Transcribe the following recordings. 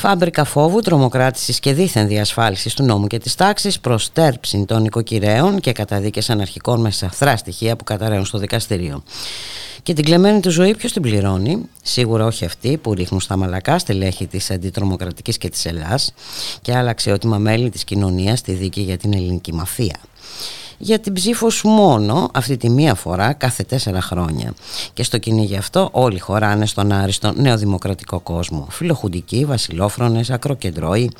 Φάμπρικα φόβου, τρομοκράτησης και δίθεν διασφάλισης του νόμου και της τάξης, προστέρψη των οικοκυρέων και καταδίκες αναρχικών με σαφθρά στοιχεία που καταραίουν στο δικαστήριο. Και την κλεμμένη του ζωή ποιος την πληρώνει? Σίγουρα όχι αυτοί που ρίχνουν στα μαλακά στελέχη της αντιτρομοκρατικής και της Ελλάς και άλλα αξιότιμα μέλη της κοινωνίας στη δίκη για την ελληνική μαφία. Για την ψήφο σου μόνο, αυτή τη μία φορά κάθε 4 χρόνια. Και στο κυνήγι αυτό όλοι χωράνε στον άριστο νεοδημοκρατικό κόσμο. Φιλοχουντικοί, βασιλόφρονες, ακροκεντρώοι.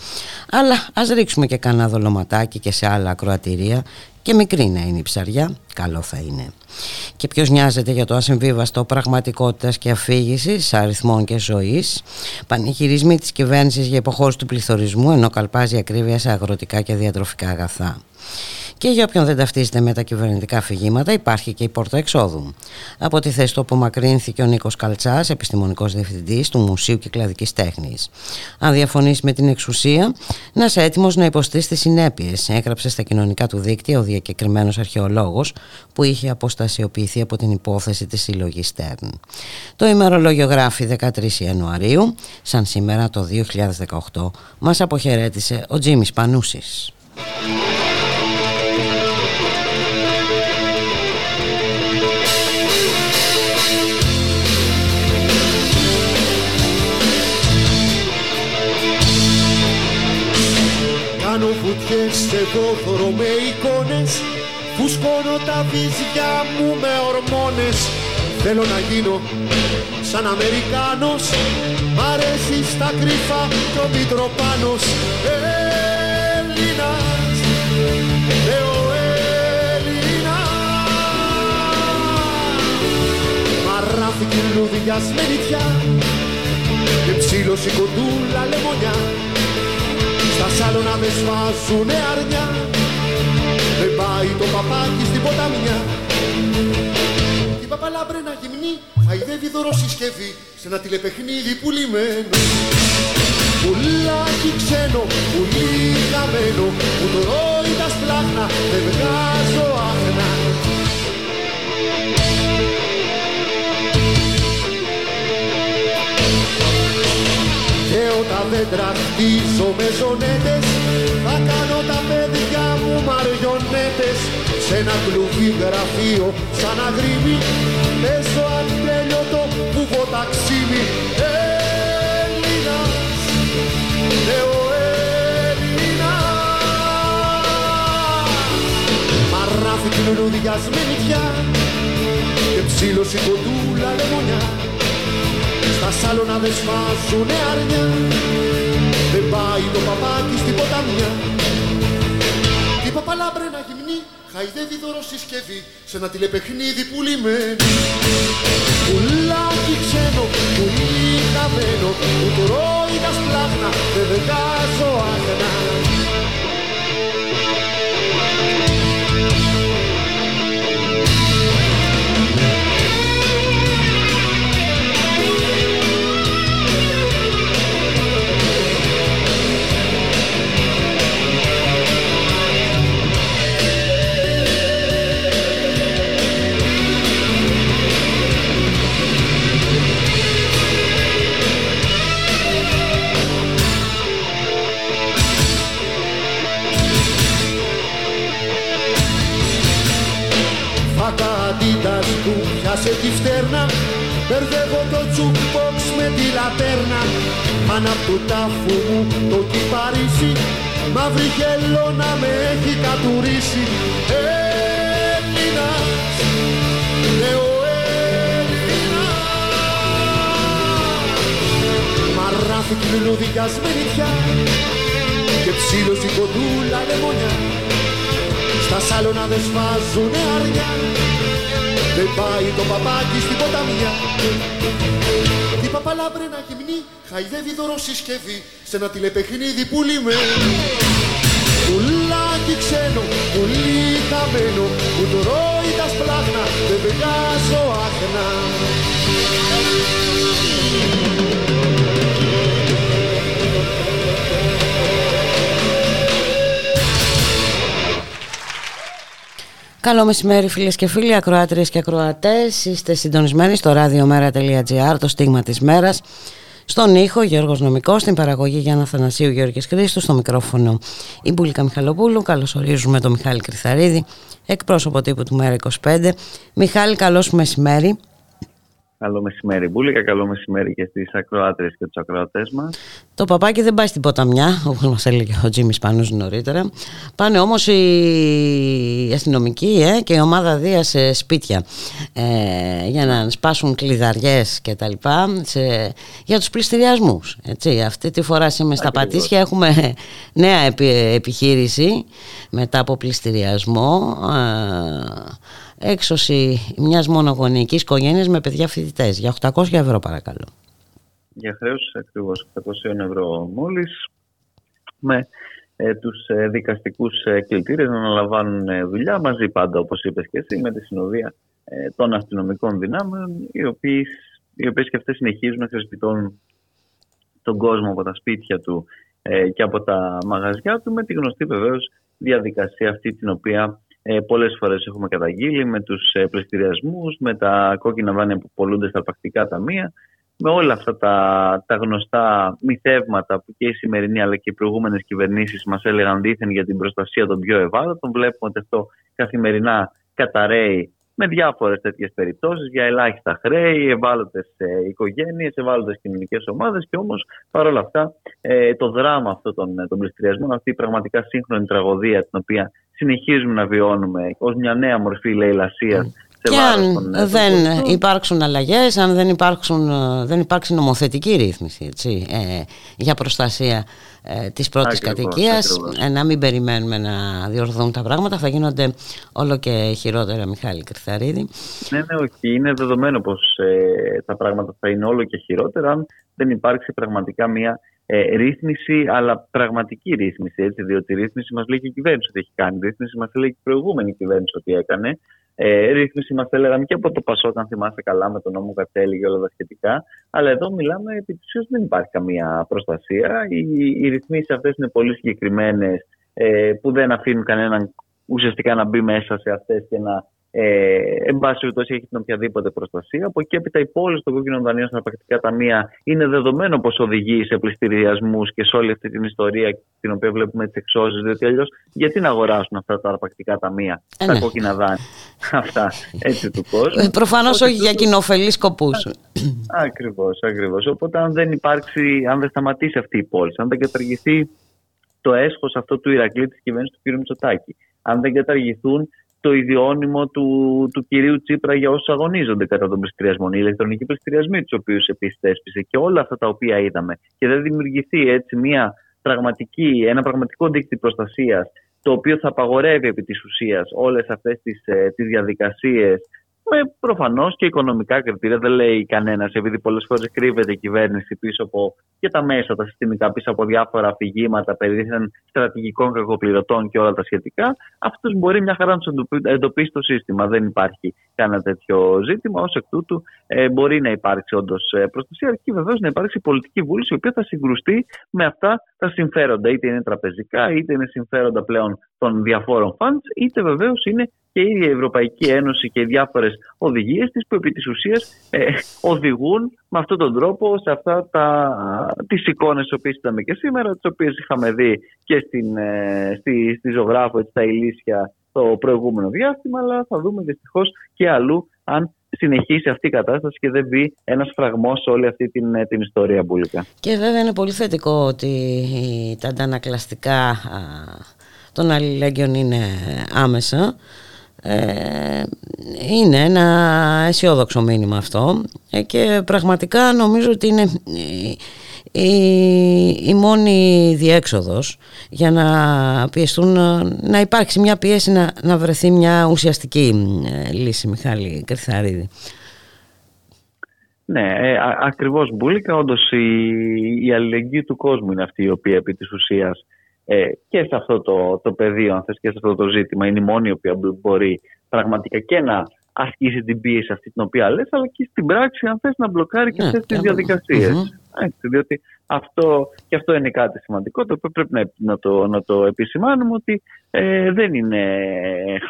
Αλλά ας ρίξουμε και κανένα δολωματάκι και σε άλλα ακροατηρία. Και μικρή να είναι η ψαριά, καλό θα είναι. Και ποιος νοιάζεται για το ασυμβίβαστο πραγματικότητας και αφήγησης, αριθμών και ζωής, πανηγυρισμοί της κυβέρνησης για υποχώρηση του πληθωρισμού, ενώ καλπάζει ακρίβεια σε αγροτικά και διατροφικά αγαθά. Και για όποιον δεν ταυτίζεται με τα κυβερνητικά αφηγήματα, υπάρχει και η πόρτα εξόδου. Από τη θέση του απομακρύνθηκε ο Νίκος Καλτσάς, επιστημονικός διευθυντής του Μουσείου Κυκλαδικής Τέχνης. Αν διαφωνείς με την εξουσία, να είσαι έτοιμος να υποστείς τις συνέπειες, έγραψε στα κοινωνικά του δίκτυα ο διακεκριμένος αρχαιολόγος που είχε αποστασιοποιηθεί από την υπόθεση της Συλλογής Στέρν. Το ημερολόγιο γράφει 13 Ιανουαρίου, σαν σήμερα το 2018, μας αποχαιρέτησε ο Τζίμης Πανούσης. Κάνω φουτιές εδώ θωρώ με εικόνες, φουσκώνω τα βυζιά μου με ορμόνες. Θέλω να γίνω σαν Αμερικάνος, μ' αρέσει στα κρυφά κι ο Μητροπάνος. Έλληνας, ο Έλληνας. Μαράφι και λουλούδια σμενιτιά και ψήλωση κοντούλα λεμονιά. Στα σάλωνα με σφάζουνε αρνιά, δεν πάει το παπάκι στην ποταμιά. Η παπαλαμπρένα γυμνή αηδεύει δωροσυσκευή σε ένα τηλεπαιχνίδι πουλημένο. Πουλάκι ξένο, πουλί χαμένο, που το ρώει τα σπλάχνα, δεν βγάζω άχνα. Τα δέντρα χτίζω με ζωνέτες, θα κάνω τα παιδιά μου μαριονέτες. Σ' ένα κλουβί γραφείο σαν αγρίμι, παίζω ατέλειωτο βουβό ταξίμι. Έλληνας, ο Έλληνας. Μαράφι και λουλούδια σμενιτιά και ψήλωση κοντούλα λεμονιά. Στα σάλωνα δε σφάζουνε αρνιά, δεν πάει το παπάκι στην ποταμιά. Η παπαλαμπρένα γυμνή χαϊδεύει δωροσυσκευή σε ένα τηλεπαιχνίδι πουλημένο. Πουλάκι ξένο, πουλί χαμένο, που του ρώει τα σπλάχνα, δεν βγάζω άχνα. Σε τη φτέρνα, μπερδεύω το τζουμπόξ με τη λατέρνα. Αν απ' του τάφου μου το κυπαρίσι, μαύρη γελώνα με έχει κατουρίσει. Έλληνας, ο Έλληνας. Μαράφι κι λουλούδια σμενιτιά και ψήλωση κοντούλα λεμονιά. Στα σάλωνα δε σφάζουνε αρνιά, δεν πάει το παπάκι στην ποταμιά. Η παπαλαμπρένα γυμνή χαϊδεύει δωροσυσκευή σε ένα τηλεπαιχνίδι πουλημένο. κάτι ξένο, πουλί χαμένο, που του ρώει τα σπλάχνα, δεν βγάζω άχνα. Καλό μεσημέρι φίλες και φίλοι, ακροάτριες και ακροατές. Είστε συντονισμένοι στο radiomera.gr, το στίγμα της μέρας. Στον ήχο Γιώργος Νομικός, στην παραγωγή Γιάννα Αθανασίου, Γιώργης Χρήστος, στο μικρόφωνο η Μπούλικα Μιχαλοπούλου. Καλωσορίζουμε τον Μιχάλη Κριθαρίδη, εκπρόσωπο τύπου του ΜΕΡΑ25. Μιχάλη, καλό σου μεσημέρι. Καλό μεσημέρι, Μπούλικα. Καλό μεσημέρι και στις ακροάτριες και τους ακροατές μας. Το παπάκι δεν πάει στην ποταμιά, όπως μας έλεγε ο Τζίμης Πανούσης νωρίτερα. Πάνε όμως οι αστυνομικοί και η ομάδα Δία σε σπίτια για να σπάσουν κλειδαριές και τα λοιπά για τους πληστηριασμούς. Έτσι. Αυτή τη φορά σήμερα στα Πατήσια έχουμε νέα επιχείρηση μετά από πληστηριασμό. Έξωση μιας μονογονεϊκής οικογένειας με παιδιά φοιτητές για 800 ευρώ παρακαλώ. Για χρέους ακριβώς 800 ευρώ μόλις, με τους δικαστικούς κλητήρες να αναλαμβάνουν δουλειά μαζί πάντα, όπως είπες και εσύ, με τη συνοδεία των αστυνομικών δυνάμεων, οι οποίες και αυτές συνεχίζουν να ξεσπιτώνουν τον κόσμο από τα σπίτια του και από τα μαγαζιά του, με τη γνωστή βεβαίως διαδικασία αυτή την οποία πολλές φορές έχουμε καταγγείλει, με τους πληστηριασμούς, με τα κόκκινα δάνεια που πολλούνται στα αρπακτικά ταμεία, με όλα αυτά τα γνωστά μυθεύματα που και η σημερινή αλλά και οι προηγούμενες κυβερνήσεις μας έλεγαν δήθεν για την προστασία των πιο ευάλωτων. Βλέπουμε ότι αυτό καθημερινά καταρρέει με διάφορες τέτοιες περιπτώσεις για ελάχιστα χρέη, ευάλωτες οικογένειες, ευάλωτες κοινωνικές ομάδες. Και όμως παρόλα αυτά το δράμα αυτό των πληστηριασμών, αυτή η πραγματικά σύγχρονη τραγωδία την οποία συνεχίζουμε να βιώνουμε ως μια νέα μορφή λαιλασίας. Και αν δεν υπάρξουν αλλαγές, αν δεν υπάρξει νομοθετική ρύθμιση για προστασία της πρώτης κατοικίας, να μην περιμένουμε να διορθωθούν τα πράγματα, θα γίνονται όλο και χειρότερα, Μιχάλη Κριθαρίδη. Ναι, όχι, είναι δεδομένο πως τα πράγματα θα είναι όλο και χειρότερα αν δεν υπάρξει πραγματικά μια ρύθμιση, αλλά πραγματική ρύθμιση, διότι η ρύθμιση μας λέει και η κυβέρνηση ότι έχει κάνει, η ρύθμιση μας λέει και η προηγούμενη κυβέρνηση ότι έκανε, ρύθμιση μας έλεγαν και από το ΠΑΣΟΚ, αν θυμάστε καλά, με τον νόμο Κατσέλη και όλα τα σχετικά, αλλά εδώ μιλάμε επί της ουσίας δεν υπάρχει καμία προστασία. Οι ρυθμίσεις αυτές είναι πολύ συγκεκριμένες, που δεν αφήνουν κανέναν ουσιαστικά να μπει μέσα σε αυτές και να εν πάση περιπτώσει έχει την οποιαδήποτε προστασία. Από εκεί έπειτα η πόλη των κόκκινων δανείων στα πρακτικά ταμεία είναι δεδομένο πως οδηγεί σε πληστηριασμούς και σε όλη αυτή την ιστορία την οποία βλέπουμε τις εξώσεις, διότι αλλιώς γιατί να αγοράσουν αυτά τα αρπακτικά ταμεία, τα κόκκινα δάνεια αυτά έτσι του κόσμου. Προφανώς όχι για κοινοφελείς σκοπούς. Ακριβώς. Οπότε αν δεν υπάρξει, αν δεν σταματήσει αυτή η πώληση, αν δεν καταργηθεί το έσχος αυτό του Ηρακλή της κυβέρνησης του κ. Μητσοτάκη, αν δεν καταργηθούν το ιδιώνυμο του κυρίου Τσίπρα για όσους αγωνίζονται κατά των πληστηριασμών, οι ηλεκτρονικοί πληστηριασμοί, τους οποίους επίσης θέσπισε, και όλα αυτά τα οποία είδαμε, και δεν δημιουργηθεί έτσι ένα πραγματικό δίκτυο προστασίας, το οποίο θα απαγορεύει επί της ουσίας όλες αυτές τις διαδικασίες, με προφανώς και οικονομικά κριτήρια, δεν λέει κανένας, επειδή πολλές φορές κρύβεται η κυβέρνηση πίσω από και τα μέσα, τα συστημικά, πίσω από διάφορα αφηγήματα περί στρατηγικών κακοπληρωτών και όλα τα σχετικά. Αυτούς μπορεί μια χαρά να τους εντοπίσει το σύστημα. Δεν υπάρχει κανένα τέτοιο ζήτημα. Ως εκ τούτου, μπορεί να υπάρξει όντως προστασία, αρκεί βεβαίως να υπάρξει πολιτική βούληση, η οποία θα συγκρουστεί με αυτά τα συμφέροντα, είτε είναι τραπεζικά, είτε είναι συμφέροντα πλέον των διαφόρων funds, είτε βεβαίως είναι και η ίδια η Ευρωπαϊκή Ένωση και οι διάφορες οδηγίες της, που επί της ουσίας οδηγούν με αυτόν τον τρόπο σε αυτά τις εικόνες τις οποίες είδαμε και σήμερα, τις οποίες είχαμε δει και στη Ζωγράφο, στα Ηλίσια, το προηγούμενο διάστημα, αλλά θα δούμε δυστυχώς και αλλού αν συνεχίσει αυτή η κατάσταση και δεν μπει ένας φραγμός σε όλη αυτή την ιστορία, Μπούλικα. Και βέβαια είναι πολύ θετικό ότι τα αντανακλαστικά των αλληλέγγυων είναι άμεσα. Είναι ένα αισιόδοξο μήνυμα αυτό, και πραγματικά νομίζω ότι είναι η μόνη διέξοδος για να πιεστούν, να υπάρξει μια πίεση, να βρεθεί μια ουσιαστική λύση, Μιχάλη Κριθαρίδη. Ναι, ακριβώς, Μπούλικα, όντως η αλληλεγγύη του κόσμου είναι αυτή η οποία επί της ουσίας και σε αυτό το πεδίο, αν θες, και σε αυτό το ζήτημα. Είναι η μόνη η οποία μπορεί πραγματικά και να ασκήσει την πίεση αυτή την οποία λες, αλλά και στην πράξη, αν θες, να μπλοκάρει και αυτές τις διαδικασίες. Έτσι, διότι αυτό είναι κάτι σημαντικό, το οποίο πρέπει να το επισημάνουμε, ότι δεν είναι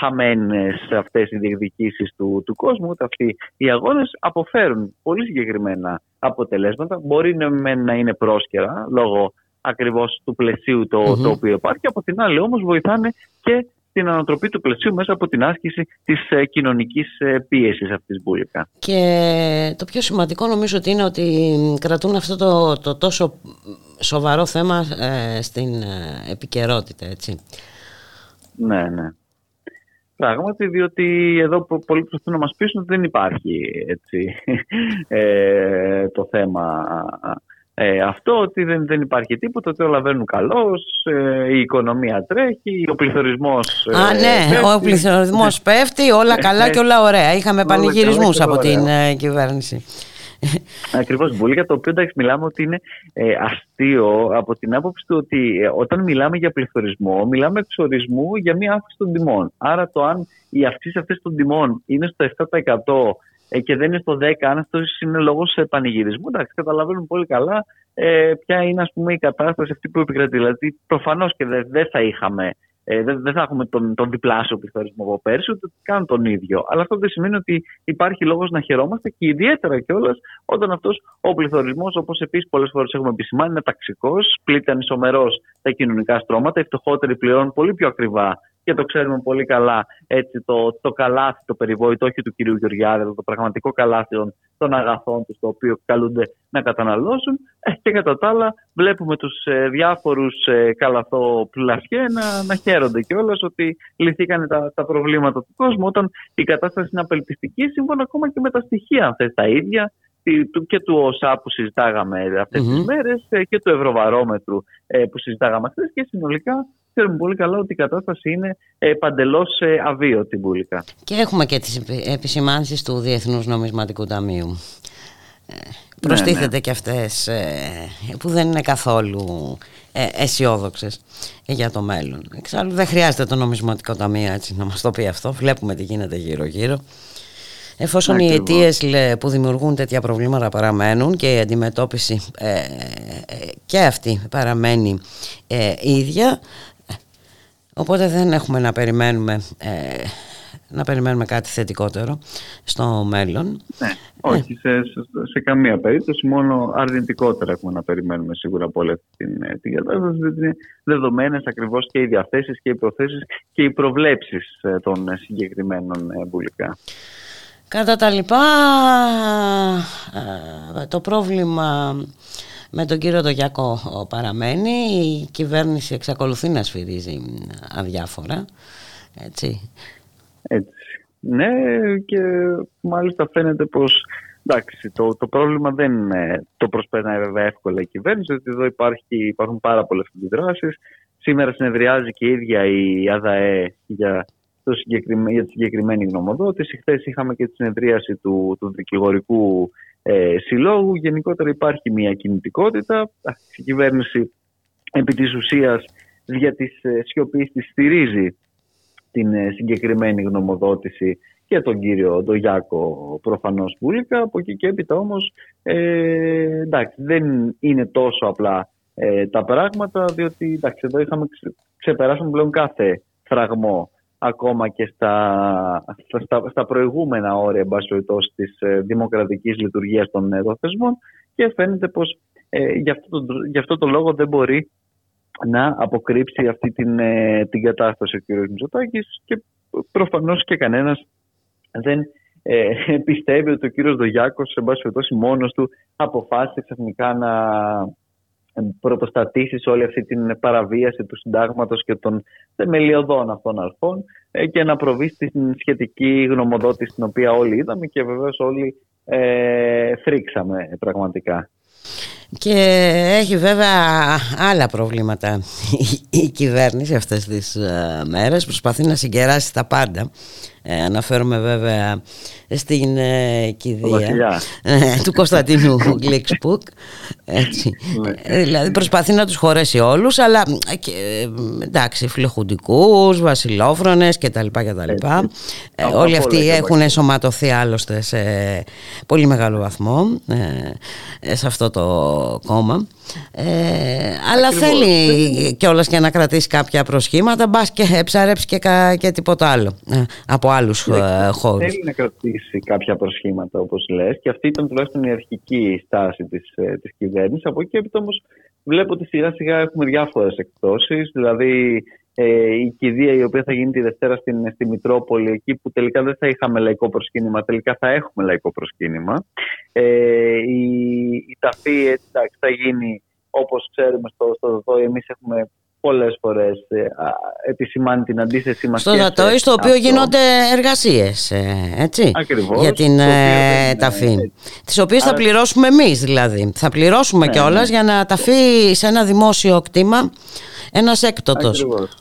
χαμένες αυτές οι διεκδικήσεις του κόσμου, ούτε αυτοί οι αγώνες αποφέρουν πολύ συγκεκριμένα αποτελέσματα. Μπορεί να είναι πρόσκαιρα, λόγω ακριβώς του πλαισίου το οποίο υπάρχει, από την άλλη όμως βοηθάνε και την ανατροπή του πλαισίου μέσα από την άσκηση της κοινωνικής πίεσης αυτής, Μπούλικα. Και το πιο σημαντικό νομίζω ότι είναι ότι κρατούν αυτό το τόσο σοβαρό θέμα στην επικαιρότητα, έτσι. Ναι, ναι. Πράγματι, διότι εδώ πολλοί προσπαθούν να μας πείσουν ότι δεν υπάρχει, έτσι, το θέμα αυτό, ότι δεν υπάρχει τίποτα, ότι όλα βαίνουν καλώς, η οικονομία τρέχει, ο πληθωρισμός πέφτει. Ο πληθωρισμός πέφτει, όλα καλά και όλα ωραία. Είχαμε πανηγυρισμούς από την κυβέρνηση. Ακριβώς, Μπούλικα, το οποίο, εντάξει, μιλάμε ότι είναι αστείο από την άποψη του ότι όταν μιλάμε για πληθωρισμό, μιλάμε εξ ορισμού για μία αύξηση των τιμών. Άρα το αν οι αυξήσεις αυτές των τιμών είναι στο 7% και δεν είναι στο 10, αν αυτό είναι λόγος πανηγυρισμού, εντάξει, καταλαβαίνουν πολύ καλά ποια είναι, ας πούμε, η κατάσταση αυτή που επικρατεί. Δηλαδή, προφανώς και δεν θα έχουμε τον διπλάσιο πληθωρισμό από πέρσι, ούτε καν τον ίδιο. Αλλά αυτό δεν σημαίνει ότι υπάρχει λόγος να χαιρόμαστε, και ιδιαίτερα κιόλας όταν αυτός ο πληθωρισμός, όπως επίσης πολλές φορές έχουμε επισημάνει, είναι ταξικός, πλήττει ανισομερώς τα κοινωνικά στρώματα, οι φτωχότεροι πληρώνουν πολύ πιο ακριβά. Και το ξέρουμε πολύ καλά, έτσι, το καλάθι, το περιβόητο, όχι του κυρίου Γεωργιάδη, αλλά το πραγματικό καλάθι των αγαθών τους, το οποίο καλούνται να καταναλώσουν. Και κατά τα άλλα, βλέπουμε τους διάφορους καλαθοπλασιέ να χαίρονται κιόλας ότι λυθήκανε τα προβλήματα του κόσμου, όταν η κατάσταση είναι απελπιστική, σύμφωνα ακόμα και με τα στοιχεία, αν θες, τα ίδια, και του ΟΣΑ που συζητάγαμε αυτές τις μέρες, και του Ευρωβαρόμετρου που συζητάγαμε αυτές, και συνολικά ξέρουμε πολύ καλά ότι η κατάσταση είναι παντελώς αβίωτη, Μπούλικα. Και έχουμε και τις επισημάνσεις του Διεθνούς Νομισματικού Ταμείου. Προστίθεται και αυτές που δεν είναι καθόλου αισιόδοξες για το μέλλον. Εξάλλου δεν χρειάζεται το Νομισματικό Ταμείο, έτσι, να μας το πει αυτό. Βλέπουμε τι γίνεται γύρω-γύρω. Εφόσον οι αιτίες που δημιουργούν τέτοια προβλήματα παραμένουν και η αντιμετώπιση και αυτή παραμένει η ίδια, οπότε δεν έχουμε να περιμένουμε, κάτι θετικότερο στο μέλλον. Ναι, όχι, σε καμία περίπτωση, μόνο αρνητικότερα έχουμε να περιμένουμε σίγουρα από όλη αυτή την κατάσταση. Είναι δεδομένες ακριβώς και οι διαθέσεις και οι προθέσεις και οι προβλέψεις των συγκεκριμένων, Μπουλικά. Κατά τα λοιπά, το πρόβλημα με τον κύριο Ντογιάκο παραμένει. Η κυβέρνηση εξακολουθεί να σφυρίζει αδιάφορα, έτσι. Έτσι, ναι, και μάλιστα φαίνεται πως, εντάξει, το πρόβλημα δεν το προσπερνάει βέβαια εύκολα η κυβέρνηση, ότι εδώ υπάρχουν πάρα πολλές αντιδράσεις. Σήμερα συνεδριάζει και η ίδια η ΑΔΑΕ για τη συγκεκριμένη γνωμοδότηση. Χθες είχαμε και τη συνεδρίαση του Δικηγορικού Συλλόγου. Γενικότερα υπάρχει μια κινητικότητα. Η κυβέρνηση επί της ουσίας δια της σιωπής της στηρίζει την συγκεκριμένη γνωμοδότηση και τον κύριο Ντογιάκο, προφανώς, Μπούλικα. Από εκεί και έπειτα όμως, εντάξει, δεν είναι τόσο απλά τα πράγματα, διότι, εντάξει, εδώ ξεπεράσαμε πλέον κάθε φραγμό, ακόμα και στα προηγούμενα όρια, εν πάση περιπτώσει, της δημοκρατικής λειτουργίας των θεσμών, και φαίνεται πως γι' αυτό το λόγο δεν μπορεί να αποκρύψει αυτή την κατάσταση ο κ. Μητσοτάκης, και προφανώς και κανένας δεν πιστεύει ότι ο κ. Ντογιάκος, εν πάση περιπτώσει, μόνος του αποφάσισε ξαφνικά να πρωτοστατήσει σε όλη αυτή την παραβίαση του συντάγματος και των θεμελιωδών αυτών αρχών, και να προβεί στην σχετική γνωμοδότηση, την οποία όλοι είδαμε και βεβαίως όλοι θρίξαμε πραγματικά. Και έχει βέβαια άλλα προβλήματα η κυβέρνηση αυτές τις μέρες. Προσπαθεί να συγκεράσει τα πάντα. Αναφέρομαι βέβαια στην κηδεία του Κωνσταντίνου Γκλίξπουκ. Δηλαδή προσπαθεί να τους χωρέσει όλους, αλλά εντάξει, φιλοχουντικούς, βασιλόφρονες κτλ. Όλοι αυτοί έχουν ενσωματωθεί άλλωστε σε πολύ μεγάλο βαθμό σε αυτό το κόμμα. Αλλά θέλει κιόλας και να κρατήσει κάποια προσχήματα, μπας και ψαρέψει και τίποτα άλλο από άλλους χώρους. Θέλει να κρατήσει κάποια προσχήματα, όπως λες, και αυτή ήταν τουλάχιστον η αρχική στάση της κυβέρνησης. Από εκεί έπειτα όμως βλέπω ότι σιγά σιγά έχουμε διάφορες εκπτώσεις. Δηλαδή η κηδεία η οποία θα γίνει τη Δευτέρα στη Μητρόπολη, εκεί που τελικά δεν θα είχαμε λαϊκό προσκύνημα, τελικά θα έχουμε λαϊκό προσκύνημα. Η ταφή θα γίνει, όπως ξέρουμε, στο ΔΟΗ. Εμείς έχουμε πολλές φορές επισημάνει την αντίθεση μας. Στο ΔΟΗ, στο οποίο γίνονται εργασίες έτσι, ακριβώς, για την ταφή. Τις οποίες θα πληρώσουμε εμείς δηλαδή. Θα πληρώσουμε κιόλας για να ταφεί σε ένα δημόσιο κτήμα ένας έκτοτος. Ακριβώς.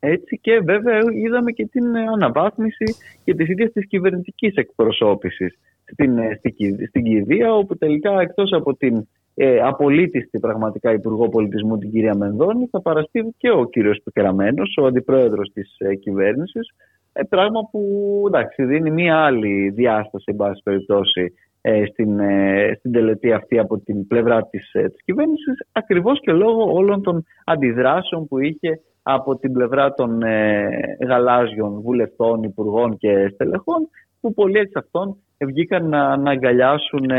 Έτσι, και βέβαια είδαμε και την αναβάθμιση και της ίδιας της κυβερνητικής εκπροσώπησης στην κηδεία, όπου τελικά εκτός από την απολύτιστη πραγματικά Υπουργό Πολιτισμού, την κυρία Μενδώνη, θα παραστεί και ο κύριος Πικραμένος, ο αντιπρόεδρος της κυβέρνησης, πράγμα που εντάξει, δίνει μία άλλη διάσταση, εν πάση περιπτώσει, στην τελετή αυτή από την πλευρά της κυβέρνησης, ακριβώς και λόγω όλων των αντιδράσεων που είχε από την πλευρά των γαλάζιων βουλευτών, υπουργών και στελεχών, που πολλοί εξ αυτών βγήκαν να αγκαλιάσουν,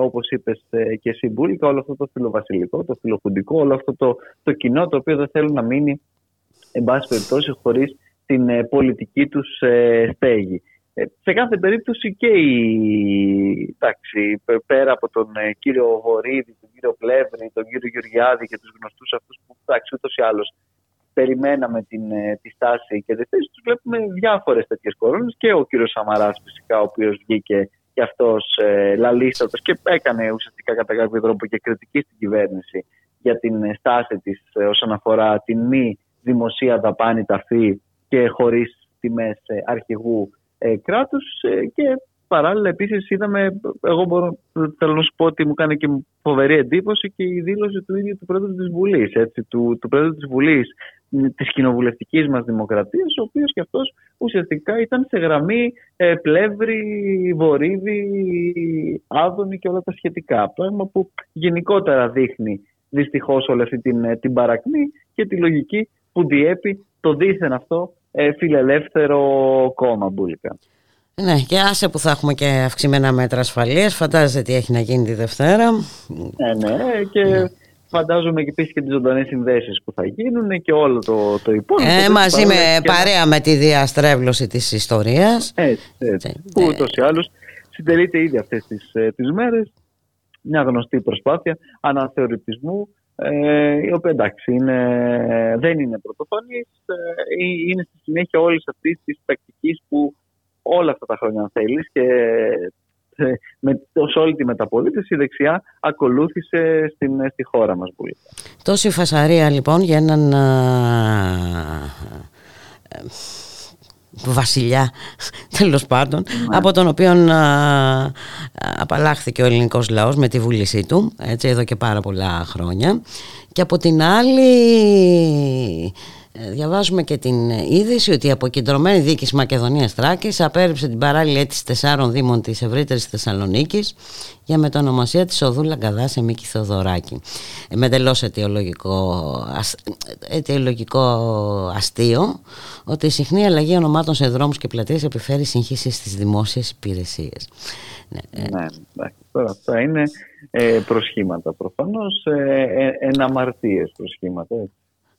όπως είπες και εσύ Μπούλικα, όλο αυτό το φιλοβασιλικό, το φιλοχουντικό, όλο αυτό το κοινό, το οποίο δεν θέλουν να μείνει, εν πάση περιπτώσει, χωρίς την πολιτική τους στέγη. Σε κάθε περίπτωση και εντάξει, πέρα από τον κύριο Βορύδη, τον κύριο Πλεύρη, τον κύριο Γεωργιάδη και τους γνωστούς αυτούς που εντάξει, ούτως ή άλλως περιμέναμε τη στάση και τη θέση τους, βλέπουμε διάφορες τέτοιες κορώνες, και ο κύριος Σαμαράς φυσικά, ο οποίος βγήκε και αυτός λαλίστατος και έκανε ουσιαστικά κατά κάποιο τρόπο και κριτική στην κυβέρνηση για την στάση της όσον αφορά την μη δημοσία δαπάνη ταφή και χωρίς τιμές αρχηγού κράτους. Και παράλληλα επίσης είδαμε, εγώ θέλω να σου πω ότι μου κάνει και φοβερή εντύπωση και η δήλωση του ίδιου του Πρόεδρου της Βουλής, έτσι, του Πρόεδρου της Βουλής της κοινοβουλευτικής μας δημοκρατίας, ο οποίος και αυτός ουσιαστικά ήταν σε γραμμή Πλεύρη, Βορύδη, Άδωνη και όλα τα σχετικά, πράγμα που γενικότερα δείχνει δυστυχώς όλη αυτή την παρακμή και τη λογική που διέπει το δήθεν αυτό φιλελεύθερο κόμμα, Μπούλικα. Ναι, και άσε που θα έχουμε και αυξημένα μέτρα ασφαλείας. Φαντάζεσαι τι έχει να γίνει τη Δευτέρα. Ναι, και φαντάζομαι και επίσης και τις ζωντανές συνδέσεις που θα γίνουν και όλο το υπόλοιπο. Μαζί με παρέα με τη διαστρέβλωση της ιστορίας. Έτσι. Που ούτως ή άλλως συντελείται ήδη αυτές τις μέρες μια γνωστή προσπάθεια αναθεωρητισμού, η οποία εντάξει δεν είναι πρωτοφανής, είναι στη συνέχεια όλης αυτής της τακτικής που όλα αυτά τα χρόνια, αν θέλεις, και σε όλη τη μεταπολίτευση η δεξιά ακολούθησε στη χώρα μας πολύ. Τόση φασαρία λοιπόν για έναν βασιλιά, τέλος πάντων, από τον οποίον απαλλάχθηκε ο ελληνικός λαός με τη βούλησή του, έτσι, εδώ και πάρα πολλά χρόνια. Και από την άλλη διαβάζουμε και την είδηση ότι η αποκεντρωμένη διοίκηση Μακεδονίας Θράκης απέρριψε την παράλληλη αίτηση 4 δήμων της ευρύτερης Θεσσαλονίκης για μετονομασία της οδού Λαγκαδά σε Μίκη Θεοδωράκη. Με τελώς αιτιολογικό αστείο ότι η συχνή αλλαγή ονομάτων σε δρόμους και πλατείες επιφέρει συγχύσεις στις δημόσιες υπηρεσίες. Ναι, τώρα αυτά είναι προσχήματα προφανώς, εναμαρτίες προσχήματα.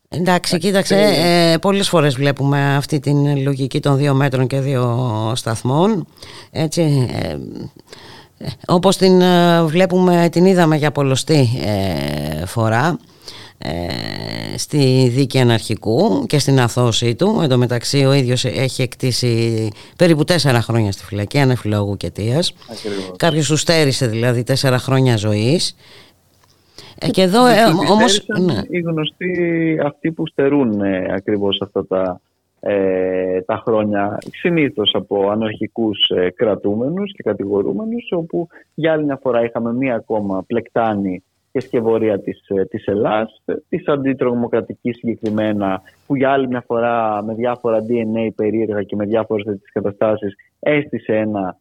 Εντάξει, κοίταξε, πολλές φορές βλέπουμε αυτή την λογική των 2 μέτρων και 2 σταθμών, έτσι, όπως την βλέπουμε, την είδαμε για πολλωστή φορά στη δίκη Αναρχικού και στην αθώωσή του. Εν τω μεταξύ ο ίδιος έχει εκτίσει περίπου 4 χρόνια στη φυλακή ανεφιλόγου και αιτίας. Κάποιος του στέρισε δηλαδή 4 χρόνια ζωής Και εδώ όμως... Ναι. Οι γνωστοί αυτοί που στερούν ακριβώς αυτά τα χρόνια, συνήθως από αναρχικούς κρατούμενους και κατηγορούμενους, όπου για άλλη μια φορά είχαμε μία ακόμα πλεκτάνη και σκευωρία της Ελλάς, της αντιτρομοκρατικής συγκεκριμένα, που για άλλη μια φορά με διάφορα DNA περίεργα και με διάφορες τέτοιες καταστάσεις έστησε ένα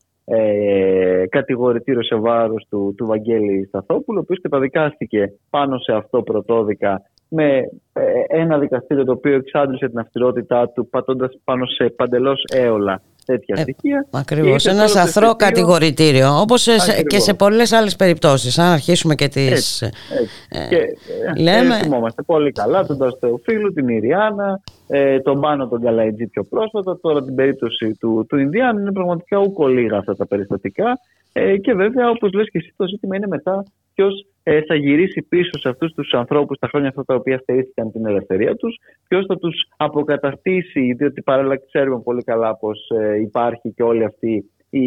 κατηγορητήριο σε βάρος του Βαγγέλη Σταθόπουλου, ο οποίος καταδικάστηκε πάνω σε αυτό πρωτόδικα με ένα δικαστήριο το οποίο εξάντλησε την αυστηρότητά του πατώντας πάνω σε παντελώς έολα τέτοια στοιχεία. Ακριβώς, ένα αθρώο κατηγορητήριο, όπως και σε πολλές άλλες περιπτώσεις. Αν αρχίσουμε και τις... θυμόμαστε πολύ καλά τον Ταστεοφίλου, την Ιριάννα, τον Πάνο τον Καλαϊτζή πιο πρόσφατα, τώρα την περίπτωση του Ινδιάνου. Είναι πραγματικά ουκολίγα αυτά τα περιστατικά, και βέβαια, όπως λες και εσύ, το ζήτημα είναι μετά ποιος θα γυρίσει πίσω σε αυτούς τους ανθρώπους τα χρόνια αυτά τα οποία στερήθηκαν την ελευθερία τους, ποιος θα τους αποκαταστήσει, διότι παράλληλα ξέρουμε πολύ καλά πως υπάρχει και όλη αυτή η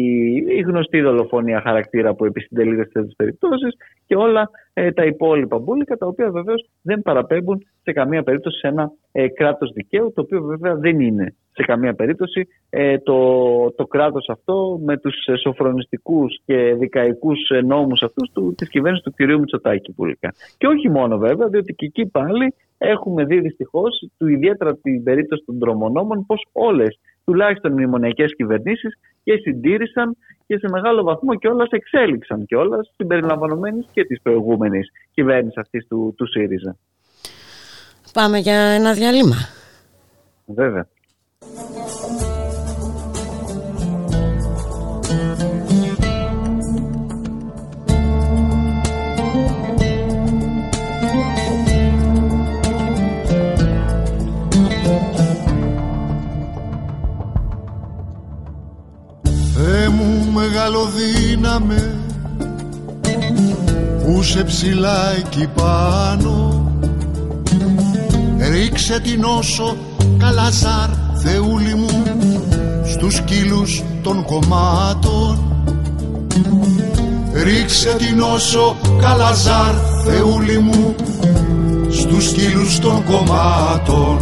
γνωστή δολοφονία χαρακτήρα που επισυντελείται σε τέτοιες περιπτώσεις, και όλα τα υπόλοιπα μπούλικα, τα οποία βεβαίως δεν παραπέμπουν σε καμία περίπτωση σε ένα κράτος δικαίου, το οποίο βέβαια δεν είναι σε καμία περίπτωση το κράτος αυτό με τους σοφρονιστικούς και δικαϊκούς νόμους αυτούς της κυβέρνησης του κυρίου Μητσοτάκη πουλικά. Και όχι μόνο βέβαια, διότι και εκεί πάλι έχουμε δει δυστυχώς, ιδιαίτερα την περίπτωση των δρομονόμων, πως όλες τουλάχιστον μνημονιακές κυβερνήσεις και συντήρησαν και σε μεγάλο βαθμό κιόλας εξέλιξαν κιόλας, συμπεριλαμβανομένης και της προηγούμενης κυβέρνησης αυτής του ΣΥΡΙΖΑ. Πάμε για ένα διάλειμμα. Βέβαια. Θεέ μου μεγαλοδύναμε που σε ψηλά εκεί πάνω, ρίξε την όσο καλαζάρ Θεούλη μου στους κύλους των κομμάτων, ρίξε την όσο καλαζάρ Θεούλη μου στους κύλους των κομμάτων.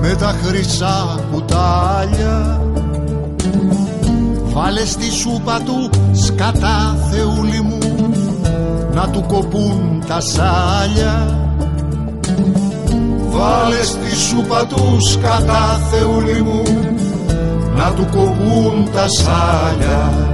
Με τα χρυσά κουτάλια βάλε στη σούπα του σκατά Θεούλη μου να του κοπούν τα σάλια, βάλε στη σούπα του σκατά Θεούλη μου να του κοπούν τα σάλια.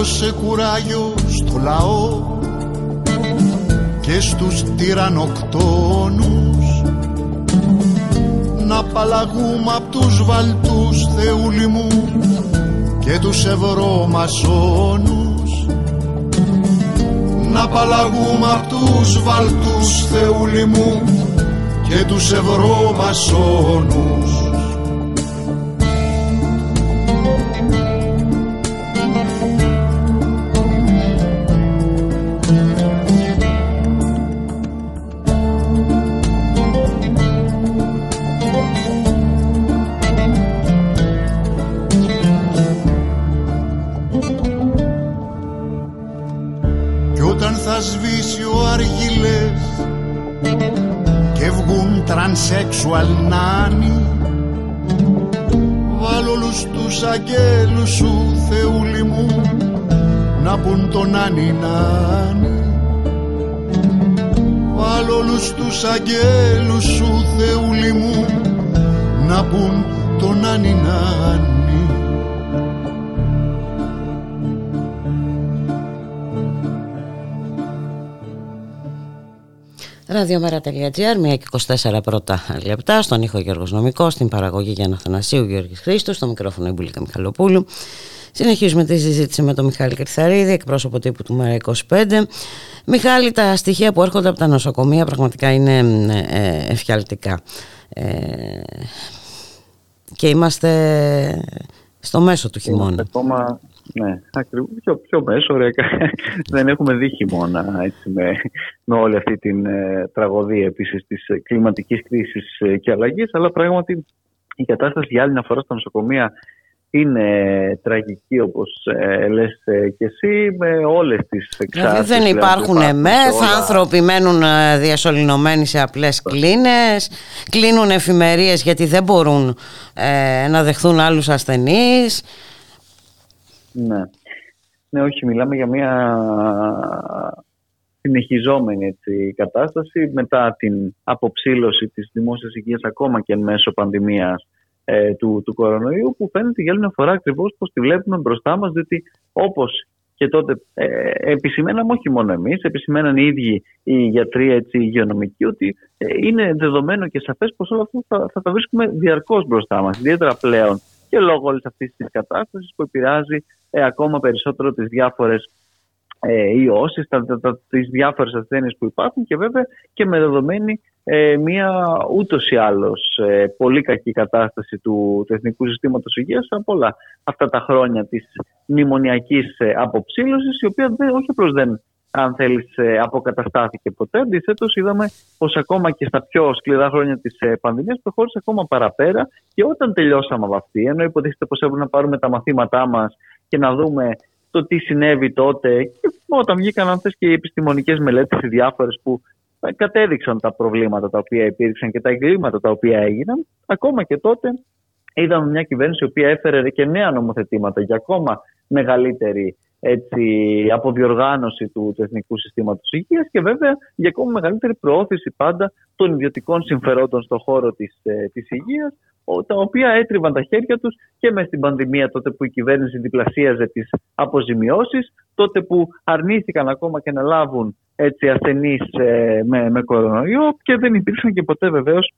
Δώσε κουράγιο στο λαό και στους τυρανοκτόνους να απαλλαγούμε απ' τους βαλτούς Θεούλη μου και τους ευρωμασόνους, να απαλλαγούμε απ' τους βαλτούς Θεούλη μου και τους ευρωμασόνους. Τρανσέξουαλ νάνι, βάλ' όλους τους αγγέλους σου Θεούλη μου να πουν τον νάνι νάνι, βάλ' όλους τους αγγέλους σου Θεούλη μου να πουν τον νάνι νάνι. radiomera.gr, 1:24 πρώτα λεπτά. Στον ήχο Γιώργος Νομικός, στην παραγωγή Γιάννα Αθανασίου, Γιώργης Χρήστος, στο μικρόφωνο η Μπούλικα Μιχαλοπούλου. Συνεχίζουμε τη συζήτηση με τον Μιχάλη Κριθαρίδη, εκπρόσωπο τύπου του ΜΕΡΑ25. Μιχάλη, τα στοιχεία που έρχονται από τα νοσοκομεία πραγματικά είναι εφιαλτικά. Και είμαστε στο μέσο του χειμώνα. Ναι, ακριβώς, πιο μέσο, ωραία. Δεν έχουμε δει χειμώνα έτσι, με όλη αυτή την τραγωδία επίσης της κλιματικής κρίσης και αλλαγής, αλλά πράγματι η κατάσταση για άλλη μια φορά στα νοσοκομεία είναι τραγική, όπως λες και εσύ, με όλες τις εξάρτησεις. Δηλαδή δεν υπάρχουν μεθ, άνθρωποι μένουν διασωληνωμένοι σε απλές κλίνες, κλείνουν εφημερίες γιατί δεν μπορούν να δεχθούν άλλους ασθενείς. Ναι, όχι, μιλάμε για μια συνεχιζόμενη έτσι, κατάσταση μετά την αποψήλωση της δημόσιας υγείας ακόμα και εν μέσω πανδημίας του κορονοϊού, που φαίνεται για άλλη μια φορά ακριβώς πως τη βλέπουμε μπροστά μας, διότι όπως και τότε επισημαίναμε όχι μόνο εμείς, επισημαίναν οι ίδιοι οι γιατροί, έτσι, οι υγειονομικοί, ότι είναι δεδομένο και σαφές πως όλα αυτά θα τα βρίσκουμε διαρκώς μπροστά μας, ιδιαίτερα πλέον και λόγω όλης αυτής της κατάστασης που επηρεάζει ακόμα περισσότερο τις διάφορες ιώσεις, τις διάφορες ασθένειες που υπάρχουν, και βέβαια και με δεδομένη μια ούτως ή άλλως πολύ κακή κατάσταση του Εθνικού Συστήματος Υγείας από όλα αυτά τα χρόνια της μνημονιακής αποψήλωσης, η οποία όχι απλώς δεν, αν θέλεις, αποκαταστάθηκε ποτέ. Αντιθέτως, είδαμε πως ακόμα και στα πιο σκληρά χρόνια της πανδημίας προχώρησε ακόμα παραπέρα, και όταν τελειώσαμε από αυτή, ενώ υποτίθεται πως έπρεπε να πάρουμε τα μαθήματά μας και να δούμε το τι συνέβη τότε, και όταν βγήκαν, αν θες, και οι επιστημονικές μελέτες οι διάφορες που κατέδειξαν τα προβλήματα τα οποία υπήρξαν και τα εγκλήματα τα οποία έγιναν, ακόμα και τότε είδαμε μια κυβέρνηση η οποία έφερε και νέα νομοθετήματα για ακόμα μεγαλύτερη αποδιοργάνωση του Εθνικού Συστήματος Υγείας, και βέβαια για ακόμα μεγαλύτερη προώθηση πάντα των ιδιωτικών συμφερόντων στον χώρο της υγείας, τα οποία έτριβαν τα χέρια τους και μες στην πανδημία, τότε που η κυβέρνηση διπλασίαζε τις αποζημιώσεις, τότε που αρνήθηκαν ακόμα και να λάβουν ασθενείς με κορονοϊό, και δεν υπήρξαν και ποτέ βεβαίως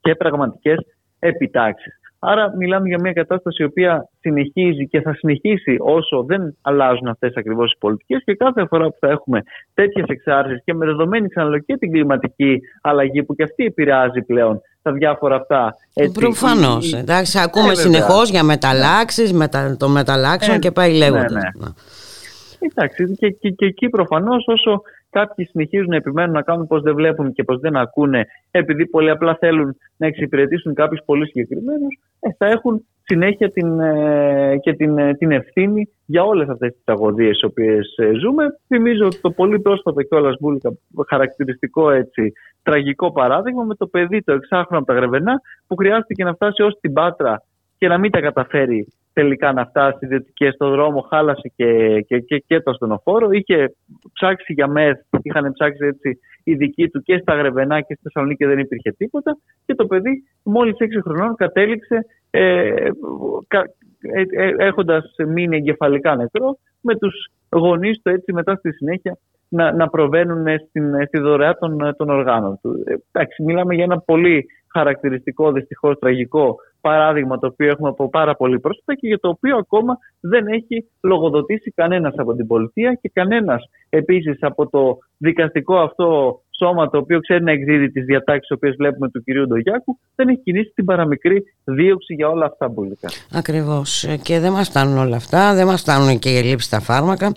και πραγματικές επιτάξεις. Άρα μιλάμε για μια κατάσταση η οποία συνεχίζει και θα συνεχίσει όσο δεν αλλάζουν αυτές ακριβώς οι πολιτικές, και κάθε φορά που θα έχουμε τέτοιες εξάρσεις και με δεδομένη ξαναλέω και την κλιματική αλλαγή που και αυτή επηρεάζει πλέον τα διάφορα αυτά. Προφανώς. Εντάξει, ακούμε συνεχώς για μεταλλάξεις, το μεταλλάξεων και πάει λέγοντας. Ναι. Εντάξει, και εκεί προφανώς όσο κάποιοι συνεχίζουν να επιμένουν να κάνουν πως δεν βλέπουν και πως δεν ακούνε, επειδή πολύ απλά θέλουν να εξυπηρετήσουν κάποιους πολύ συγκεκριμένους, θα έχουν συνέχεια την ευθύνη για όλες αυτές τις τραγωδίες τις οποίες ζούμε. Θυμίζω το πολύ πρόσφατο κιόλας, Μπούλικα, χαρακτηριστικό τραγικό παράδειγμα με το παιδί το 6χρονο από τα Γρεβενά, που χρειάστηκε να φτάσει ως την Πάτρα και να μην τα καταφέρει τελικά να φτάσει, διότι και στον δρόμο χάλασε και το ασθενοφόρο. Είχε ψάξει για μεθ, είχαν ψάξει οι δικοί του και στα Γρεβενά και στη Θεσσαλονίκη, δεν υπήρχε τίποτα. Και το παιδί μόλις 6 χρονών κατέληξε έχοντας μείνει εγκεφαλικά νεκρό, με τους γονείς του μετά στη συνέχεια να προβαίνουν στη δωρεά των οργάνων του. Εντάξει, μιλάμε για ένα πολύ χαρακτηριστικό, δυστυχώς τραγικό παράδειγμα, το οποίο έχουμε από πάρα πολύ πρόσφατα και για το οποίο ακόμα δεν έχει λογοδοτήσει κανένας από την πολιτεία και κανένας επίσης από το δικαστικό αυτό σώμα, το οποίο ξέρει να εκδίδει τις διατάξεις τις οποίες βλέπουμε του κυρίου Ντογιάκου, δεν έχει κινήσει την παραμικρή δίωξη για όλα αυτά, Μπούλικα. Ακριβώς. Και δεν μας φτάνουν όλα αυτά, δεν μας φτάνουν και οι ελλείψεις στα φάρμακα.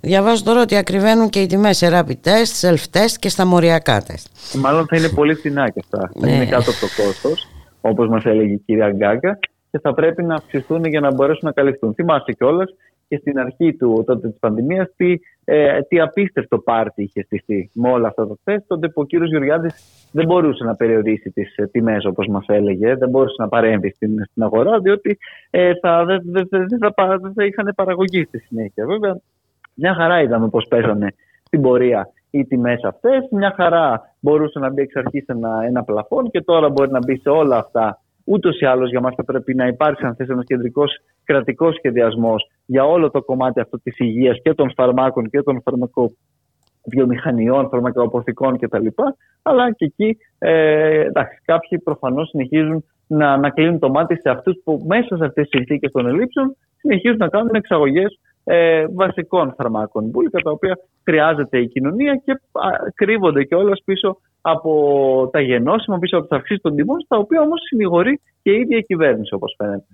Διαβάζω τώρα ότι ακριβένουν και οι τιμές σε rapid test, self-test και στα μοριακά test. Μάλλον θα είναι πολύ φθηνά και αυτά. Θα είναι κάτω από το κόστος, όπως μας έλεγε η κυρία Γκάγκα, και θα πρέπει να αυξηθούν για να μπορέσουν να καλυφθούν. Θυμάστε κιόλας και στην αρχή τότε της πανδημίας τι απίστευτο πάρτι είχε στηθεί με όλα αυτά τα τεστ, τότε που ο κύριος Γεωργιάδης δεν μπορούσε να περιορίσει τις τιμές, όπως μας έλεγε, δεν μπορούσε να παρέμβει στην αγορά, διότι δεν θα είχαν παραγωγή στη συνέχεια. Βέβαια, μια χαρά είδαμε πώς πέσανε στην πορεία οι τιμές αυτές, μια χαρά μπορούσε να μπει εξ αρχής ένα πλαφόν, και τώρα μπορεί να μπει σε όλα αυτά. Ούτως ή άλλως για μας θα πρέπει να υπάρξει, αν θες, ένας κεντρικός κρατικός σχεδιασμός για όλο το κομμάτι αυτό της υγείας και των φαρμάκων και των φαρμακο βιομηχανιών, φαρμακοαποθηκών κτλ. Αλλά και εκεί κάποιοι προφανώς συνεχίζουν να κλείνουν το μάτι σε αυτούς που μέσα σε αυτές τις συνθήκες των ελλείψεων συνεχίζουν να κάνουν εξαγωγές βασικών φαρμάκων Μπούλικα, τα οποία χρειάζεται η κοινωνία και κρύβονται κιόλας πίσω από τα γενώσιμα, πίσω από τις αυξήσεις των τιμών, στα οποία όμως συνηγορεί και η ίδια η κυβέρνηση, όπως φαίνεται.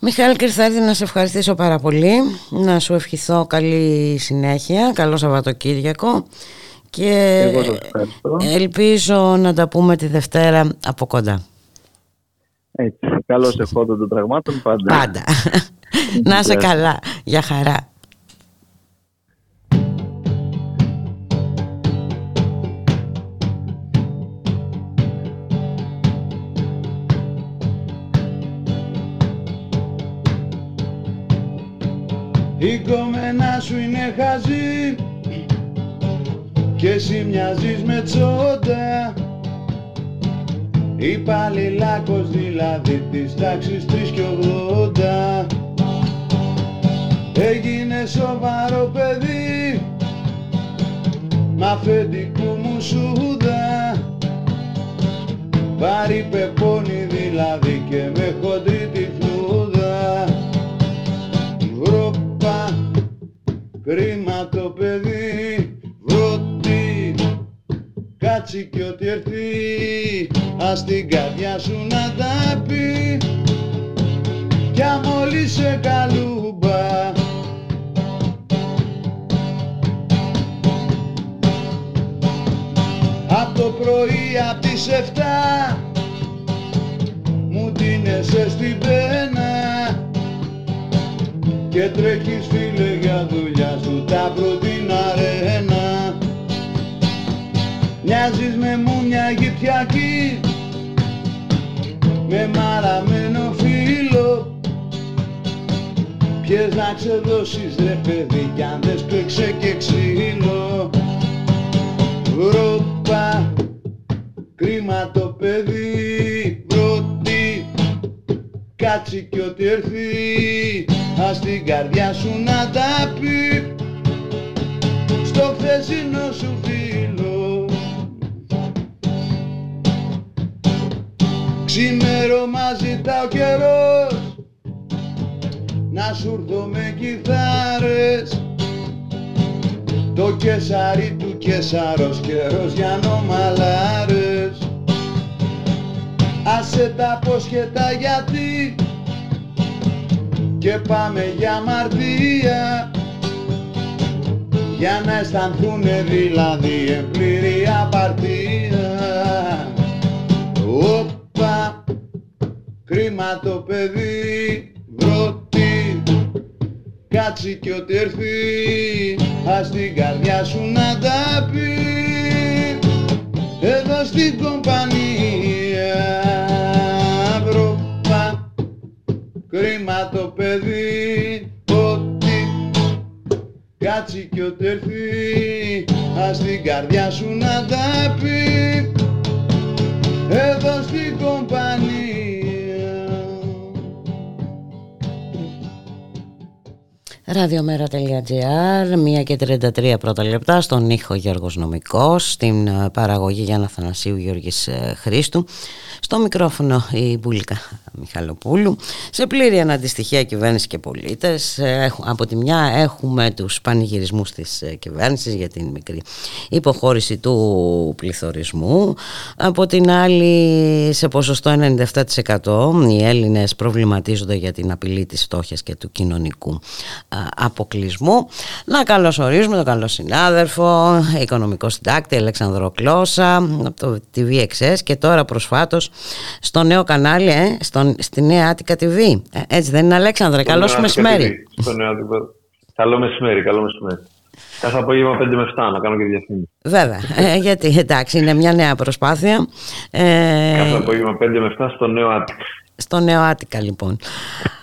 Μιχάλη Κριθαρίδη, να σε ευχαριστήσω πάρα πολύ, να σου ευχηθώ καλή συνέχεια, καλό Σαββατοκύριακο και ελπίζω να τα πούμε τη Δευτέρα από κοντά. Έτσι, καλώς ευχόντων των πραγμάτων πάντα. Να είσαι καλά, για χαρά. Η κομμένα σου είναι χαζή και εσύ μοιάζεις με τσόντα, υπαλληλάκος δηλαδή της τάξης 3,80. Έγινε σοβαρό παιδί μ' αφεντικού μου σούδα, βαρύ πεπώνει δηλαδή και με χοντρή τη φλούδα. Βρόπα, κρίμα το παιδί, βρώτη, κάτσι κι ό,τι έρθει, ας την καρδιά σου να τα πει κι αμόλυσε σε καλούμπα. Απ' το πρωί απ' τις 7 μου τίνεσαι στην πένα και τρέχεις φίλε για δουλειά σου Ταύρου την αρένα. Μοιάζεις με μουνιά Αιγυπτιακή με μαραμένο φίλο, ποιες να ξεδώσεις ρε παιδί κι αν δες παίξε και ξύλο. Ρόπα, κρίμα το παιδί, πρώτη, κάτσι κι ό,τι έρθει, ας την καρδιά σου να τα πει στο χθεσινό σου φίλο. Ξημέρωμα ζητά ο καιρός να σου έρθω με κιθάρες, το κεσάρι του κεσάρος καιρός για νομαλάρες. Άσε τα πόσχετα γιατί και πάμε για μαρτία, για να αισθανθούνε δηλαδή εμπλήρη απαρτία. Όπα, κρίμα το παιδί, βρώτη, κάτσι κι ό,τι έρθει, ας την καρδιά σου να τα πει εδώ στην κομπανία. Βρώπα, κρίμα το παιδί, ότι κάτσι κι ό,τι έρθει, ας την καρδιά σου να τα πει εδώ στην κομπανία. radiomera.gr, 1:33 πρώτα λεπτά, στον ήχο Γιώργος Νομικός, στην παραγωγή Γιάννα Αθανασίου, Γιώργης Χρήστου, στο μικρόφωνο η Μπούλικα Μιχαλοπούλου. Σε πλήρη αναντιστοιχεία κυβέρνηση και πολίτες. Από τη μια έχουμε τους πανηγυρισμούς της κυβέρνησης για την μικρή υποχώρηση του πληθωρισμού, από την άλλη σε ποσοστό 97% οι Έλληνες προβληματίζονται για την απειλή της φτώχειας και του κοινωνικού αποκλεισμού. Να καλωσορίζουμε τον καλό συνάδελφο, οικονομικό συντάκτη Αλεξανδροκλώσα από το TVXS και τώρα προσφάτως στο νέο κανάλι, στη Νέα Άτικα TV. Έτσι δεν είναι, Αλέξανδρε? Καλώς μεσημέρι. Καλό μεσημέρι, καλό μεσημέρι. Κάθε απόγευμα 5 με 7 να κάνω και διαφήμιση. Βέβαια, γιατί εντάξει είναι μια νέα προσπάθεια. Κάθε απόγευμα 5 με 7 στο Νέο Άτικα. Στο Νέο Άτικα λοιπόν.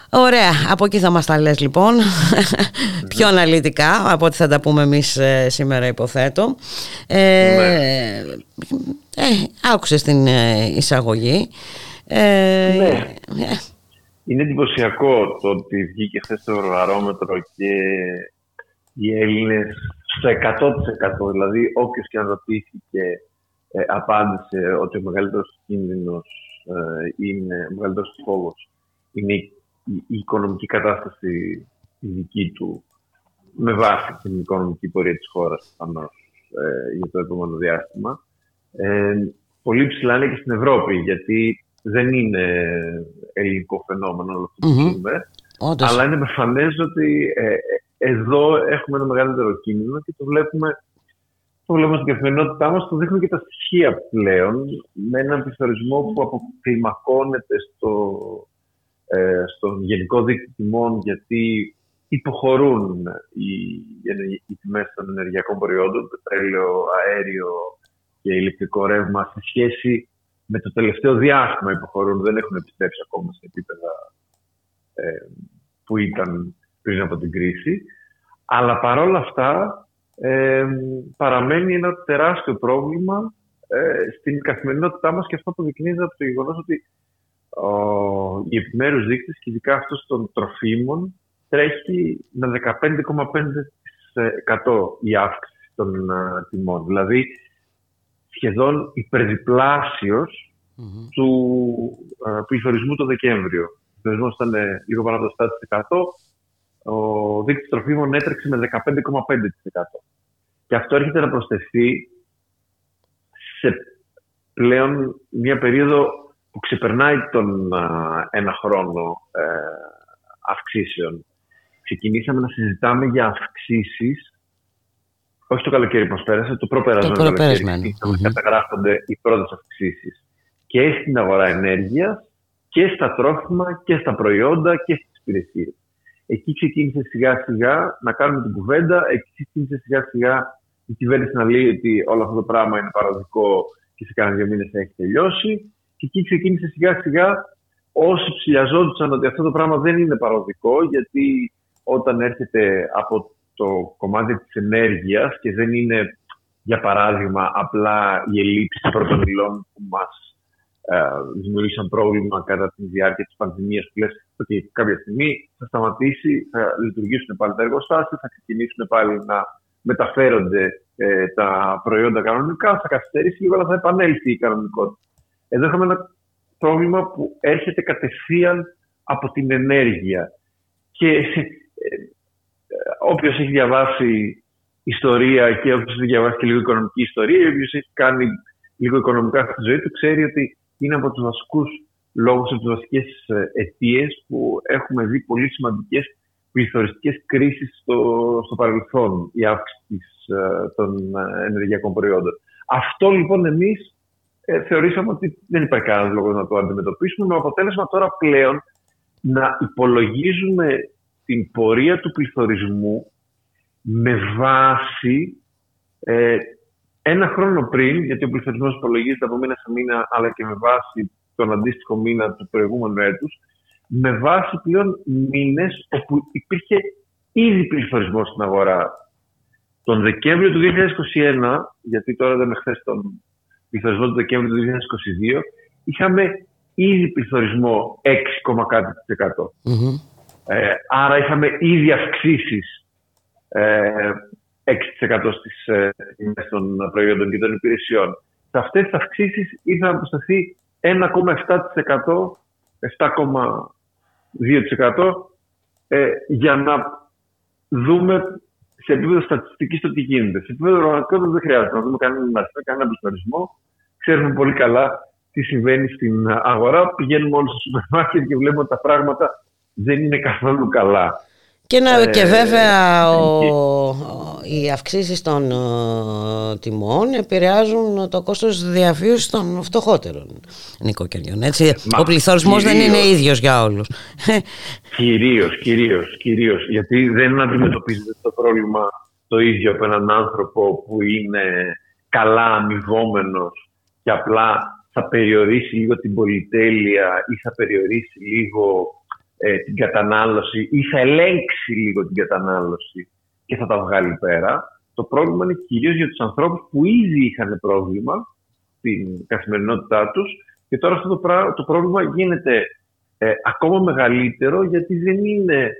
Ωραία, από εκεί θα μας τα λες λοιπόν, πιο αναλυτικά από ό,τι θα τα πούμε εμείς σήμερα, υποθέτω. Άκουσες την εισαγωγή. Ναι. Είναι εντυπωσιακό το ότι βγήκε χθες το Ευρωβαρόμετρο και οι Έλληνες στο 100%. Δηλαδή, όποιος και αν ρωτήθηκε, απάντησε ότι ο μεγαλύτερος κίνδυνος είναι, ο μεγαλύτερος φόβος είναι η οικονομική κατάσταση η δική του, με βάση την οικονομική πορεία της χώρας προφανώς για το επόμενο διάστημα. Πολύ ψηλά είναι και στην Ευρώπη, γιατί δεν είναι ελληνικό φαινόμενο όλο αυτό που ζούμε. Αλλά είναι προφανές ότι εδώ έχουμε ένα μεγαλύτερο κίνδυνο και το βλέπουμε στην καθημερινότητά μας, το δείχνουν και τα στοιχεία πλέον, με έναν πληθωρισμό που αποκλιμακώνεται στον γενικό δείκτη τιμών, γιατί υποχωρούν οι τιμές των ενεργειακών προϊόντων, πετρέλαιο, αέριο και ηλεκτρικό ρεύμα, σε σχέση με το τελευταίο διάστημα υποχωρούν, δεν έχουν επιστρέψει ακόμα σε επίπεδα που ήταν πριν από την κρίση. Αλλά παρόλα αυτά παραμένει ένα τεράστιο πρόβλημα στην καθημερινότητά μας, και αυτό αποδεικνύεται από το γεγονός ότι οι επιμέρους δείκτες, και ειδικά αυτός των τροφίμων, τρέχει με 15,5% η αύξηση των τιμών. Δηλαδή σχεδόν υπερδιπλάσιος του πληθωρισμού το Δεκέμβριο. Ο πληθωρισμός ήταν λίγο πάνω από το 7%. Ο δείκτης τροφίμων έτρεξε με 15,5%. Και αυτό έρχεται να προσθεθεί σε πλέον μια περίοδο που ξεπερνάει τον ένα χρόνο αυξήσεων. Ξεκινήσαμε να συζητάμε για αυξήσεις, όχι το καλοκαίρι που μας πέρασε, το προπερασμένο καλοκαίρι. Καταγράφονται οι πρώτες αυξήσεις και στην αγορά ενέργειας και στα τρόφιμα και στα προϊόντα και στις υπηρεσίες. Εκεί ξεκίνησε σιγά σιγά να κάνουμε την κουβέντα. Εκεί ξεκίνησε σιγά σιγά η κυβέρνηση να λέει ότι όλο αυτό το πράγμα είναι παραδικό και σε κάνα δύο μήνες θα έχει τελειώσει. Και εκεί ξεκίνησε σιγά σιγά όσοι ψηλιαζόντουσαν ότι αυτό το πράγμα δεν είναι παραδικό, γιατί όταν έρχεται από το κομμάτι της ενέργειας και δεν είναι, για παράδειγμα, απλά η ελλείψη πρώτων υλών που μας δημιούργησαν πρόβλημα κατά τη διάρκεια της πανδημίας, που λες ότι κάποια στιγμή θα σταματήσει, θα λειτουργήσουν πάλι τα εργοστάσια, θα ξεκινήσουν πάλι να μεταφέρονται τα προϊόντα κανονικά, θα καθυστερήσει λίγο, αλλά θα επανέλθει η κανονικότητα. Εδώ είχαμε ένα πρόβλημα που έρχεται κατευθείαν από την ενέργεια. Και όποιος έχει διαβάσει ιστορία και όποιος έχει διαβάσει και λίγο οικονομική ιστορία, όποιος έχει κάνει λίγο οικονομικά στη ζωή του, ξέρει ότι είναι από τους βασικούς λόγους, από τις βασικές αιτίες που έχουμε δει πολύ σημαντικές πληθωριστικές κρίσεις στο παρελθόν, η αύξηση των ενεργειακών προϊόντων. Αυτό λοιπόν εμείς θεωρήσαμε ότι δεν υπάρχει κανένας λόγος να το αντιμετωπίσουμε, με αποτέλεσμα τώρα πλέον να υπολογίζουμε την πορεία του πληθωρισμού με βάση ένα χρόνο πριν, γιατί ο πληθωρισμός υπολογίζεται από μήνα σε μήνα, αλλά και με βάση τον αντίστοιχο μήνα του προηγούμενου έτους, με βάση πλέον μήνες όπου υπήρχε ήδη πληθωρισμός στην αγορά. Τον Δεκέμβριο του 2021, γιατί τώρα δεν χθες τον πληθωρισμό του Δεκέμβριου του 2022, είχαμε ήδη πληθωρισμό 6,1%. Άρα είχαμε ήδη αυξήσεις 6% στις τιμές των προϊόντων και των υπηρεσιών. Σε αυτές τις αυξήσεις ήρθε να προσταθεί 1,7%, 7,2% για να δούμε σε επίπεδο στατιστικής το τι γίνεται. Σε επίπεδο πραγματικότητας δεν χρειάζεται να δούμε κανένα πληθωρισμό. Ξέρουμε πολύ καλά τι συμβαίνει στην αγορά. Πηγαίνουμε όλοι στο σούπερ μάρκετ και βλέπουμε ότι τα πράγματα δεν είναι καθόλου καλά. Και βέβαια οι αυξήσεις των τιμών επηρεάζουν το κόστος διαβίωσης των φτωχότερων νοικοκυριών. Ο πληθωρισμός δεν είναι ίδιος για όλους. Κυρίως, γιατί δεν αντιμετωπίζεται το πρόβλημα το ίδιο από έναν άνθρωπο που είναι καλά αμοιβόμενος και απλά θα περιορίσει λίγο την πολυτέλεια ή θα περιορίσει λίγο την κατανάλωση ή θα ελέγξει λίγο την κατανάλωση και θα τα βγάλει πέρα. Το πρόβλημα είναι κυρίως για τους ανθρώπους που ήδη είχαν πρόβλημα στην καθημερινότητά τους, και τώρα αυτό το πρόβλημα γίνεται ακόμα μεγαλύτερο, γιατί δεν είναι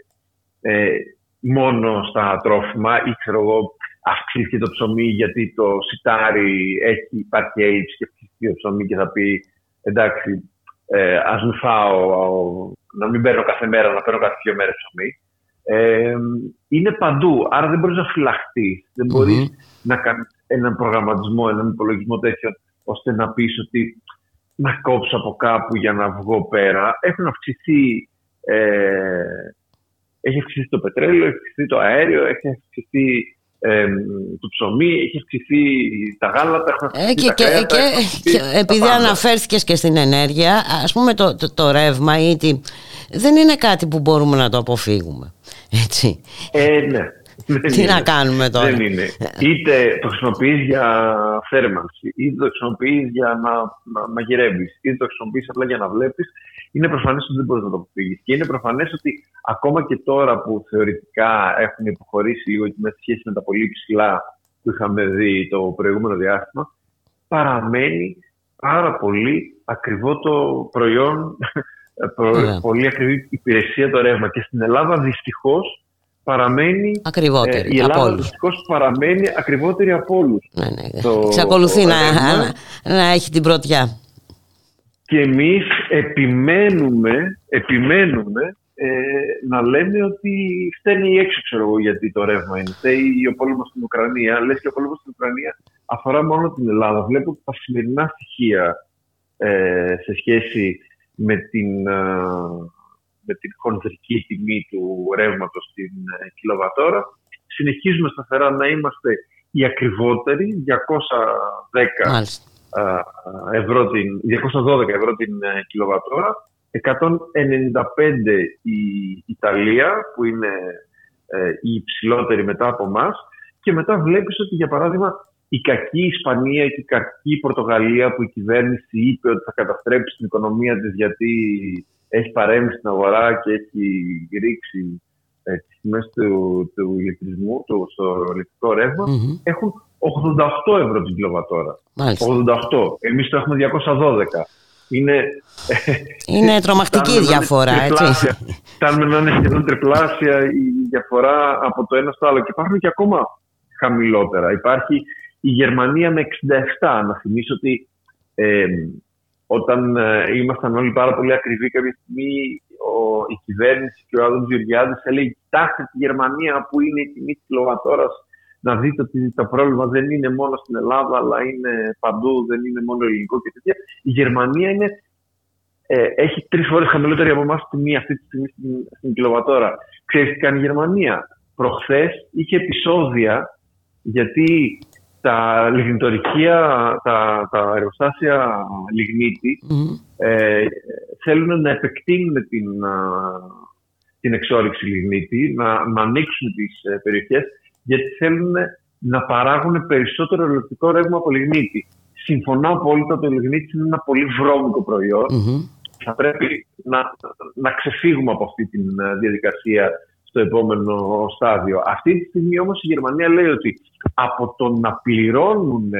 μόνο στα τρόφιμα ή, ξέρω εγώ, αυξήθηκε το ψωμί, γιατί το σιτάρι υπάρχει AIDS και αυξήθηκε το ψωμί και θα πει εντάξει, ας μην φάω, να μην παίρνω κάθε μέρα, να παίρνω κάθε δύο μέρες ψωμί. Είναι παντού, άρα δεν μπορείς να φυλαχτείς, δεν μπορείς να κάνεις έναν προγραμματισμό, έναν υπολογισμό τέτοιο, ώστε να πεις ότι να κόψω από κάπου για να βγω πέρα. Έχει αυξηθεί το πετρέλαιο, έχει αυξηθεί το αέριο, έχει αυξηθεί το ψωμί, έχει αυξηθεί τα γάλατα, τα κρέατα, επειδή αναφέρθηκες και στην ενέργεια, ας πούμε το ρεύμα ή τι, δεν είναι κάτι που μπορούμε να το αποφύγουμε, έτσι. Ναι. Να κάνουμε τώρα. Δεν είναι. Είτε το χρησιμοποιείς για θέρμανση, είτε το χρησιμοποιείς για να μαγειρεύεις, είτε το χρησιμοποιείς απλά για να βλέπεις. Είναι προφανές ότι δεν μπορείς να το αποφύγεις. Και είναι προφανές ότι ακόμα και τώρα που θεωρητικά έχουν υποχωρήσει λίγο και με σχέση με τα πολύ ψηλά που είχαμε δει το προηγούμενο διάστημα, παραμένει πάρα πολύ ακριβό το προϊόν, πολύ ακριβή υπηρεσία το ρεύμα. Και στην Ελλάδα δυστυχώς παραμένει η Ελλάδα δυστυχώς παραμένει ακριβότερη από όλους. Εξακολουθεί να έχει την πρωτιά. Και εμείς επιμένουμε να λέμε ότι φταίνει έξω, ξέρω εγώ, γιατί το ρεύμα είναι. Φταίει ο πόλεμος στην Ουκρανία. Λες και ο πόλεμος στην Ουκρανία αφορά μόνο την Ελλάδα. Βλέπω ότι τα σημερινά στοιχεία σε σχέση με την χονδρική τιμή του ρεύματος στην κιλοβατόρα, συνεχίζουμε σταθερά να είμαστε οι ακριβότεροι, 212 ευρώ την κιλοβατόρα, 195 η Ιταλία, που είναι η υψηλότερη μετά από μας, και μετά βλέπεις ότι, για παράδειγμα, η κακή Ισπανία και η κακή Πορτογαλία, που η κυβέρνηση είπε ότι θα καταστρέψει την οικονομία της γιατί έχει παρέμβει στην αγορά και έχει ρίξει τις τιμές του ηλεκτρισμού, στο ηλεκτρικό ρεύμα, έχουν 88 ευρώ την κιλοβατόρα. 88. Εμείς το έχουμε 212. Είναι τρομακτική διαφορά, έτσι. Φτάνουμε να είναι σχεδόν τριπλάσια η διαφορά από το ένα στο άλλο. Και υπάρχουν και ακόμα χαμηλότερα. Υπάρχει η Γερμανία με 67. Να θυμίσω ότι όταν ήμασταν όλοι πάρα πολύ ακριβοί, κάποια στιγμή η κυβέρνηση και ο Άδωνις Γεωργιάδης έλεγε: κοιτάξτε τη Γερμανία που είναι η τιμή της κιλοβατόρας, να δείτε ότι το πρόβλημα δεν είναι μόνο στην Ελλάδα, αλλά είναι παντού, δεν είναι μόνο ελληνικό και τέτοια. Η Γερμανία έχει 3 φορές χαμηλότερη από εμάς τιμή αυτή τη στιγμή στην κιλοβατόρα. Ξέρετε τι κάνει η Γερμανία? Προχθές είχε επεισόδια, γιατί τα λιγνητορυχεία, τα εργοστάσια λιγνίτη θέλουν να επεκτείνουν την εξόρυξη λιγνίτη, να ανοίξουν τις περιοχές, γιατί θέλουν να παράγουν περισσότερο ελεκτρικό ρεύμα από λιγνίτη. Συμφωνώ απόλυτα, το λιγνίτη είναι ένα πολύ βρώμικο προϊόν. Θα πρέπει να ξεφύγουμε από αυτή τη διαδικασία στο επόμενο στάδιο. Αυτή τη στιγμή όμως η Γερμανία λέει ότι από το να πληρώνουν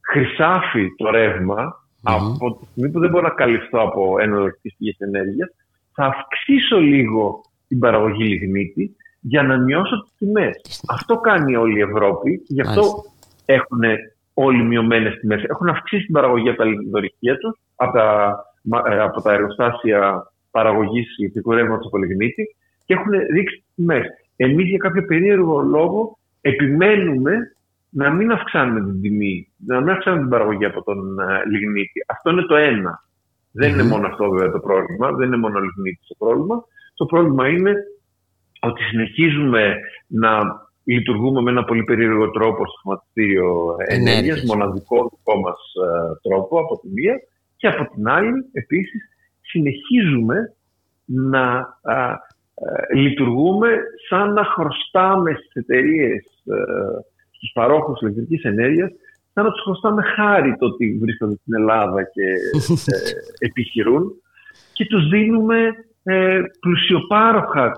χρυσάφι το ρεύμα, από τη στιγμή που δεν μπορώ να καλυφθώ από εναλλακτικές πηγές ενέργειας, θα αυξήσω λίγο την παραγωγή λιγνίτη για να μειώσω τις τιμές. Αυτό κάνει όλη η Ευρώπη και γι' αυτό έχουν όλοι μειωμένες τιμές. Έχουν αυξήσει την παραγωγή από τα λιγνητορυχεία τους, από τα εργοστάσια παραγωγής ηλεκτρικού ρεύματος από λιγνίτη, και έχουν ρίξει τιμές. Εμείς για κάποιο περίεργο λόγο επιμένουμε να μην αυξάνουμε την τιμή, να μην αυξάνουμε την παραγωγή από τον λιγνίτη. Αυτό είναι το ένα. Δεν είναι μόνο αυτό βέβαια το πρόβλημα, δεν είναι μόνο ο λιγνίτης το πρόβλημα. Το πρόβλημα είναι ότι συνεχίζουμε να λειτουργούμε με ένα πολύ περίεργο τρόπο στο χρηματιστήριο ενέργειας, μοναδικό δικό μας τρόπο από τη μία, και από την άλλη επίσης συνεχίζουμε να λειτουργούμε σαν να χρωστάμε στις εταιρείες, στους παρόχους ηλεκτρικής ενέργειας, σαν να τους χρωστάμε χάρη το ότι βρίσκονται στην Ελλάδα και επιχειρούν, και τους δίνουμε πλουσιοπάροχα,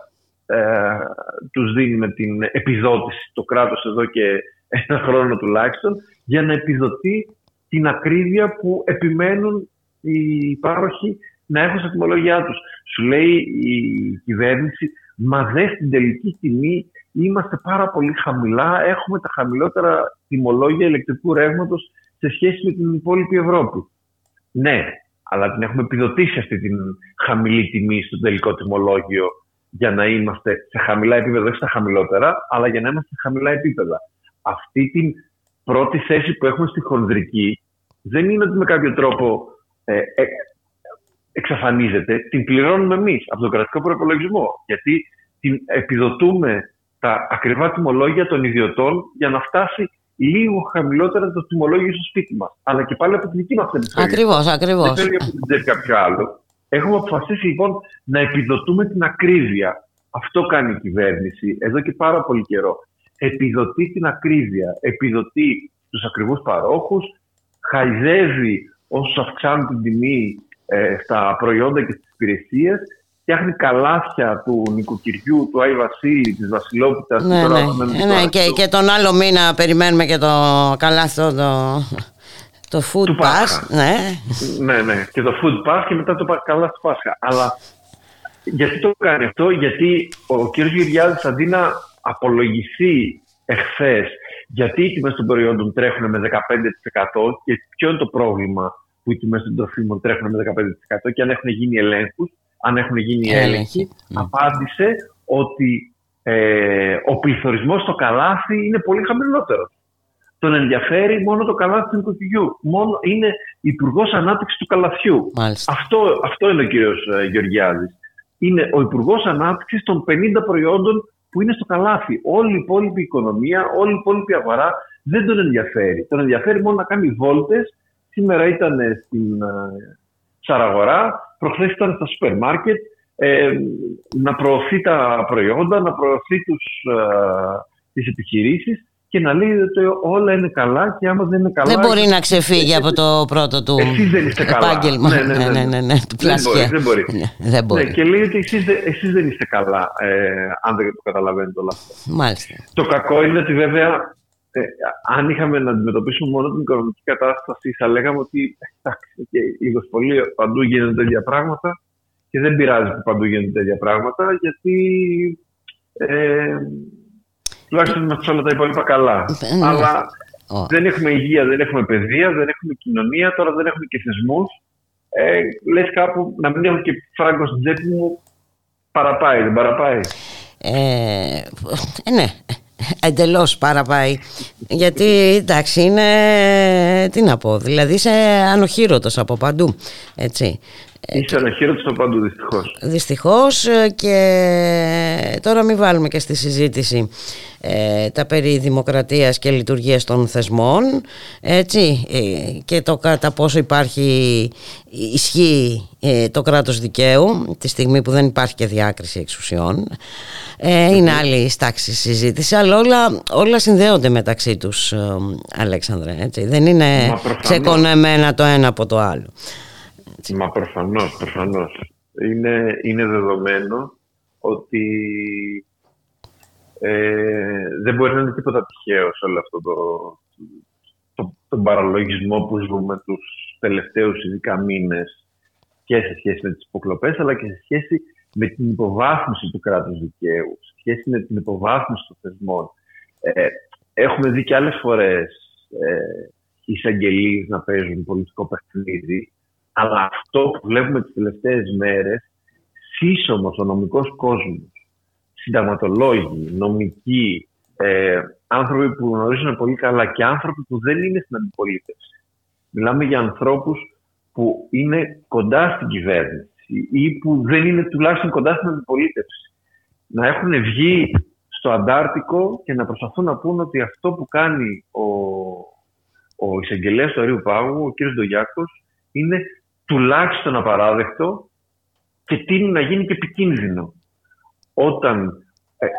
τους δίνουμε την επιδότηση, το κράτος εδώ και ένα χρόνο τουλάχιστον, για να επιδοτεί την ακρίβεια που επιμένουν οι πάροχοι να έχουν στα τιμολόγια τους. Σου λέει η κυβέρνηση, μα δε στην τελική τιμή είμαστε πάρα πολύ χαμηλά. Έχουμε τα χαμηλότερα τιμολόγια ηλεκτρικού ρεύματος σε σχέση με την υπόλοιπη Ευρώπη. Ναι, αλλά την έχουμε επιδοτήσει αυτή την χαμηλή τιμή στο τελικό τιμολόγιο για να είμαστε σε χαμηλά επίπεδα, όχι στα χαμηλότερα, αλλά για να είμαστε σε χαμηλά επίπεδα. Αυτή την πρώτη θέση που έχουμε στη χονδρική δεν είναι ότι με κάποιο τρόπο εξαφανίζεται. Την πληρώνουμε εμείς από τον κρατικό προϋπολογισμό, γιατί την επιδοτούμε τα ακριβά τιμολόγια των ιδιωτών για να φτάσει λίγο χαμηλότερα το τιμολόγιο στο σπίτι μας. Αλλά και πάλι από τη δική μας περιφέρεια. Ακριβώς. Δεν θέλει να πει κάποιο άλλο. Έχουμε αποφασίσει λοιπόν να επιδοτούμε την ακρίβεια. Αυτό κάνει η κυβέρνηση εδώ και πάρα πολύ καιρό. Επιδοτεί την ακρίβεια, επιδοτεί τους ακριβούς παρόχους, χαϊδεύει όσους αυξάνουν την τιμή στα προϊόντα και στις υπηρεσίες, φτιάχνει καλάθια του νοικοκυριού, του Άι Βασίλη, της Βασιλόπιτας. Ναι. Και τον άλλο μήνα περιμένουμε και το καλάθι το food pass. Ναι, και το food pass και μετά το καλάθι του Πάσχα. Αλλά γιατί το κάνει αυτό? Γιατί ο κ. Γεωργιάδης αντί να απολογηθεί εχθές γιατί οι τιμές των προϊόντων τρέχουν με 15% και ποιο είναι το πρόβλημα που οι τιμές των τροφίμων τρέχουν με 15% και αν έχουν γίνει ελέγχους, απάντησε ότι ο πληθωρισμός στο καλάθι είναι πολύ χαμηλότερο. Τον ενδιαφέρει μόνο το καλάθι του νοικοκυριού. Μόνο είναι υπουργός ανάπτυξης του καλαθιού. Αυτό είναι ο κύριος Γεωργιάδης. Είναι ο υπουργός ανάπτυξης των 50 προϊόντων που είναι στο καλάθι. Όλη η υπόλοιπη οικονομία, όλη η υπόλοιπη αγορά δεν τον ενδιαφέρει. Τον ενδιαφέρει μόνο να κάνει βόλτες. Σήμερα ήταν στην Σαραγορά, προχθές ήταν στα σούπερ μάρκετ, να προωθεί τα προϊόντα, να προωθεί τις επιχειρήσεις και να λέει ότι όλα είναι καλά και άμα δεν είναι καλά... Δεν μπορεί να ξεφύγει από το πρώτο του επάγγελμα. Ναι. Δεν μπορεί. Και λέει ότι εσείς δεν είστε καλά, αν δεν το καταλαβαίνετε όλα αυτά. Μάλιστα. Το κακό είναι ότι βέβαια... αν είχαμε να αντιμετωπίσουμε μόνο την οικονομική κατάσταση, θα λέγαμε ότι οι δοσπολοί παντού γίνονται τέτοια πράγματα και δεν πειράζει που παντού γίνονται τέτοια πράγματα, γιατί τουλάχιστον είμαστε όλα τα υπόλοιπα καλά. Αλλά δεν έχουμε υγεία, δεν έχουμε παιδεία, δεν έχουμε κοινωνία, τώρα δεν έχουμε και θεσμούς. Λες κάπου να μην έχω και φράγκο στην τσέπη μου, δεν παραπάει. Ναι. Εντελώς παραπάει. Γιατί εντάξει, είναι. Τι να πω, δηλαδή είσαι ανοχήρωτος από παντού. Έτσι. Είσαι ανοχήρωτος από παντού, δυστυχώς. Δυστυχώς, και τώρα μην βάλουμε και στη συζήτηση τα περί δημοκρατίας και λειτουργίας των θεσμών. Έτσι. Και το κατά πόσο ισχύει το κράτος δικαίου, τη στιγμή που δεν υπάρχει και διάκριση εξουσιών. Είναι άλλη στάξη συζήτηση, αλλά όλα συνδέονται μεταξύ τους, Αλέξανδρε, έτσι. Δεν είναι ξεκονεμένα το ένα από το άλλο. Έτσι. Μα προφανώς. Είναι δεδομένο ότι δεν μπορεί να είναι τίποτα τυχαίο σε όλο αυτό τον παραλογισμό που ζούμε τους τελευταίους ειδικά μήνες, και σε σχέση με τις υποκλοπές, αλλά και σε σχέση με την υποβάθμιση του κράτους δικαίου, σε σχέση με την υποβάθμιση των θεσμών. Έχουμε δει και άλλες φορές οι εισαγγελείς να παίζουν πολιτικό παιχνίδι, αλλά αυτό που βλέπουμε τις τελευταίες μέρες, σύσσωμος ο νομικός κόσμος, συνταγματολόγοι, νομικοί, άνθρωποι που γνωρίζουν πολύ καλά και άνθρωποι που δεν είναι στην αντιπολίτευση. Μιλάμε για ανθρώπους που είναι κοντά στην κυβέρνηση ή που δεν είναι τουλάχιστον κοντά στην αντιπολίτευση, να έχουν βγει στο Αντάρτικο και να προσπαθούν να πούν ότι αυτό που κάνει ο εισαγγελέας του Αρείου Πάγου, ο κ. Ντογιάκος, είναι τουλάχιστον απαράδεκτο και τείνει να γίνει και επικίνδυνο. Όταν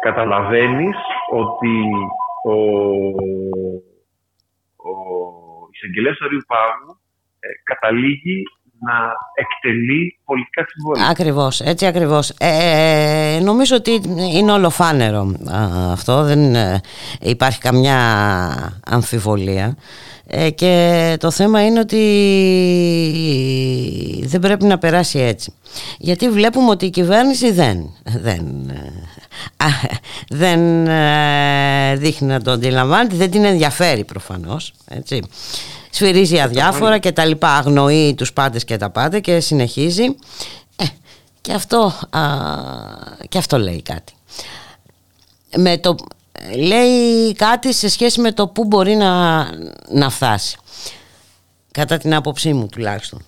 καταλαβαίνεις ότι ο εισαγγελέας του Αρείου Πάγου καταλήγει να εκτελεί πολιτικά συμβόλαια. Ακριβώς. Νομίζω ότι είναι ολοφάνερο αυτό, δεν υπάρχει καμιά αμφιβολία. Και το θέμα είναι ότι δεν πρέπει να περάσει έτσι. Γιατί βλέπουμε ότι η κυβέρνηση δεν δεν δείχνει να το αντιλαμβάνεται, δεν την ενδιαφέρει προφανώς, έτσι. Σφυρίζει αδιάφορα και τα λοιπά, αγνοεί τους πάντες και τα πάντα και συνεχίζει. Και αυτό, και αυτό λέει κάτι. Λέει κάτι σε σχέση με το πού μπορεί να φτάσει. Κατά την άποψή μου τουλάχιστον.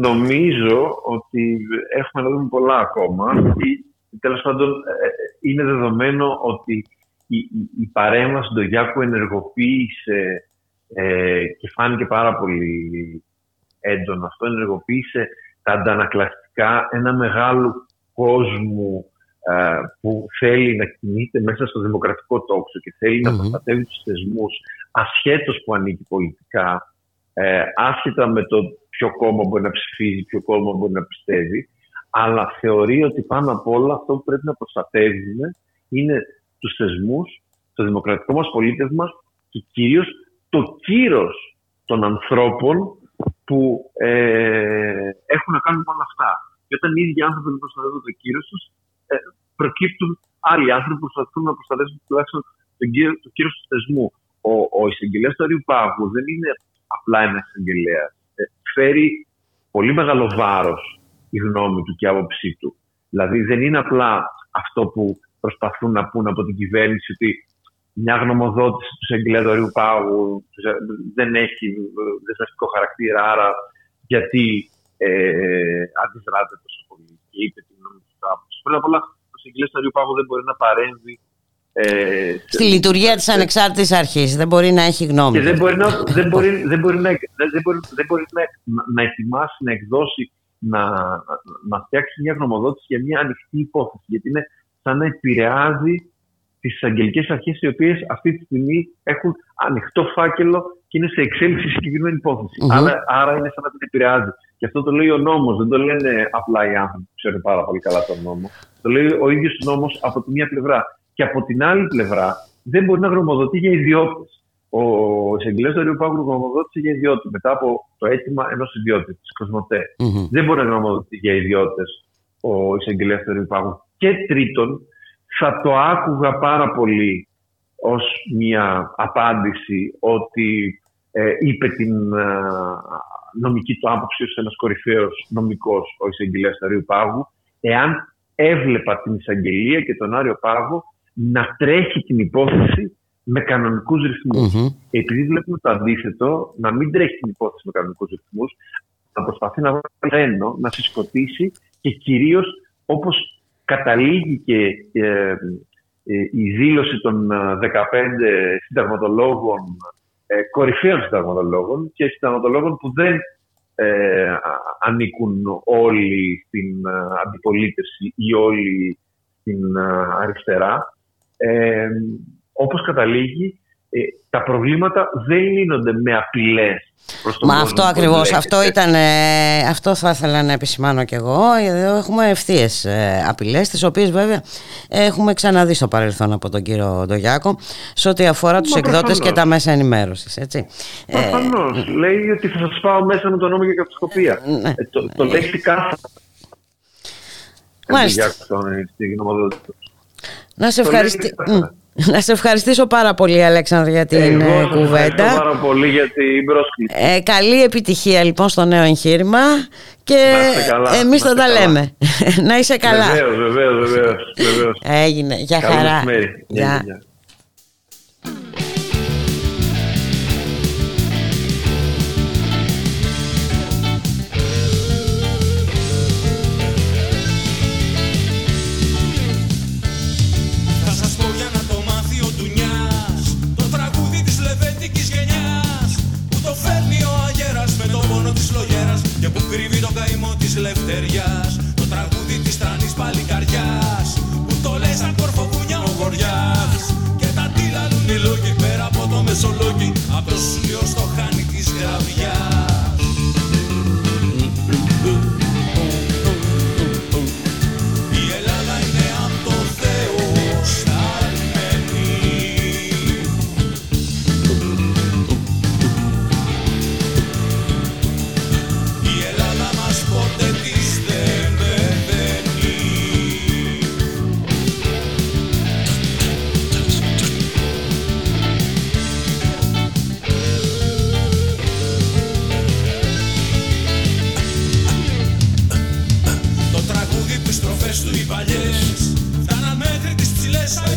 Νομίζω ότι έχουμε να δούμε πολλά ακόμα. Τέλος πάντων, είναι δεδομένο ότι η παρέμβαση του Ντογιάκου ενεργοποίησε και φάνηκε πάρα πολύ έντονο αυτό, ενεργοποίησε τα αντανακλαστικά ένα μεγάλο κόσμο που θέλει να κινείται μέσα στο δημοκρατικό τόξο και θέλει να προστατεύει τους θεσμούς ασχέτως που ανήκει πολιτικά, άσχετα με το ποιο κόμμα μπορεί να ψηφίζει, ποιο κόμμα μπορεί να πιστεύει, αλλά θεωρεί ότι πάνω απ' όλα αυτό που πρέπει να προστατεύουμε είναι τους θεσμούς, το δημοκρατικό μας πολίτευμα και κυρίως το κύρος των ανθρώπων που έχουν να κάνουν όλα αυτά. Και όταν οι ίδιοι άνθρωποι δεν προστατεύουν το κύρος τους, προκύπτουν άλλοι άνθρωποι που προσπαθούν να προστατεύσουν τουλάχιστον το κύρος του θεσμού. Ο εισαγγελέας του Αριού Πάγου δεν είναι απλά ένας εισαγγελέας. Φέρει πολύ μεγάλο βάρος η γνώμη του και η άποψή του. Δηλαδή δεν είναι απλά αυτό που προσπαθούν να πούν από την κυβέρνηση ότι μια γνωμοδότηση του εισαγγελέα του Αριού Πάγου δεν έχει δεσμευτικό χαρακτήρα, άρα γιατί αντιδράτε τόσο πολύ και είπε την γνώμη του άποψη. Πρώτα απ' όλα, ο εισαγγελέας του Αριού Πάγου δεν μπορεί να παρέμβει στη λειτουργία της ανεξάρτητης αρχής. Δεν μπορεί να έχει γνώμη. Και δεν μπορεί να ετοιμάσει, να εκδώσει, να φτιάξει μια γνωμοδότηση για μια ανοιχτή υπόθεση. Γιατί είναι σαν να επηρεάζει τις εισαγγελικές αρχές, οι οποίες αυτή τη στιγμή έχουν ανοιχτό φάκελο και είναι σε εξέλιξη συγκεκριμένη υπόθεση. Άρα είναι σαν να την επηρεάζει. Και αυτό το λέει ο νόμος, δεν το λένε απλά οι άνθρωποι που ξέρουν πάρα πολύ καλά τον νόμο. Το λέει ο ίδιος νόμος από τη μία πλευρά. Και από την άλλη πλευρά δεν μπορεί να γνωμοδοτεί για ιδιώτες. Ο εισαγγελέας του Αριού Πάγου γνωμοδότησε για ιδιώτη μετά από το αίτημα ενός ιδιώτη, της Κοσμοτέ. Δεν μπορεί να γνωμοδοτεί για ιδιώτες ο εισαγγελέας του Αριού Πάγου. Και τρίτον, θα το άκουγα πάρα πολύ ως μια απάντηση ότι είπε την νομική του άποψη ως ένας κορυφαίος νομικός ο εισαγγελέας του Αριού Πάγου, εάν έβλεπα την εισαγγελία και τον Άριο Πάγο να τρέχει την υπόθεση με κανονικούς ρυθμούς. Επειδή βλέπουμε το αντίθετο, να μην τρέχει την υπόθεση με κανονικούς ρυθμούς, να προσπαθεί να βρει τρένο, να συσκοτήσει και κυρίως όπως καταλήγει και η δήλωση των 15 συνταγματολόγων, κορυφαίων συνταγματολόγων και συνταγματολόγων που δεν ανήκουν όλοι στην αντιπολίτευση ή όλοι στην αριστερά, όπως καταλήγει, τα προβλήματα δεν λύνονται με απειλές προς τον κόσμο. Αυτό ακριβώς, αυτό θα ήθελα να επισημάνω κι εγώ. Έχουμε ευθείες απειλές, τις οποίες βέβαια έχουμε ξαναδεί στο παρελθόν από τον κύριο Ντογιάκο, σε ό,τι αφορά τους εκδότες και τα μέσα ενημέρωσης, έτσι. Προφανώς, λέει ότι θα σας πάω μέσα με τον νόμο για καυσκοπία. Το λέει κάθε. Μάλιστα. Να σε ευχαριστήσω πάρα πολύ, Αλέξανδρο, για την κουβέντα. Ευχαριστώ πάρα πολύ για την πρόσκληση. Καλή επιτυχία λοιπόν στο νέο εγχείρημα και εμείς θα τα λέμε. Να είσαι καλά. Βεβαίως. Έγινε, για καλή χαρά. Γεια. Που κρύβει τον καημό της λευτεριάς, το τραγούδι της τρανής παλικαριάς, που το λέει σαν κορφοκούνια ο χωριάς.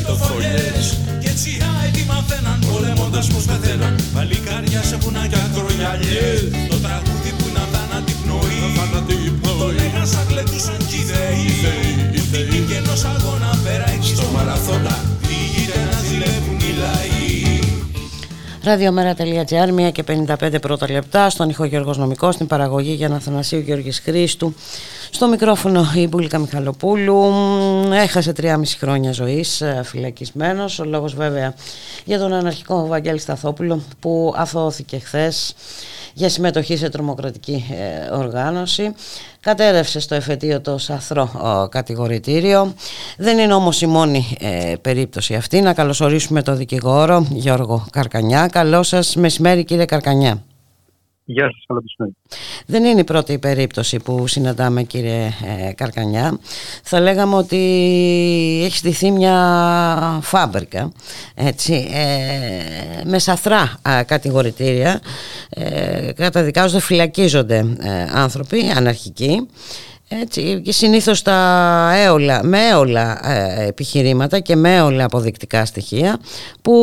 πετοφολιές. Κι έτσι άετοι μαθαίναν, πολεμώντας πως πεθαίναν. Παλικάρια σε πουνάκια κρογιαλιές. Το τραγούδι που είναι αδάνατη πνοή. Τον έχασαν, κλετούσαν κι οι θεοί. Που την νίκη ενός αγώνα πέρα εκεί στο μαραθώνα. Πήγεται να ζηλεύουν οι λαοί. Ραδιομέρα.gr, 1:55 πρώτα λεπτά. Στον ήχο Γιώργος Νομικός, στην παραγωγή Γιάννα Αθανασίου, Γιώργης Χρήστου. Στο μικρόφωνο η Μπούλικα Μιχαλοπούλου. Έχασε 3,5 χρόνια ζωής φυλακισμένος. Ο λόγος βέβαια για τον αναρχικό Βαγγέλη Σταθόπουλο, που αθώθηκε χθες για συμμετοχή σε τρομοκρατική οργάνωση. Κατέρευσε στο εφετείο το σαθρό κατηγορητήριο. Δεν είναι όμως η μόνη περίπτωση αυτή. Να καλωσορίσουμε τον δικηγόρο Γιώργο Καρκανιά. Καλό σας μεσημέρι, κύριε Καρκανιά. Γεια σας, καλό μεσημέρι. Δεν είναι η πρώτη περίπτωση που συναντάμε, κύριε Καρκανιά. Θα λέγαμε ότι έχει στηθεί μια φάμπρικα, έτσι, με σαθρά κατηγορητήρια. Καταδικάζονται, φυλακίζονται άνθρωποι αναρχικοί, έτσι, και συνήθως με έολα επιχειρήματα και με έολα αποδεικτικά στοιχεία που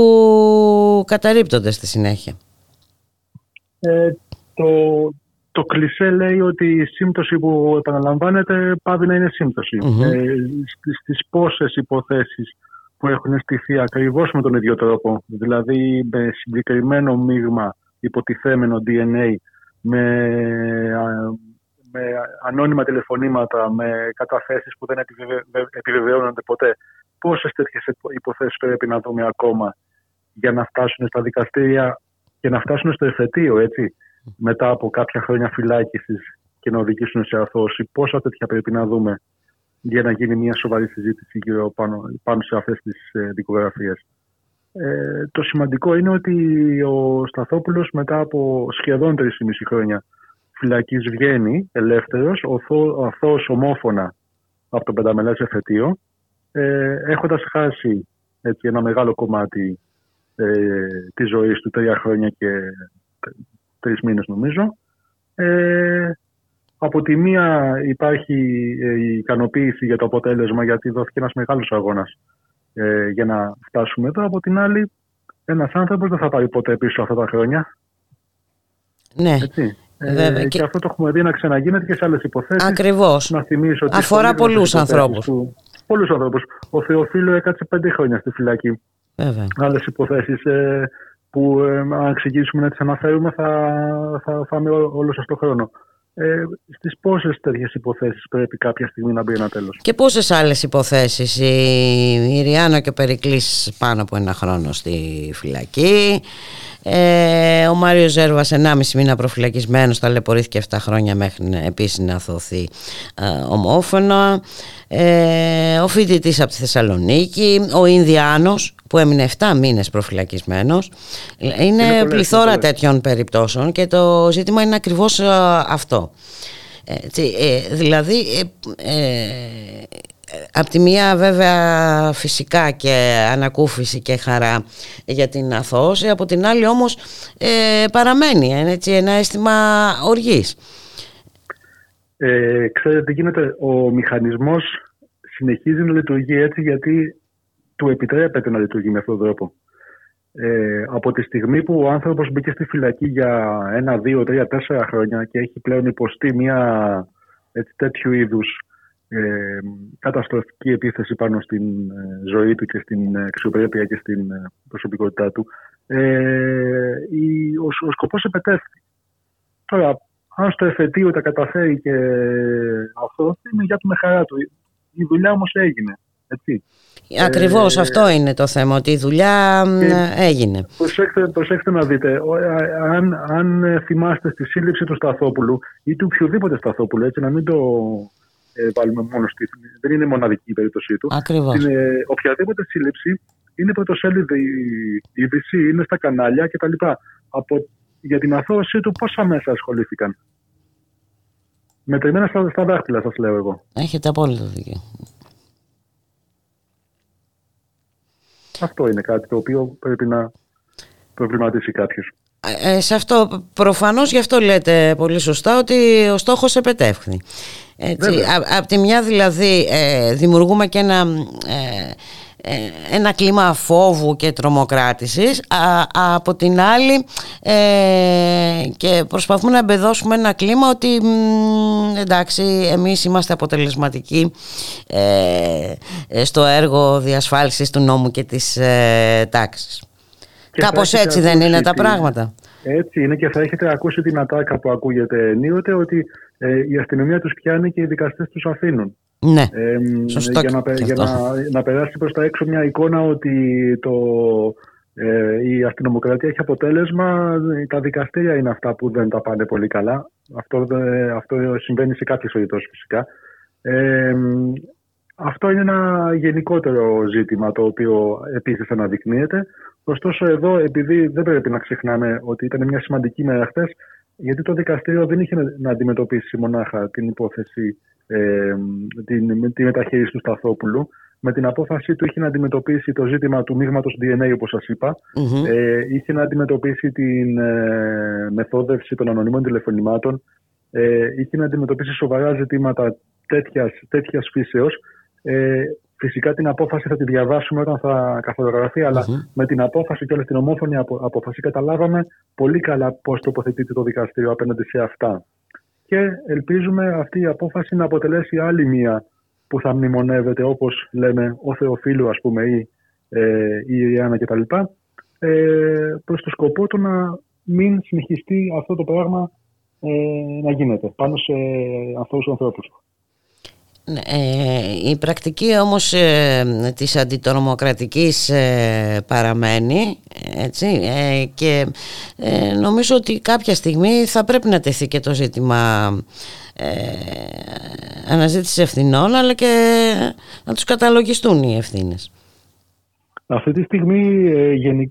καταρρίπτονται στη συνέχεια. Το κλισέ λέει ότι η σύμπτωση που επαναλαμβάνεται πάβει να είναι σύμπτωση. Mm-hmm. Στις πόσες υποθέσεις που έχουν στηθεί ακριβώς με τον ίδιο τρόπο, δηλαδή με συγκεκριμένο μείγμα υποτιθέμενο DNA, με ανώνυμα τηλεφωνήματα, με καταθέσεις που δεν επιβεβαιώνονται ποτέ, πόσες τέτοιες υποθέσεις πρέπει να δούμε ακόμα για να φτάσουν στα δικαστήρια και να φτάσουν στο εφετείο, έτσι, μετά από κάποια χρόνια φυλάκισης και να οδηγήσουν σε αθώωση. Πόσα τέτοια πρέπει να δούμε για να γίνει μια σοβαρή συζήτηση πάνω σε αυτές τις δικογραφίες. Το σημαντικό είναι ότι ο Σταθόπουλος μετά από σχεδόν 3,5 χρόνια φυλακής βγαίνει ελεύθερος, αθώος ομόφωνα από το πενταμελές εφετείο, έχοντας χάσει, έτσι, ένα μεγάλο κομμάτι τη ζωή του, 3 χρόνια και 3 μήνες νομίζω. Από τη μία υπάρχει η ικανοποίηση για το αποτέλεσμα, γιατί δόθηκε ένας μεγάλος αγώνας για να φτάσουμε εδώ. Από την άλλη, ένας άνθρωπος δεν θα πάρει ποτέ πίσω αυτά τα χρόνια. Ναι. Έτσι. Και αυτό το έχουμε δει να ξαναγίνεται και σε άλλες υποθέσεις. Ακριβώς. Να θυμίσω ότι αφορά πολλούς ανθρώπους. Πολλούς ανθρώπους. Ο Θεοφύλλου έκατσε 5 χρόνια στη φυλακή. Βέβαια. Άλλες υποθέσεις που αν ξεκινήσουμε να τις αναφέρουμε θα φάμε όλο σας το χρόνο. Στις πόσες τέτοιες υποθέσεις πρέπει κάποια στιγμή να μπει ένα τέλος. Και πόσες άλλες υποθέσεις. Η Ριάννα και ο Περικλής πάνω από 1 χρόνο στη φυλακή. Ο Μάριος Ζέρβας 1,5 μήνα προφυλακισμένος, ταλαιπωρήθηκε 7 χρόνια μέχρι επίσης να αθωωθεί ομόφωνα. Ο φοιτητής από τη Θεσσαλονίκη, ο Ινδιάνος που έμεινε 7 μήνες προφυλακισμένος. Είναι πληθώρα τέτοιων περιπτώσεων και το ζήτημα είναι ακριβώς αυτό. Δηλαδή, απ' τη μία βέβαια φυσικά και ανακούφιση και χαρά για την αθώωση, από την άλλη όμως παραμένει, έτσι, ένα αίσθημα οργής. Ξέρετε τι γίνεται, ο μηχανισμός συνεχίζει να λειτουργεί έτσι γιατί του επιτρέπεται να λειτουργεί με αυτόν τον τρόπο. Από τη στιγμή που ο άνθρωπος μπήκε στη φυλακή για 1, 2, 3, 4 χρόνια και έχει πλέον υποστεί μια τέτοιου είδους καταστροφική επίθεση πάνω στην ζωή του και στην αξιοπρέπεια και στην προσωπικότητά του, ο σκοπός επετεύχθη. Τώρα, αν στο εφετείο τα καταφέρει και αυτό, είναι για του με χαρά του. Η δουλειά όμως έγινε, έτσι. Ακριβώς, αυτό είναι το θέμα, ότι η δουλειά έγινε. Προσέξτε να δείτε, αν θυμάστε στη σύλληψη του Σταθόπουλου ή του οποιοδήποτε Σταθόπουλου, έτσι, να μην το βάλουμε μόνο στη. Δεν είναι μοναδική η περίπτωσή του. Ακριβώς. Οποιαδήποτε σύλληψη είναι πρωτοσέλιδη είδηση, είναι στα κανάλια κτλ. Για την αθώωσή του, πόσα μέσα ασχολήθηκαν. Μετρημένα στα δάχτυλα, σας λέω εγώ. Έχετε απόλυτο δίκιο. Αυτό είναι κάτι το οποίο πρέπει να προβληματίσει κάποιος. Σε αυτό, προφανώς, γι' αυτό λέτε πολύ σωστά ότι ο στόχος επετεύχθη. Απ' τη μια δηλαδή δημιουργούμε και ένα ένα κλίμα φόβου και τρομοκράτησης, από την άλλη και προσπαθούμε να εμπεδώσουμε ένα κλίμα ότι εντάξει, εμείς είμαστε αποτελεσματικοί στο έργο διασφάλισης του νόμου και της τάξης. Κάπως έτσι δεν είναι τα πράγματα? Έτσι είναι, και θα έχετε ακούσει την ατάκα που ακούγεται ενίοτε, ότι η αστυνομία τους πιάνει και οι δικαστές τους αφήνουν. Ναι, σωστό. Για να περάσει προς τα έξω μια εικόνα ότι η αστυνομοκρατία έχει αποτέλεσμα, τα δικαστήρια είναι αυτά που δεν τα πάνε πολύ καλά. Αυτό συμβαίνει σε κάποιες περιπτώσεις φυσικά. Αυτό είναι ένα γενικότερο ζήτημα το οποίο επίσης αναδεικνύεται. Ωστόσο εδώ, επειδή δεν πρέπει να ξεχνάμε ότι ήταν μια σημαντική μέρα χθες, γιατί το δικαστήριο δεν είχε να αντιμετωπίσει μονάχα την υπόθεση, τη μεταχείριση του Σταθόπουλου. Με την απόφαση του είχε να αντιμετωπίσει το ζήτημα του μείγματος DNA, όπως σας είπα. Mm-hmm. Είχε να αντιμετωπίσει την μεθόδευση των ανωνύμων τηλεφωνημάτων. Είχε να αντιμετωπίσει σοβαρά ζητήματα τέτοιας φύσεως. Φυσικά την απόφαση θα τη διαβάσουμε όταν θα καθοδογραφεί, αλλά mm-hmm. με την απόφαση και όλη την ομόφωνη απόφαση καταλάβαμε πολύ καλά πώς τοποθετείται το δικαστήριο απέναντι σε αυτά. Και ελπίζουμε αυτή η απόφαση να αποτελέσει άλλη μία που θα μνημονεύεται, όπως λέμε, ο Θεοφίλου, ας πούμε, ή η Ιριάννα κτλ. Προς το σκοπό του να μην συνεχιστεί αυτό το πράγμα να γίνεται πάνω σε αυτούς τους ανθρώπους. Η πρακτική όμως της αντιτρομοκρατικής παραμένει, έτσι, και νομίζω ότι κάποια στιγμή θα πρέπει να τεθεί και το ζήτημα αναζήτησης ευθυνών, αλλά και να τους καταλογιστούν οι ευθύνες. Αυτή τη στιγμή,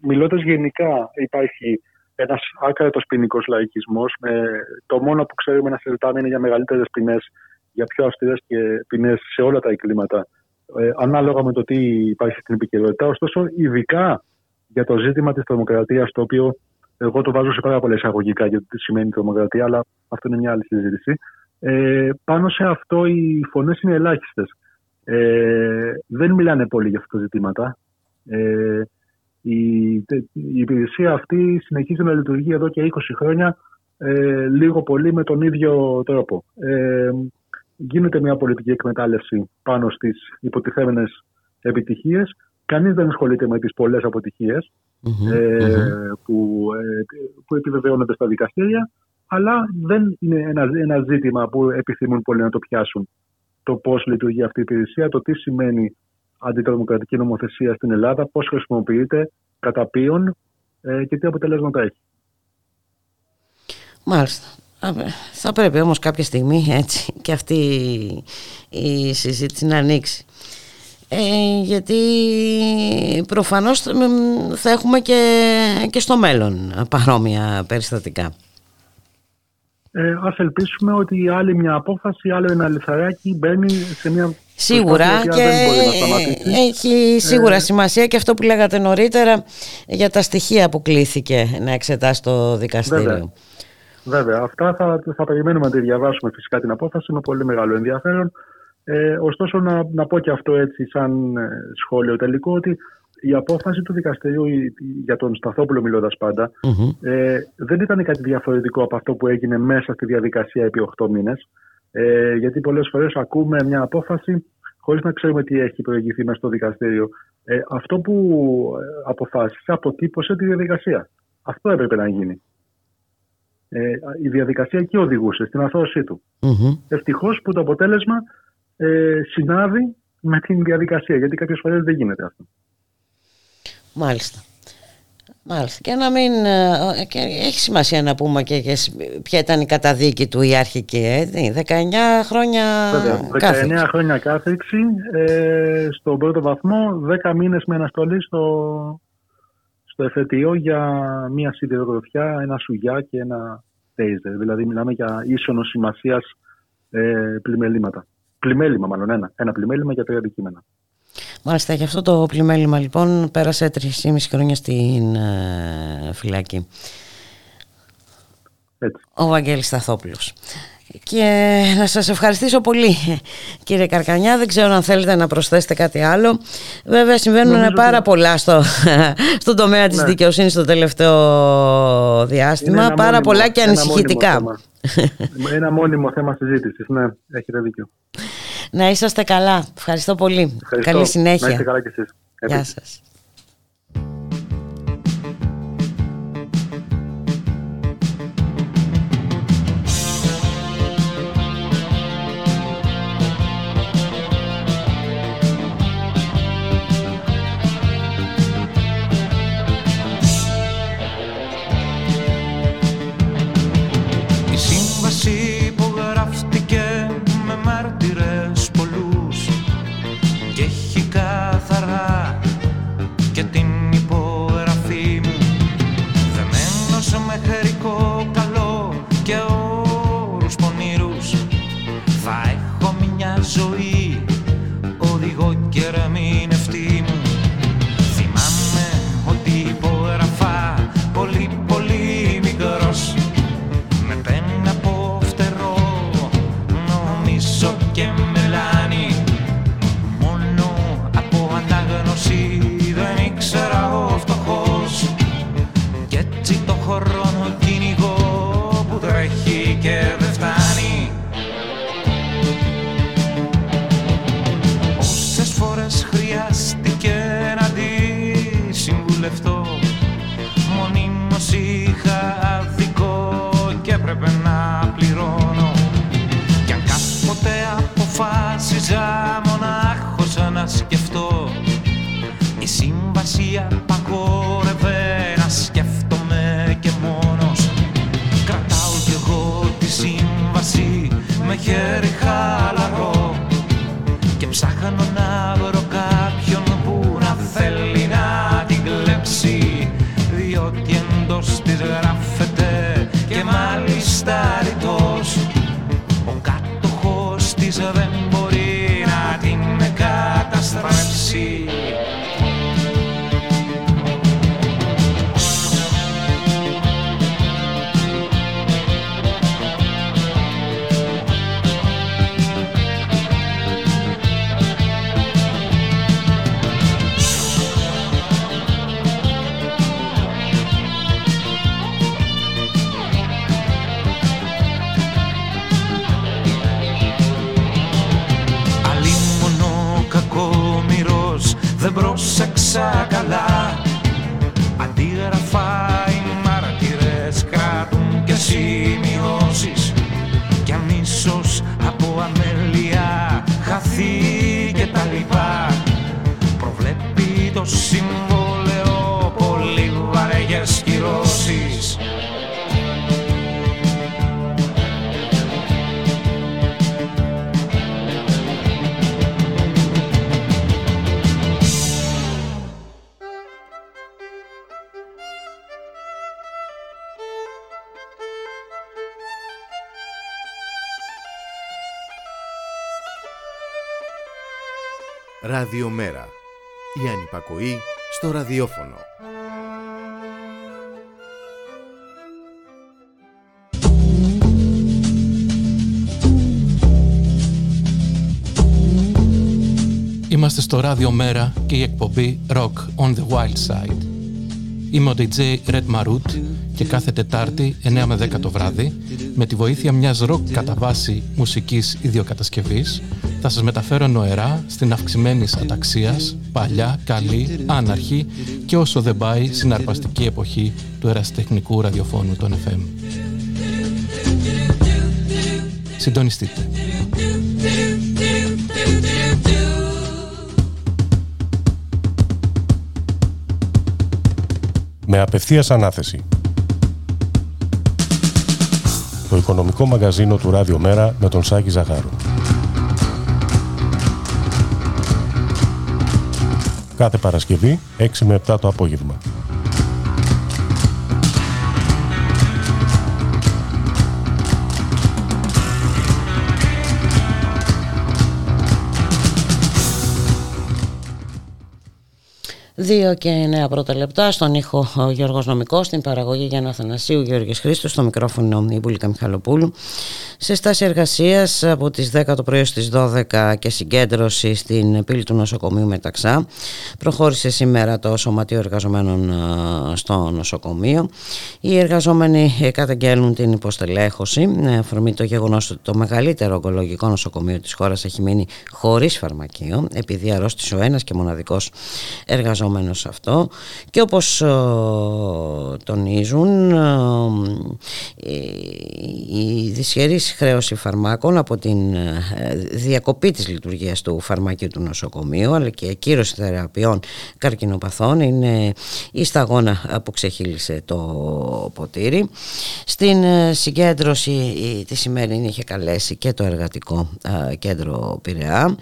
μιλώντας γενικά, υπάρχει ένας άκρατος ποινικός λαϊκισμός. Το μόνο που ξέρουμε να συζητάμε είναι για μεγαλύτερες ποινές, για πιο αυστηρές ποινές σε όλα τα εγκλήματα, ανάλογα με το τι υπάρχει στην επικαιρότητα. Ωστόσο, ειδικά για το ζήτημα της τρομοκρατίας, το οποίο εγώ το βάζω σε πάρα πολλά εισαγωγικά για το τι σημαίνει τρομοκρατία, αλλά αυτό είναι μια άλλη συζήτηση. Πάνω σε αυτό οι φωνές είναι ελάχιστες. Δεν μιλάνε πολύ για αυτά τα ζητήματα. Η υπηρεσία αυτή συνεχίζει να λειτουργεί εδώ και 20 χρόνια, λίγο πολύ με τον ίδιο τρόπο. Γίνεται μια πολιτική εκμετάλλευση πάνω στις υποτιθέμενες επιτυχίες. Κανείς δεν ασχολείται με τις πολλές αποτυχίες που επιβεβαιώνονται στα δικαστήρια, αλλά δεν είναι ένα ζήτημα που επιθυμούν πολλοί να το πιάσουν. Το πώς λειτουργεί αυτή η υπηρεσία, το τι σημαίνει αντιτρομοκρατική νομοθεσία στην Ελλάδα, πώς χρησιμοποιείται, κατά ποιον και τι αποτελέσματα έχει. Μάλιστα. Θα πρέπει όμως κάποια στιγμή, έτσι, και αυτή η συζήτηση να ανοίξει, γιατί προφανώς θα έχουμε και στο μέλλον παρόμοια περιστατικά. Ας ελπίσουμε ότι άλλη μια απόφαση, άλλο ένα λιθαράκι μπαίνει σε μια... Σίγουρα, και έχει σίγουρα σημασία και αυτό που λέγατε νωρίτερα για τα στοιχεία που κλήθηκε να εξετάσει το δικαστήριο. Βέβαια, αυτά θα περιμένουμε να τη διαβάσουμε φυσικά την απόφαση με πολύ μεγάλο ενδιαφέρον. Ωστόσο, να πω και αυτό έτσι σαν σχόλιο τελικό, ότι η απόφαση του δικαστηρίου για τον Σταθόπουλο, μιλώντας πάντα, δεν ήταν κάτι διαφορετικό από αυτό που έγινε μέσα στη διαδικασία επί 8 μήνες. Γιατί πολλές φορές ακούμε μια απόφαση χωρίς να ξέρουμε τι έχει προηγηθεί μέσα στο δικαστήριο. Αυτό που αποφάσισε αποτύπωσε τη διαδικασία. Αυτό έπρεπε να γίνει. Η διαδικασία εκεί οδηγούσε στην αθώωσή του. Ευτυχώς που το αποτέλεσμα συνάδει με την διαδικασία, γιατί κάποιες φορές δεν γίνεται αυτό. Μάλιστα. Και να μην... Και έχει σημασία να πούμε και ποια ήταν η καταδίκη του, η αρχική, 19 χρόνια κάθριξη. 19 χρόνια κάθριξη, στον πρώτο βαθμό, 10 μήνες με αναστολή στο εφετείο για μία σιδηροδροφιά, ένα σουγιά και ένα τέιζερ. Δηλαδή μιλάμε για ίσονος σημασίας πλημμέληματα. Πλημμέλημα μάλλον, ένα πλημμέλημα για 3 αντικείμενα. Μάλιστα, γι' αυτό το πλημμέλημα λοιπόν πέρασε 3,5 χρόνια στην φυλακή. Έτσι. Ο Βαγγέλης Σταθόπουλος. Και να σας ευχαριστήσω πολύ, κύριε Καρκανιά. Δεν ξέρω αν θέλετε να προσθέσετε κάτι άλλο. Βέβαια συμβαίνουν πάρα πολλά στον τομέα της δικαιοσύνης το τελευταίο διάστημα. Πάρα πολλά και ανησυχητικά. Ένα μόνιμο θέμα συζήτησης. Ναι, έχετε δίκιο. Να είσαστε καλά. Ευχαριστώ πολύ. Ευχαριστώ. Καλή συνέχεια. Να είστε καλά κι εσείς. Γεια σας. Ραδιομέρα. Η ανυπακοή στο ραδιόφωνο. Είμαστε στο Ραδιομέρα και η εκπομπή Rock on the Wild Side. Είμαι ο DJ Red Marut και κάθε Τετάρτη 9 με 10 το βράδυ, με τη βοήθεια μιας rock κατά βάση μουσικής ιδιοκατασκευής, θα σας μεταφέρω νοερά στην αυξημένη αταξίας, παλιά, καλή, άναρχη και όσο δεν πάει συναρπαστική εποχή του ερασιτεχνικού ραδιοφώνου των FM. Συντονιστείτε. Με απευθείας ανάθεση. Το οικονομικό μαγαζίνο του Ραδιομέρα με τον Σάκη Ζαχάρο. Κάθε Παρασκευή, 6 με 7 το απόγευμα. 2:09 στον ήχο ο Γιώργος Νομικός, στην παραγωγή Γιάννα Αθανασίου, Γιώργης Χρήστος, στο μικρόφωνο η Μπούλικα Μιχαλοπούλου. Σε στάση εργασίας από τις 10 το πρωί στις 12 και συγκέντρωση στην πύλη του νοσοκομείου Μεταξά προχώρησε σήμερα το Σωματείο Εργαζομένων στο νοσοκομείο. Οι εργαζόμενοι καταγγέλνουν την υποστελέχωση με αφορμή το γεγονός ότι το μεγαλύτερο ογκολογικό νοσοκομείο της χώρας έχει μείνει χωρίς φαρμακείο επειδή αρρώστησε ο ένας και μοναδικός εργαζόμενος. Αυτό. Και όπως τονίζουν, η δυσχερής χρέωση φαρμάκων από την διακοπή της λειτουργίας του φαρμακείου του νοσοκομείου αλλά και ακύρωση θεραπείων καρκινοπαθών είναι η σταγόνα που ξεχύλισε το ποτήρι. Στην συγκέντρωση τη σημερινή είχε καλέσει και το Εργατικό Κέντρο Πειραιά,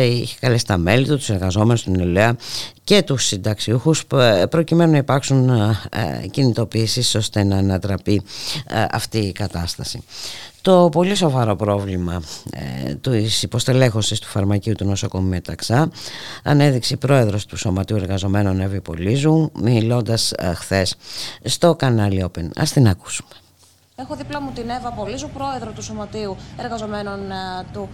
είχε καλέσει τα μέλη του, τους εργαζόμενους, του νεολαία και τους συνταξιούχους, προκειμένου να υπάρξουν κινητοποιήσεις ώστε να ανατραπεί αυτή η κατάσταση. Το πολύ σοβαρό πρόβλημα της υποστελέχωσης του φαρμακείου του νοσοκομείου Μεταξά ανέδειξε η πρόεδρος του Σωματείου Εργαζομένων Εύη Πολύζου, μιλώντας χθες στο κανάλι Open. Ας την ακούσουμε. Έχω δίπλα μου την Εύα Πολύζου, πρόεδρο του Σωματείου Εργαζομένων του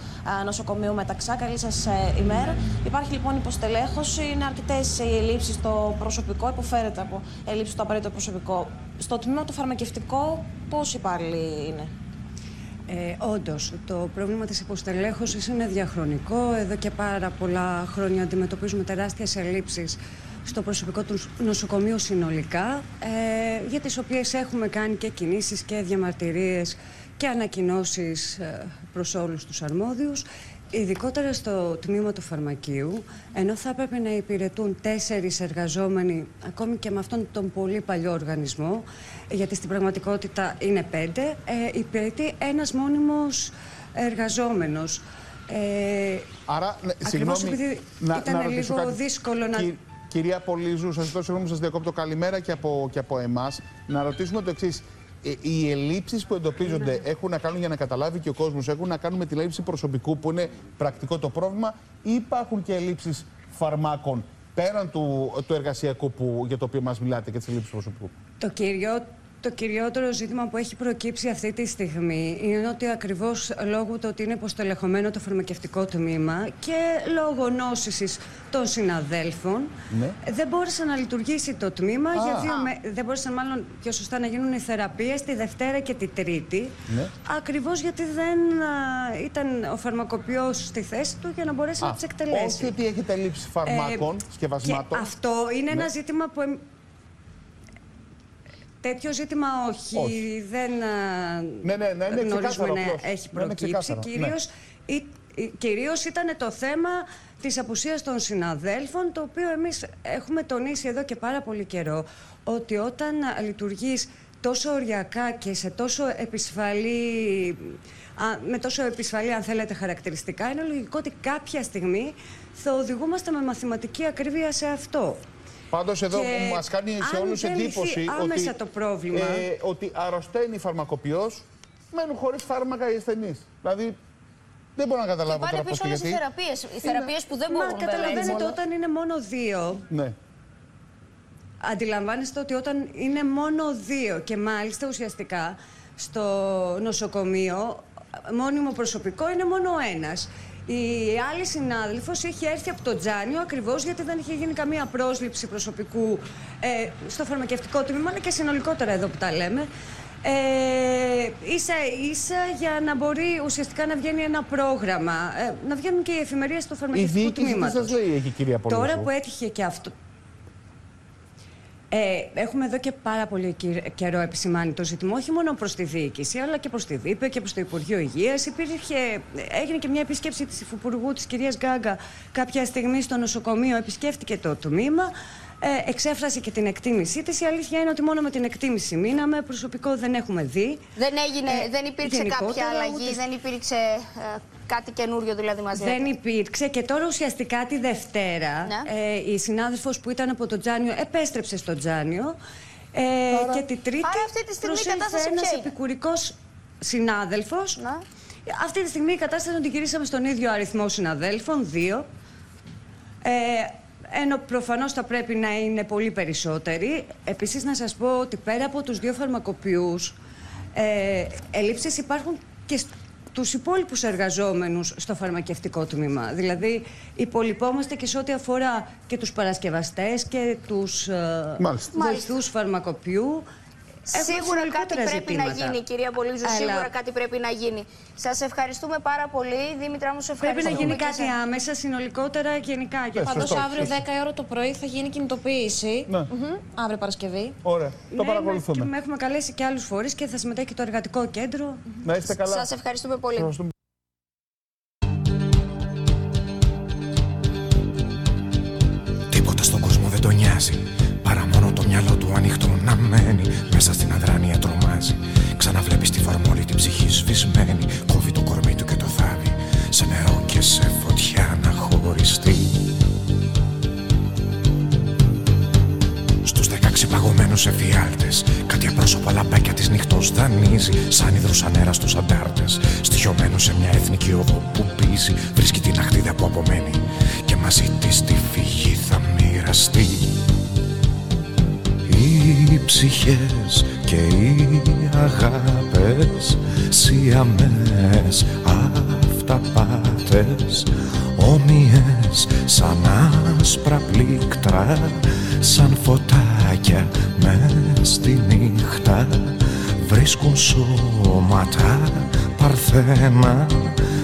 Νοσοκομείου Μεταξά. Καλή σας ημέρα. Υπάρχει λοιπόν υποστελέχωση, είναι αρκετές οι ελλείψεις στο προσωπικό, υποφέρεται από ελλείψεις στο απαραίτητο προσωπικό. Στο τμήμα το φαρμακευτικό, πόσοι υπάλληλοι είναι? Όντως, το πρόβλημα της υποστελέχωσης είναι διαχρονικό. Εδώ και πάρα πολλά χρόνια αντιμετωπίζουμε τεράστιες ελλείψεις στο προσωπικό του νοσοκομείου συνολικά, για τις οποίες έχουμε κάνει και κινήσεις και διαμαρτυρίες και ανακοινώσεις προς όλους τους αρμόδιους, ειδικότερα στο τμήμα του φαρμακείου, ενώ θα έπρεπε να υπηρετούν 4 εργαζόμενοι, ακόμη και με αυτόν τον πολύ παλιό οργανισμό, γιατί στην πραγματικότητα είναι 5, υπηρετεί ένας μόνιμος εργαζόμενος. Άρα, ακριβώς επειδή ήταν λίγο δύσκολο να... Κυρία Πολύζου, σας ζητώ συγγνώμη που σας διακόπτω, καλημέρα και από εμάς. Να ρωτήσουμε το εξής. Οι ελλείψεις που εντοπίζονται έχουν να κάνουν, για να καταλάβει και ο κόσμος, έχουν να κάνουν με τη λήψη προσωπικού που είναι πρακτικό το πρόβλημα, ή υπάρχουν και ελλείψεις φαρμάκων πέραν του εργασιακού που, για το οποίο μας μιλάτε, και τις ελλείψεις προσωπικού? Το κυριότερο ζήτημα που έχει προκύψει αυτή τη στιγμή είναι ότι ακριβώς λόγω του ότι είναι υποστελεχωμένο το φαρμακευτικό τμήμα και λόγω νόσησης των συναδέλφων, δεν μπόρεσε να λειτουργήσει το τμήμα, δεν μπόρεσαν μάλλον πιο σωστά να γίνουν οι θεραπείες τη Δευτέρα και τη Τρίτη, ακριβώς γιατί δεν ήταν ο φαρμακοποιός στη θέση του για να μπορέσει να τις εκτελέσει. Όχι ότι έχετε λήψη φαρμάκων, σκευασμάτων. Αυτό είναι ένα ζήτημα που... Τέτοιο ζήτημα όχι. Δεν γνωρίζουμε να έχει προκύψει. Κυρίως ήταν το θέμα της απουσίας των συναδέλφων, το οποίο εμείς έχουμε τονίσει εδώ και πάρα πολύ καιρό, ότι όταν λειτουργείς τόσο οριακά και σε τόσο επισφαλή, με τόσο επισφαλή, αν θέλετε, χαρακτηριστικά, είναι λογικό ότι κάποια στιγμή θα οδηγούμαστε με μαθηματική ακρίβεια σε αυτό. Πάντως εδώ μας κάνει σε όλους εντύπωση ότι, το πρόβλημα. Ότι αρρωσταίνει φαρμακοποιός, μένουν χωρίς φάρμακα οι ασθενείς. Δηλαδή δεν μπορώ να καταλάβω τώρα πώς και γιατί. Και πάνε πίσω όλες οι θεραπείες που δεν μπορούν. Μα καταλαβαίνετε, όταν είναι μόνο 2... Ναι. Αντιλαμβάνεστε ότι όταν είναι μόνο 2 και μάλιστα ουσιαστικά στο νοσοκομείο μόνιμο προσωπικό είναι μόνο 1. Η άλλη συνάδελφος είχε έρθει από το Τζάνιο ακριβώς γιατί δεν είχε γίνει καμία πρόσληψη προσωπικού στο φαρμακευτικό τμήμα, αλλά και συνολικότερα εδώ που τα λέμε. Ίσα για να μπορεί ουσιαστικά να βγαίνει ένα πρόγραμμα, να βγαίνουν και οι εφημερίες του φαρμακευτικού τμήματος. Τώρα που έτυχε και αυτό... Έχουμε εδώ και πάρα πολύ καιρό επισημάνει το ζήτημα, όχι μόνο προς τη διοίκηση, αλλά και προς τη ΔΥΠΕ και προς το Υπουργείο Υγείας. Έγινε και μια επίσκεψη της Υφουπουργού, της κυρίας Γκάγκα, κάποια στιγμή στο νοσοκομείο, επισκέφτηκε το τμήμα, εξέφρασε και την εκτίμησή της. Η αλήθεια είναι ότι μόνο με την εκτίμηση μείναμε, προσωπικό δεν έχουμε δει. Δεν υπήρξε κάποια αλλαγή, δεν υπήρξε κάτι καινούριο δηλαδή μαζί. Δεν υπήρξε, και τώρα ουσιαστικά τη Δευτέρα η συνάδελφος που ήταν από το Τζάνιο επέστρεψε στο Τζάνιο και την Τρίτη προσήλθε ένας επικουρικός συνάδελφος. Αυτή τη στιγμή η κατάσταση είναι ότι γυρίσαμε στον ίδιο αριθμό συναδέλφων, 2. ενώ προφανώς θα πρέπει να είναι πολύ περισσότεροι. Επίσης να σας πω ότι πέρα από τους δύο φαρμακοποιούς, ελλείψεις υπάρχουν και τους υπόλοιπους εργαζόμενους στο φαρμακευτικό τμήμα. Δηλαδή υπολοιπόμαστε και σε ό,τι αφορά και τους παρασκευαστές και τους βοηθούς φαρμακοποιού. Σίγουρα κάτι πρέπει να γίνει, κυρία Πολύζου. Σίγουρα κάτι πρέπει να γίνει. Σας ευχαριστούμε πάρα πολύ. Δήμητρα μου, σε ευχαριστούμε. Πρέπει να γίνει κάτι άμεσα, συνολικότερα, γενικά. Πάντως αύριο 10 ώρα το πρωί θα γίνει κινητοποίηση. Ναι. Αύριο Παρασκευή. Ωραία. Το παρακολουθούμε. Και έχουμε καλέσει και άλλους φορείς και θα συμμετέχει το Εργατικό Κέντρο. Να είστε καλά. Σας ευχαριστούμε πολύ. Τίποτα στον κόσμο δεν τον νοιάζει. Παρά μόνο το μυαλό του ανοιχτό να μένει. Μέσα στην αδράνεια τρομάζει. Ξαναβλέπει τη φορμόλη την ψυχή σβησμένη. Κόβει το κορμί του και το θάβει. Σε νερό και σε φωτιά να χωριστεί. Στους 16 παγωμένους εφιάλτες, κάτι απρόσωπα λαμπάκια της νυχτός δανείζει. Σαν ύδρος ανέρα στους αντάρτες, στοιχειωμένος σε μια εθνική οδό που πίζει. Βρίσκει την αχτίδα που απομένει και μαζί της τη φυγή θα μοιραστεί. Οι ψυχές και οι αγάπες, σιαμές, αυταπάτες, όμοιες σαν άσπρα πλήκτρα, σαν φωτάκια μες στη νύχτα, βρίσκουν σώματα παρθένα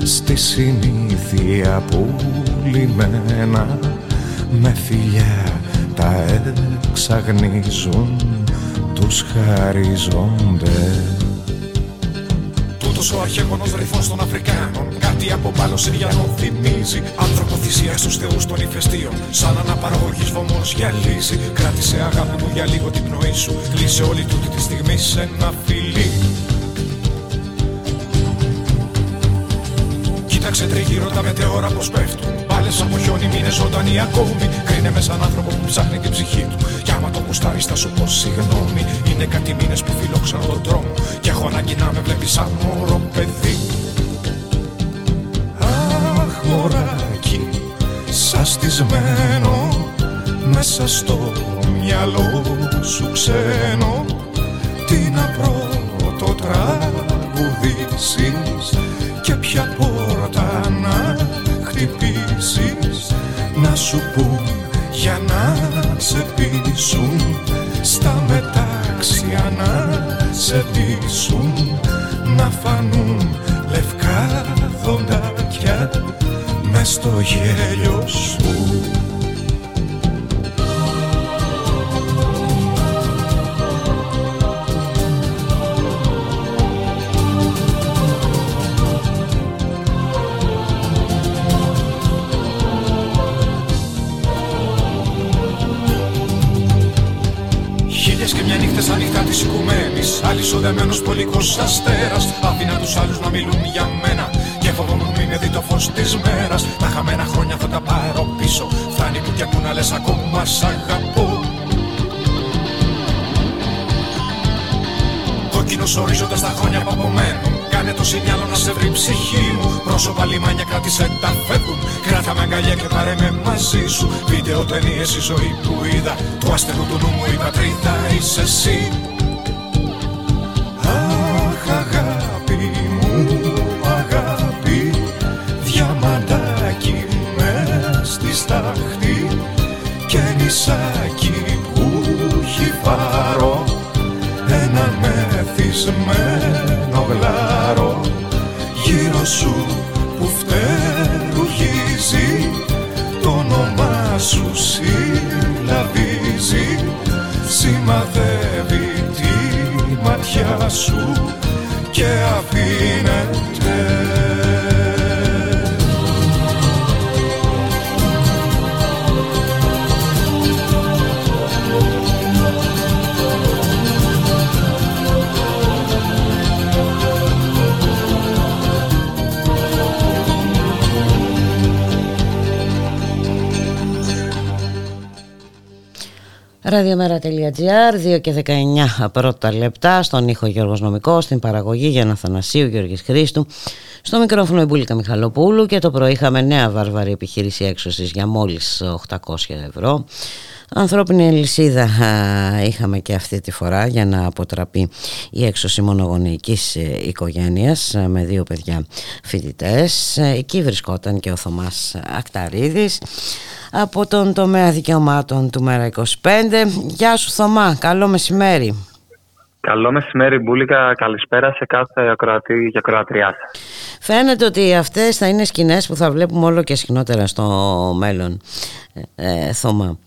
στη συνήθεια πουλημένα, με φιλιά τα εξαγνίζουν, τους χαρίζονται. Τούτος ο αρχαίγονος ρυθμός των Αφρικάνων, κάτι από πάνω Συριανό θυμίζει. Άνθρωπο θυσία στους θεούς των ηφαιστείων, σαν αναπαραγωγής βωμός γυαλίζει. Κράτησε αγάπη μου για λίγο την πνοή σου, κλείσε όλη τούτη τη στιγμή σε ένα φιλί. Κοίταξε τριγύρω τα μετεώρα πως πέφτουν. Πάλες από χιόνι μήνες ζωντανή ακόμη. Κρίνε με σαν άνθρωπο που ψάχνει την ψυχή του. Κι άμα το κουστάρεις θα σου πω συγγνώμη. Είναι κάτι μήνες που φιλόξενω τον τρόμο. Κι έχω ανάγκη να με βλέπεις σαν μωρό παιδί. Αχ, μωράκι, σαστισμένο, μέσα στο μυαλό σου ξένο. Τι να πρώτο τραγουδήσεις και ποια πόρτα να χτυπήσεις, να σου πουν για να σε πείσουν, στα μετάξια να σε ντύσουν, να φανούν λευκά δοντάκια μες στο γέλιο σου. Αλυσοδεμένος πολικός αστέρας, άφηνα τους άλλους να μιλούν για μένα. Και φοβόμουν μην με δει το φως της μέρας. Τα χαμένα χρόνια θα τα πάρω πίσω. Φτάνει που και που να λες ακόμα σ' αγαπώ. Κόκκινος ορίζοντας τα χρόνια που απομένουν, κάνε το σινιάλο να σε βρει ψυχή μου. Πρόσωπα λιμάνια κράτησε τα φεύγουν. Κράτα με αγκαλιά και πάρε με μαζί σου. Βίντεο ταινίες η ζωή που είδα, του αστερού του νου μου η πατρίδα είσαι εσύ. Και νησάκι που έχει βάρο, ένα μεθυσμένο γλάρο γύρω σου που φτερουγίζει, το όνομά σου συλλαβίζει, σημαδεύει τη ματιά σου και αφήνεται. radiomera.gr, 2 και 19 πρώτα λεπτά, στον ήχο Γιώργος Νομικός, στην παραγωγή Γιάννα Αθανασίου, Γιώργης Χρήστου, στο μικρόφωνο η Μπούλικα Μιχαλοπούλου. Και το πρωί είχαμε νέα βαρβαρή επιχείρηση έξωσης για μόλις 800 ευρώ. Ανθρώπινη ελισίδα είχαμε και αυτή τη φορά για να αποτραπεί η έξωση μονογονεϊκής οικογένειας με δύο παιδιά φοιτητές. Εκεί βρισκόταν και ο Θωμάς Ακταρίδης από τον τομέα δικαιωμάτων του ΜΕΡΑ25. Γεια σου Θωμά, καλό μεσημέρι. Καλό μεσημέρι Μπούλικα, καλησπέρα σε κάθε ακροατή και ακροατριά. Φαίνεται ότι αυτές θα είναι σκηνές που θα βλέπουμε όλο και συχνότερα στο μέλλον, Θωμά.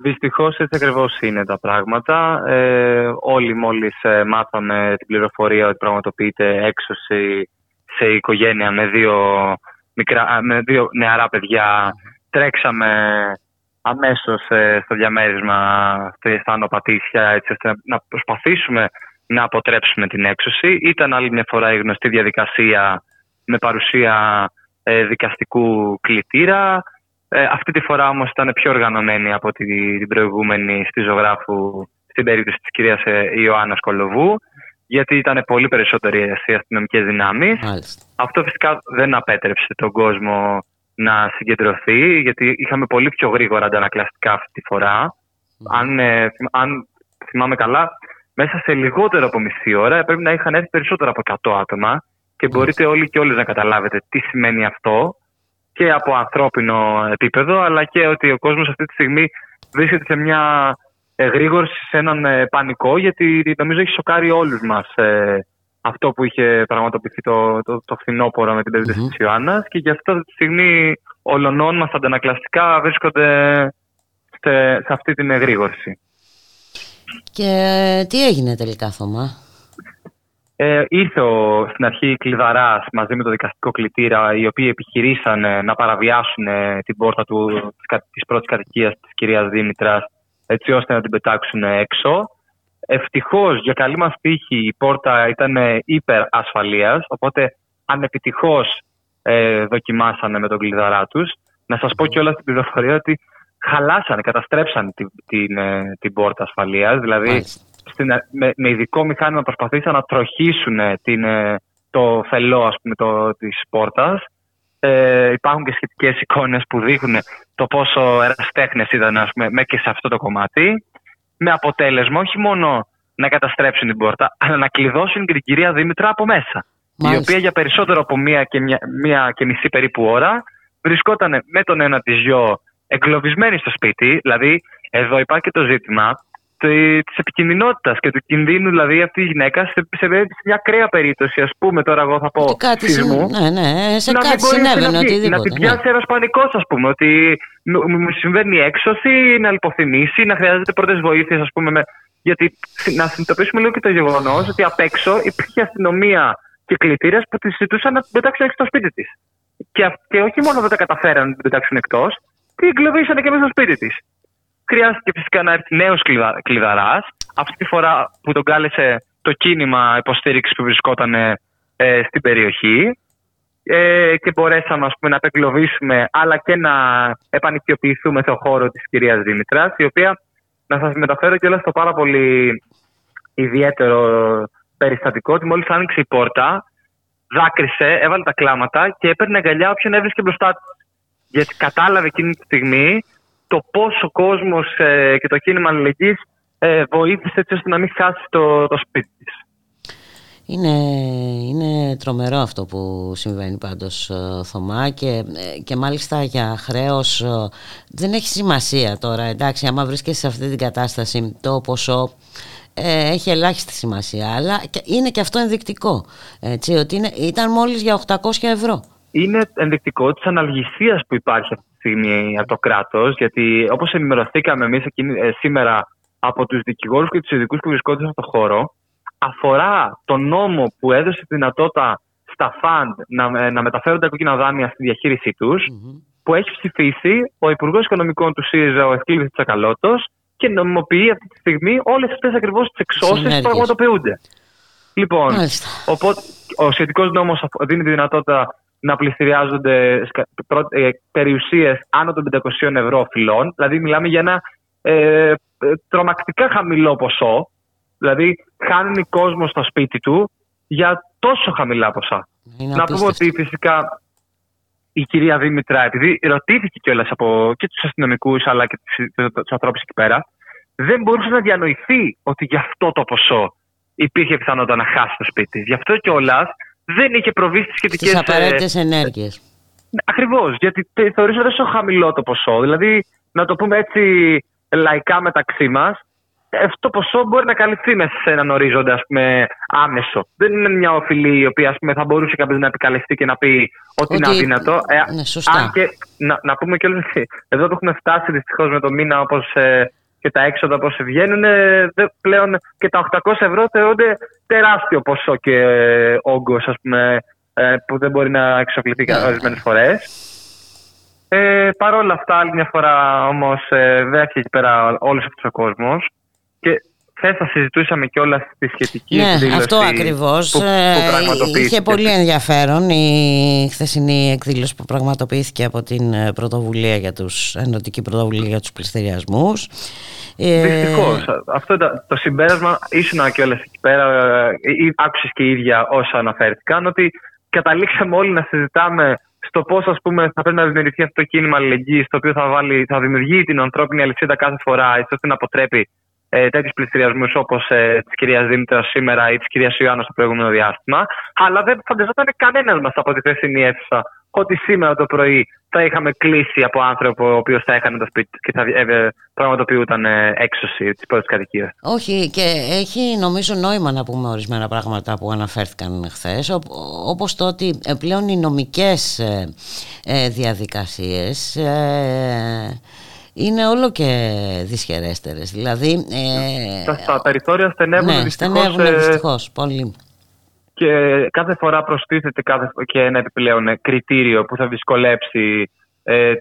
Δυστυχώς έτσι ακριβώς είναι τα πράγματα. Όλοι μόλις μάθαμε την πληροφορία ότι πραγματοποιείται έξωση σε οικογένεια με δύο νεαρά παιδιά, τρέξαμε αμέσως στο διαμέρισμα στα Άνω Πατήσια, έτσι ώστε να προσπαθήσουμε να αποτρέψουμε την έξωση. Ήταν άλλη μια φορά η γνωστή διαδικασία με παρουσία δικαστικού κλητήρα. Αυτή τη φορά όμως ήταν πιο οργανωμένη από την προηγούμενη στη Ζωγράφου, στην περίπτωση της κυρίας Ιωάννας Κολοβού, γιατί ήταν πολύ περισσότερες οι αστυνομικές δυνάμεις. Μάλιστα. Αυτό φυσικά δεν απέτρεψε τον κόσμο να συγκεντρωθεί, γιατί είχαμε πολύ πιο γρήγορα αντανακλαστικά αυτή τη φορά. Αν θυμάμαι καλά, μέσα σε λιγότερο από μισή ώρα πρέπει να είχαν έρθει περισσότερα από 100 άτομα και μπορείτε όλοι και όλες να καταλάβετε τι σημαίνει αυτό, και από ανθρώπινο επίπεδο, αλλά και ότι ο κόσμος αυτή τη στιγμή βρίσκεται σε μια εγρήγορση, σε έναν πανικό, γιατί νομίζω έχει σοκάρει όλους μας αυτό που είχε πραγματοποιηθεί το φθινόπωρο με την περίπτωση της Ιωάννας, και γι' αυτό τη στιγμή ολονών μας αντανακλαστικά βρίσκονται σε αυτή την εγρήγορση. Και τι έγινε τελικά, Θωμά? Ήρθε στην αρχή Κλειδαράς μαζί με το δικαστικό κλητήρα, οι οποίοι επιχειρήσαν να παραβιάσουν την πόρτα της πρώτης κατοικίας της κυρίας Δήμητρας, έτσι ώστε να την πετάξουν έξω. Ευτυχώς για καλή μας τύχη η πόρτα ήταν υπερασφαλείας, οπότε ανεπιτυχώς δοκιμάσανε με τον Κλειδαρά τους. Να σας πω κιόλας την πληροφορία ότι χαλάσανε, καταστρέψανε την πόρτα ασφαλείας, δηλαδή με ειδικό μηχάνημα προσπαθήσαν να τροχίσουν το φελό, ας πούμε, της πόρτας. Υπάρχουν και σχετικές εικόνες που δείχνουν το πόσο ερασιτέχνες ήταν, ας πούμε, και σε αυτό το κομμάτι, με αποτέλεσμα όχι μόνο να καταστρέψουν την πόρτα, αλλά να κλειδώσουν και την κυρία Δήμητρα από μέσα. Μάλιστα. Η οποία για περισσότερο από μία και μισή περίπου ώρα βρισκόταν με τον ένα της γιο εγκλωβισμένη στο σπίτι. Δηλαδή εδώ υπάρχει το ζήτημα της επικινδυνότητας και του κινδύνου, δηλαδή αυτή η γυναίκα σε μια ακραία περίπτωση, ας πούμε, τώρα εγώ θα πω σεισμού, σε κάτι συνέβαινε, οτιδήποτε. Να την πιάσει ένας πανικός, ας πούμε, ότι μου συμβαίνει έξωση, να λιποθυμήσει, να χρειάζεται πρώτες βοήθειες, ας πούμε, γιατί να συνειδητοποιήσουμε λίγο και το γεγονός ότι απ' έξω υπήρχε αστυνομία και κλητήρες που τη ζητούσαν να την πετάξουν έξω στο σπίτι της. Και όχι μόνο δεν τα καταφέραν να την πετάξουν εκτός, την εγκλωβίσανε και μέσα στο σπίτι της. Χρειάστηκε φυσικά να έρθει νέος κλειδαράς, αυτή τη φορά που τον κάλεσε το κίνημα υποστήριξη που βρισκόταν στην περιοχή, και μπορέσαμε, ας πούμε, να απεγκλωβίσουμε αλλά και να επανοικιοποιηθούμε στο χώρο της κυρίας Δήμητρας, η οποία, να σας μεταφέρω κιόλας το πάρα πολύ ιδιαίτερο περιστατικό, ότι μόλις άνοιξε η πόρτα, δάκρυσε, έβαλε τα κλάματα και έπαιρνε αγκαλιά όποιον έβρισκε μπροστά της. Γιατί κατάλαβε εκείνη τη στιγμή το πόσο ο κόσμος και το κίνημα αλληλεγγύης βοήθησε έτσι ώστε να μην χάσει το σπίτι της. Είναι τρομερό αυτό που συμβαίνει πάντως, Θωμά, και μάλιστα για χρέος. Δεν έχει σημασία τώρα, εντάξει, άμα βρίσκεσαι σε αυτή την κατάσταση, το ποσό έχει ελάχιστη σημασία, αλλά είναι και αυτό ενδεικτικό, έτσι, ότι ήταν μόλις για 800 ευρώ. Είναι ενδεικτικό της αναλγησίας που υπάρχει αυτή τη στιγμή από το κράτος, γιατί όπως ενημερωθήκαμε εμείς σήμερα από τους δικηγόρους και τους ειδικούς που βρισκόντουσαν στον χώρο, αφορά τον νόμο που έδωσε τη δυνατότητα στα φαντ να μεταφέρουν τα κόκκινα δάνεια στη διαχείρισή τους, που έχει ψηφίσει ο Υπουργός Οικονομικών του ΣΥΡΙΖΑ, ο Ευκλήδης Τσακαλώτος, και νομιμοποιεί αυτή τη στιγμή όλες αυτές ακριβώς τις εξώσεις που πραγματοποιούνται. Λοιπόν, οπότε, ο σχετικός νόμος δίνει τη δυνατότητα να πληστηριάζονται περιουσίες άνω των 500 ευρώ φυλών. Δηλαδή, μιλάμε για ένα τρομακτικά χαμηλό ποσό. Δηλαδή, χάνει κόσμο στο σπίτι του για τόσο χαμηλά ποσά. Να πούμε ότι φυσικά η κυρία Δήμητρα, επειδή ρωτήθηκε κιόλας από και τους αστυνομικούς αλλά και τους ανθρώπους εκεί πέρα, δεν μπορούσε να διανοηθεί ότι γι' αυτό το ποσό υπήρχε πιθανότητα να χάσει το σπίτι. Γι' αυτό κιόλας δεν είχε προβεί στις σχετικές απαραίτητες ενέργειες. Ακριβώς, γιατί θεωρήσα τόσο χαμηλό το ποσό. Δηλαδή, να το πούμε έτσι λαϊκά μεταξύ μας, αυτό το ποσό μπορεί να καλυφθεί μέσα σε έναν ορίζοντα, ας πούμε, άμεσο. Δεν είναι μια οφειλή η οποία, ας πούμε, θα μπορούσε κάποιος να επικαλεστεί και να πει ότι είναι αδύνατο. Ναι, σωστά. Αν και, να πούμε και όλοι, εδώ που έχουμε φτάσει δυστυχώς με το μήνα, όπως και τα έξοδα όπως βγαίνουν, πλέον και τα 800€ θεωρούνται τεράστιο ποσό και όγκος, ας πούμε, που δεν μπορεί να εξοφληθεί ορισμένες φορές. Παρ' όλα αυτά, άλλη μια φορά όμως δέχτηκε εκεί πέρα όλος αυτός ο κόσμος. Και χθες θα συζητούσαμε και όλα στη σχετική εκδήλωση. Αυτό ακριβώς. Είχε πολύ ενδιαφέρον η χθεσινή εκδήλωση που πραγματοποιήθηκε από την πρωτοβουλία για τους, ενωτική πρωτοβουλία για τους πληστηριασμούς. Δυστυχώς. Αυτό το συμπέρασμα ήσουν και όλες εκεί πέρα. Άκουσες και η ίδια όσα αναφέρθηκαν, ότι καταλήξαμε όλοι να συζητάμε στο πώς, ας πούμε, θα πρέπει να δημιουργηθεί αυτό το κίνημα αλληλεγγύης, το οποίο θα δημιουργεί την ανθρώπινη αλυσίδα κάθε φορά, έτσι ώστε να αποτρέπει τέτοιους πληστηριασμούς όπως της κυρίας Δήμητρας σήμερα ή της κυρίας Ιωάννας στο προηγούμενο διάστημα. Αλλά δεν φανταζόταν κανένας μας από τη χθεσινή αίθουσα ότι σήμερα το πρωί θα είχαμε κλείσει από άνθρωπο ο οποίος θα έχανε το σπίτι και θα πραγματοποιούταν έξωση της πρώτης κατοικίας. Όχι, και έχει νομίζω νόημα να πούμε ορισμένα πράγματα που αναφέρθηκαν χθες, όπως το ότι πλέον οι νομικές διαδικασίες είναι όλο και δυσχερέστερες. Δηλαδή, τα περιθώρια στενεύουν, ναι, δυστυχώς πολύ. Και κάθε φορά προστίθεται και ένα επιπλέον κριτήριο που θα δυσκολέψει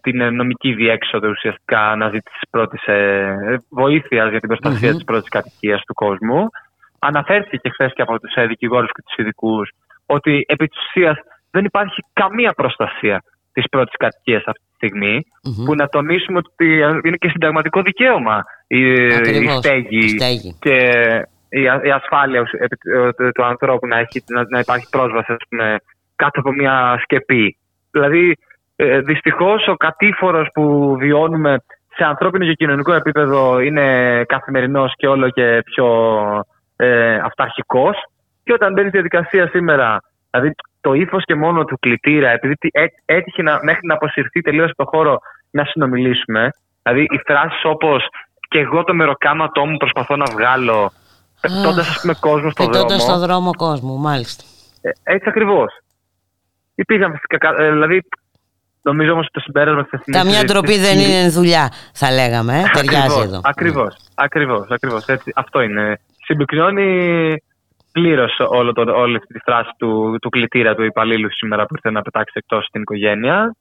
την νομική διέξοδο, ουσιαστικά αναζήτηση της πρώτης βοήθειας για την προστασία της πρώτης κατοικίας του κόσμου. Αναφέρθηκε χθες και από τους δικηγόρους και τους ειδικούς ότι επί της ουσίας δεν υπάρχει καμία προστασία της πρώτης κατοικίας αυτή τη στιγμή, που να τονίσουμε ότι είναι και συνταγματικό δικαίωμα η στέγη και η ασφάλεια του ανθρώπου να υπάρχει πρόσβαση, ας πούμε, κάτω από μια σκεπή. Δηλαδή, δυστυχώς ο κατήφορος που βιώνουμε σε ανθρώπινο και κοινωνικό επίπεδο είναι καθημερινός και όλο και πιο αυταρχικός, και όταν μπαίνει στη διαδικασία σήμερα, δηλαδή το ύφος και μόνο του κλητήρα, επειδή έτυχε μέχρι να αποσυρθεί τελείως από το χώρο να συνομιλήσουμε, δηλαδή οι φράσεις όπως «και εγώ το μεροκάματό μου προσπαθώ να βγάλω», πετώντας, ας πούμε, κόσμο στον δρόμο. Πετώντας στον δρόμο κόσμο, μάλιστα. Έτσι ακριβώς. Υπήρχαν φυσικά, δηλαδή, νομίζω όμως το συμπέρασμα της εθνικής... Καμία ντροπή δεν είναι δουλειά, θα λέγαμε, ταιριάζει εδώ. Ακριβώς. Έτσι, αυτό είναι. Συμπυκνώνει πλήρως όλη αυτή τη φράση του κλητήρα του υπαλλήλου σήμερα που ήρθε να πετάξει εκτός την οικογένεια.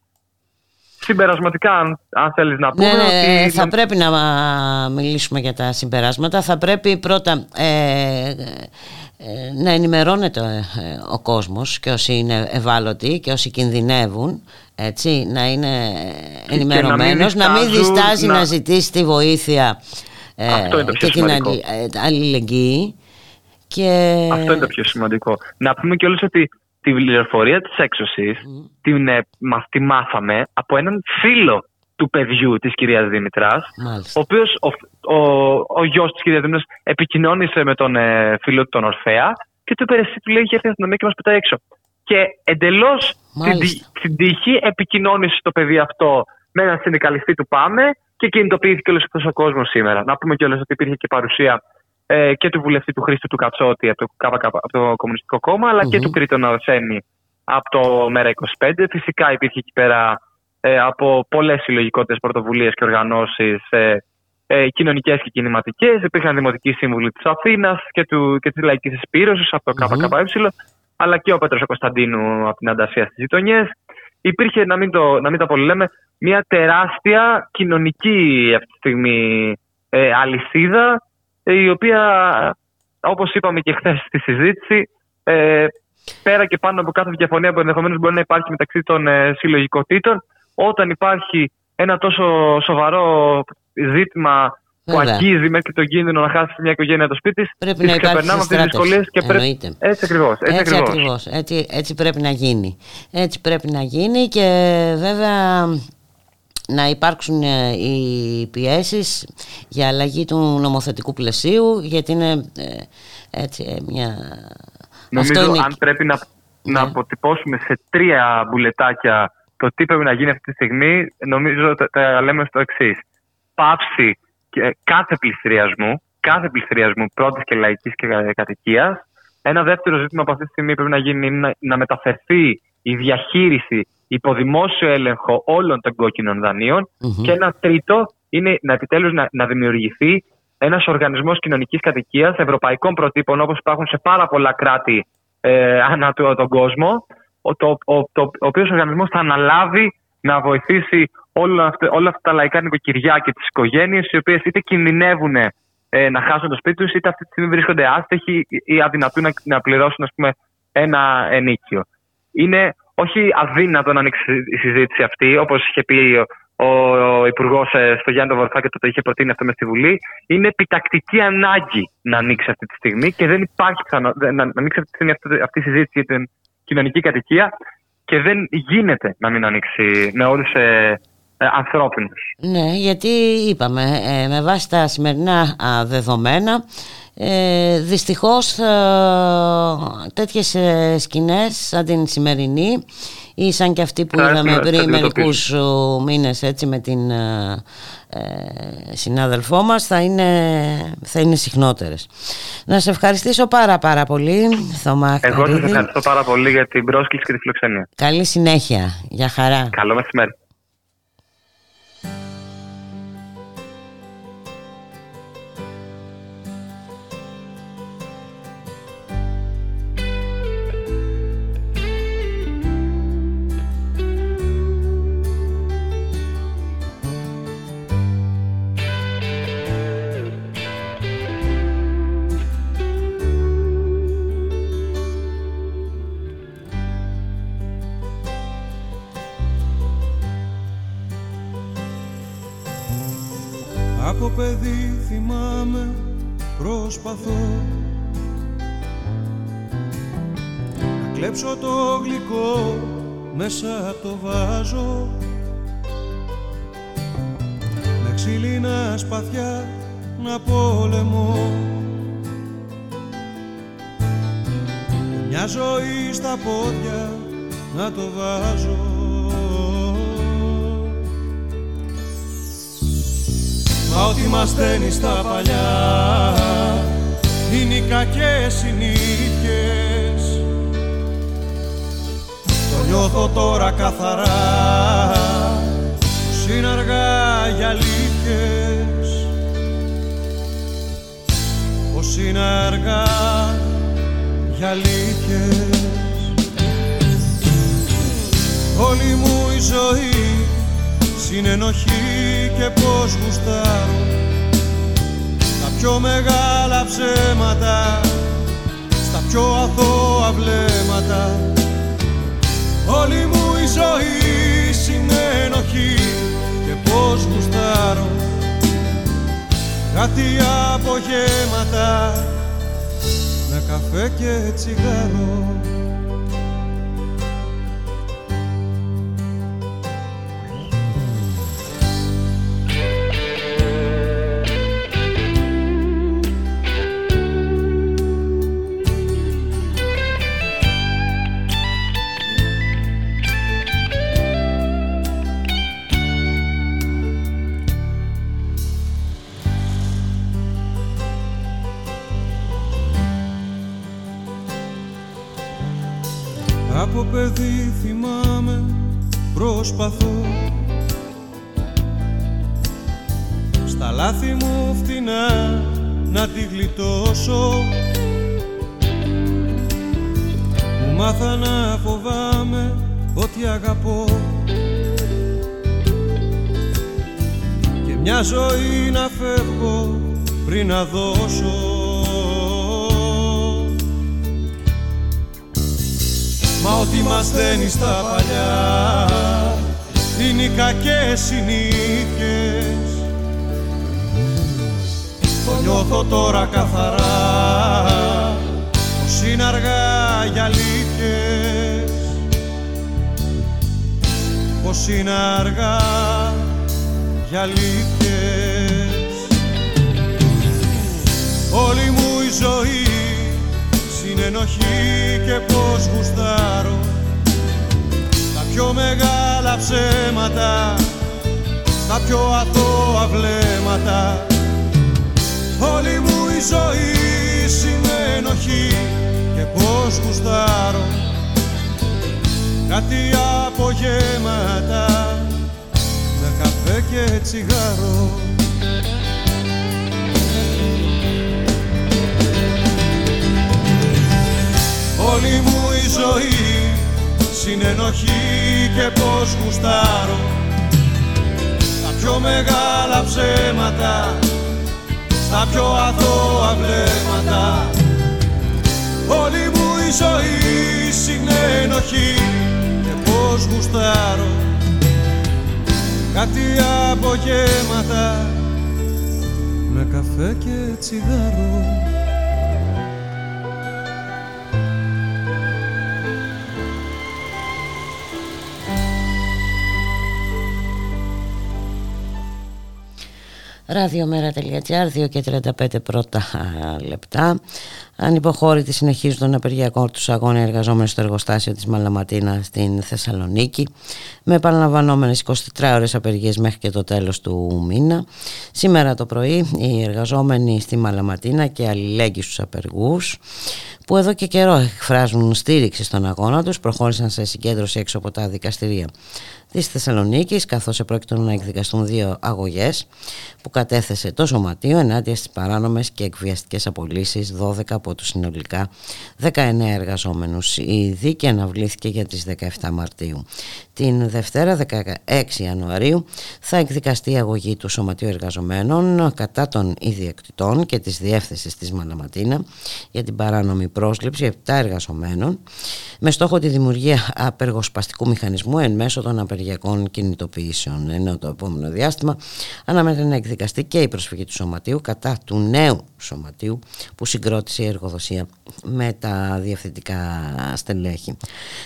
Συμπερασματικά, αν θέλεις να πούμε... Ναι, θα πρέπει να μιλήσουμε για τα συμπεράσματα. Θα πρέπει πρώτα να ενημερώνεται ο κόσμος, και όσοι είναι ευάλωτοι και όσοι κινδυνεύουν, έτσι, να είναι ενημερωμένος, να μην διστάζει να ζητήσει τη βοήθεια και την αλληλεγγύη. Και... Αυτό είναι το πιο σημαντικό. Να πούμε κιόλας ότι την πληροφορία της έξωσης τη μάθαμε από έναν φίλο του παιδιού της κυρίας Δήμητρας, ο οποίος ο γιος της κυρίας Δήμητρας επικοινώνησε με τον φίλο του τον Ορφέα και του λέει: «Είχε έρθει η αστυνομία και μας πετάει έξω». Και εντελώς στην τύχη επικοινώνησε το παιδί αυτό με έναν συνδικαλιστή του ΠΑΜΕ και κινητοποιήθηκε όλος αυτός ο κόσμος σήμερα. Να πούμε κιόλας ότι υπήρχε και παρουσία και του βουλευτή του Χρήστου του Κατσότη από το Κομμουνιστικό Κόμμα, αλλά και του Κρήτονα Αρσένη από το ΜΕΡΑ25. Φυσικά υπήρχε εκεί πέρα από πολλές συλλογικότητες, πρωτοβουλίες και οργανώσεις κοινωνικές και κινηματικές. Υπήρχαν δημοτικοί σύμβουλοι της Αθήνας και της Λαϊκής Εσπήρωσης από το ΚΚΕ, αλλά και ο Πέτρος Κωνσταντίνου από την Αντασία στις Γειτονιές. Υπήρχε, να μην το απολύλεμε, μια τεράστια κοινωνική αυτή τη στιγμή αλυσίδα, η οποία, όπως είπαμε και χθες στη συζήτηση, πέρα και πάνω από κάθε διαφωνία που ενδεχομένως μπορεί να υπάρχει μεταξύ των συλλογικοτήτων, όταν υπάρχει ένα τόσο σοβαρό ζήτημα που αγγίζει μέχρι τον κίνδυνο να χάσει μια οικογένεια το σπίτι της. Πρέπει να ξεπερνάμε αυτές τις δυσκολίες και πρέπει. Έτσι ακριβώς. Έτσι πρέπει να γίνει. Έτσι πρέπει να γίνει και βέβαια να υπάρξουν οι πιέσεις για αλλαγή του νομοθετικού πλαισίου, γιατί είναι έτσι μια. Νομίζω είναι... αν πρέπει να αποτυπώσουμε σε 3 μπουλετάκια το τι πρέπει να γίνει αυτή τη στιγμή, νομίζω τα λέμε στο εξής. Πάυση κάθε πληστηριασμού πρώτης και λαϊκής και κατοικίας. Ένα δεύτερο ζήτημα που αυτή τη στιγμή πρέπει να γίνει είναι να μεταφερθεί η διαχείριση υποδημόσιο έλεγχο όλων των κόκκινων δανείων. Και ένα τρίτο είναι να επιτέλους να δημιουργηθεί ένας οργανισμός κοινωνικής κατοικίας ευρωπαϊκών προτύπων, όπως υπάρχουν σε πάρα πολλά κράτη ανά τον κόσμο, ο οποίος οργανισμός θα αναλάβει να βοηθήσει όλα αυτά τα λαϊκά νοικοκυριά και τις οικογένειες, οι οποίες είτε κινδυνεύουν να χάσουν το σπίτι τους, είτε αυτή τη στιγμή βρίσκονται άστεχοι ή αδυνατούν να πληρώσουν, ας πούμε, ένα ενοίκιο. Είναι όχι αδύνατο να ανοίξει η συζήτηση αυτή, όπως είχε πει ο Υπουργός στο Γιάννη Βορθά και το είχε προτείνει αυτό μες στη Βουλή. Είναι επιτακτική ανάγκη να ανοίξει αυτή τη στιγμή και δεν υπάρχει να ανοίξει αυτή τη στιγμή αυτή η συζήτηση για την κοινωνική κατοικία. Και δεν γίνεται να μην ανοίξει με όλους ανθρώπινους. Ναι, γιατί είπαμε, με βάση τα σημερινά δεδομένα, δυστυχώς τέτοιες σκηνές σαν την σημερινή ή σαν και αυτή που είδαμε πριν μερικούς μήνες, έτσι, με την συνάδελφό μας, θα είναι συχνότερες. Να σε ευχαριστήσω πάρα πολύ, Θωμά Ακταρίδη. Εγώ σας ευχαριστώ πάρα πολύ για την πρόσκληση και τη φιλοξενία. Καλή συνέχεια, για χαρά. Καλό μεσημέρι. Από παιδί θυμάμαι προσπαθώ να κλέψω το γλυκό μέσα από το βάζο, με ξύλινα σπαθιά να πολεμώ, μια ζωή στα πόδια να το βάζω. Μα ό,τι μας στέλνει στα παλιά είναι οι κακές συνήθειες. Το νιώθω τώρα καθαρά, συναργά για αλήθειες. Πως είναι αργά για αλήθειες. Όλη μου η ζωή συνενοχή και πως γουστάρω τα πιο μεγάλα ψέματα, στα πιο αθώα βλέμματα. Όλη μου η ζωή συνενοχή και πως γουστάρω κάτι απογέματα με καφέ και τσιγάρο. Από παιδί θυμάμαι προσπαθώ στα λάθη μου φτηνά να τη γλιτώσω. Μου μάθα να φοβάμαι ό,τι αγαπώ και μια ζωή να φεύγω πριν να δώσω. Μα ό,τι μας στέλνει στα παλιά είναι οι κακές συνήθειες. νιώθω τώρα καθαρά πως είναι αργά για αλήθειες, πως είναι αργά για αλήθειες. Όλη μου η ζωή συνενοχή και πως γουστάρω τα πιο μεγάλα ψέματα, τα πιο αθώα βλέμματα. Όλη μου η ζωή συνενοχή και πως γουστάρω κάτι απογέματα με καφέ και τσιγάρο. Όλη μου η ζωή συνενοχή και πως γουστάρω τα πιο μεγάλα ψέματα, στα πιο αθώα βλέμματα. Όλη μου η ζωή συνενοχή και πως γουστάρω κάτι απογέματα με καφέ και τσιγάρο. radiomera.gr, 2 και 35 πρώτα λεπτά. Ανυποχώρητοι συνεχίζουν τον απεργιακό τους αγώνα εργαζόμενοι στο εργοστάσιο της Μαλαματίνα στην Θεσσαλονίκη, με επαναλαμβανόμενες 24 ώρες απεργίες μέχρι και το τέλος του μήνα. Σήμερα το πρωί οι εργαζόμενοι στη Μαλαματίνα και αλληλέγγυοι στους απεργούς, που εδώ και καιρό εκφράζουν στήριξη στον αγώνα τους, προχώρησαν σε συγκέντρωση έξω από τα δικαστηρία της Θεσσαλονίκης, καθώς επρόκειτον να εκδικαστούν δύο αγωγές που κατέθεσε το Σωματείο ενάντια στις παράνομες και εκβιαστικές απολύσεις 12 από τους συνολικά 19 εργαζόμενους. Η δίκη αναβλήθηκε για τις 17 Μαρτίου. Την Δευτέρα, 16 Ιανουαρίου, θα εκδικαστεί η αγωγή του Σωματείου Εργαζομένων κατά των ιδιοκτητών και της διεύθυνσης της Μαλαματίνα για την παράνομη πρόσληψη 7 εργαζομένων με στόχο τη δημιουργία απεργοσπαστικού μηχανισμού εν μέσω των απεργιακών κινητοποιήσεων. Ενώ το επόμενο διάστημα αναμένεται να εκδικαστεί και η προσφυγή του Σωματείου κατά του νέου Σωματείου που συγκρότησε η εργοδοσία με τα διευθυντικά στελέχη.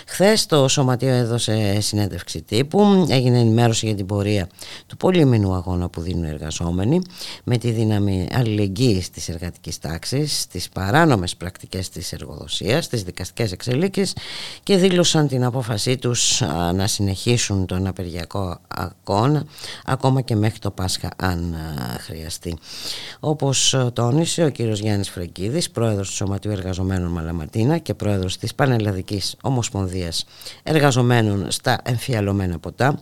Χθες το Σωματείο έδωσε συνέντευξη τύπου, έγινε ενημέρωση για την πορεία του πολυμηνού αγώνα που δίνουν οι εργαζόμενοι με τη δύναμη αλληλεγγύης της εργατικής τάξης, τις παράνομες πρακτικές της εργοδοσίας, τις δικαστικές εξελίξεις, και δήλωσαν την απόφασή τους να συνεχίσουν τον απεργιακό αγώνα ακόμα και μέχρι το Πάσχα αν χρειαστεί. Όπως τόνισε ο κύριος Γιάννης Φραγκίδης, πρόεδρος του Σωματείου Εργαζομένων Μαλαματίνα και πρόεδρος της Πανελλαδικής Ομοσπονδίας Εργαζομένων στα εμφιαλωμένα ποτά,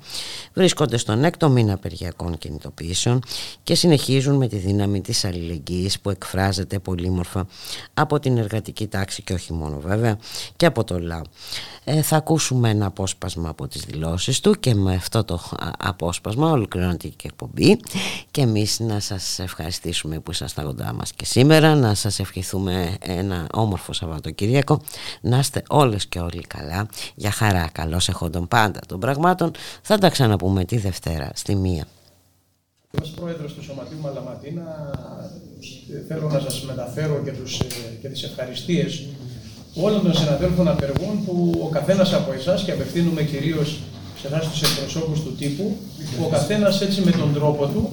βρίσκονται στον έκτο μήνα απεργιακών κινητοποιήσεων και συνεχίζουν με τη δύναμη της αλληλεγγύης που εκφράζεται πολύμορφα από την εργατική τάξη και όχι μόνο βέβαια, και από το λαό. Θα ακούσουμε ένα απόσπασμα από τις δηλώσεις του και με αυτό το απόσπασμα ολοκληρώνεται και η εκπομπή, και εμείς να σας ευχαριστήσουμε που είσαστε κοντά μας και σήμερα, να σας ευχηθούμε ένα όμορφο Σαββατοκύριακο, να είστε όλες και όλοι καλά, για χαρά, καλώς εχόντων πάντα των πραγμάτων. Θα τα ξαναπούμε τη Δευτέρα στη μία. Ως πρόεδρος του Σωματείου Μαλαματίνα θέλω να σας μεταφέρω και τις ευχαριστίες όλων των συναδέλφων απεργών, που ο καθένας από εσάς, και απευθύνουμε κυρίως σε εσάς τους εκπροσώπους του τύπου, ο καθένας έτσι με τον τρόπο του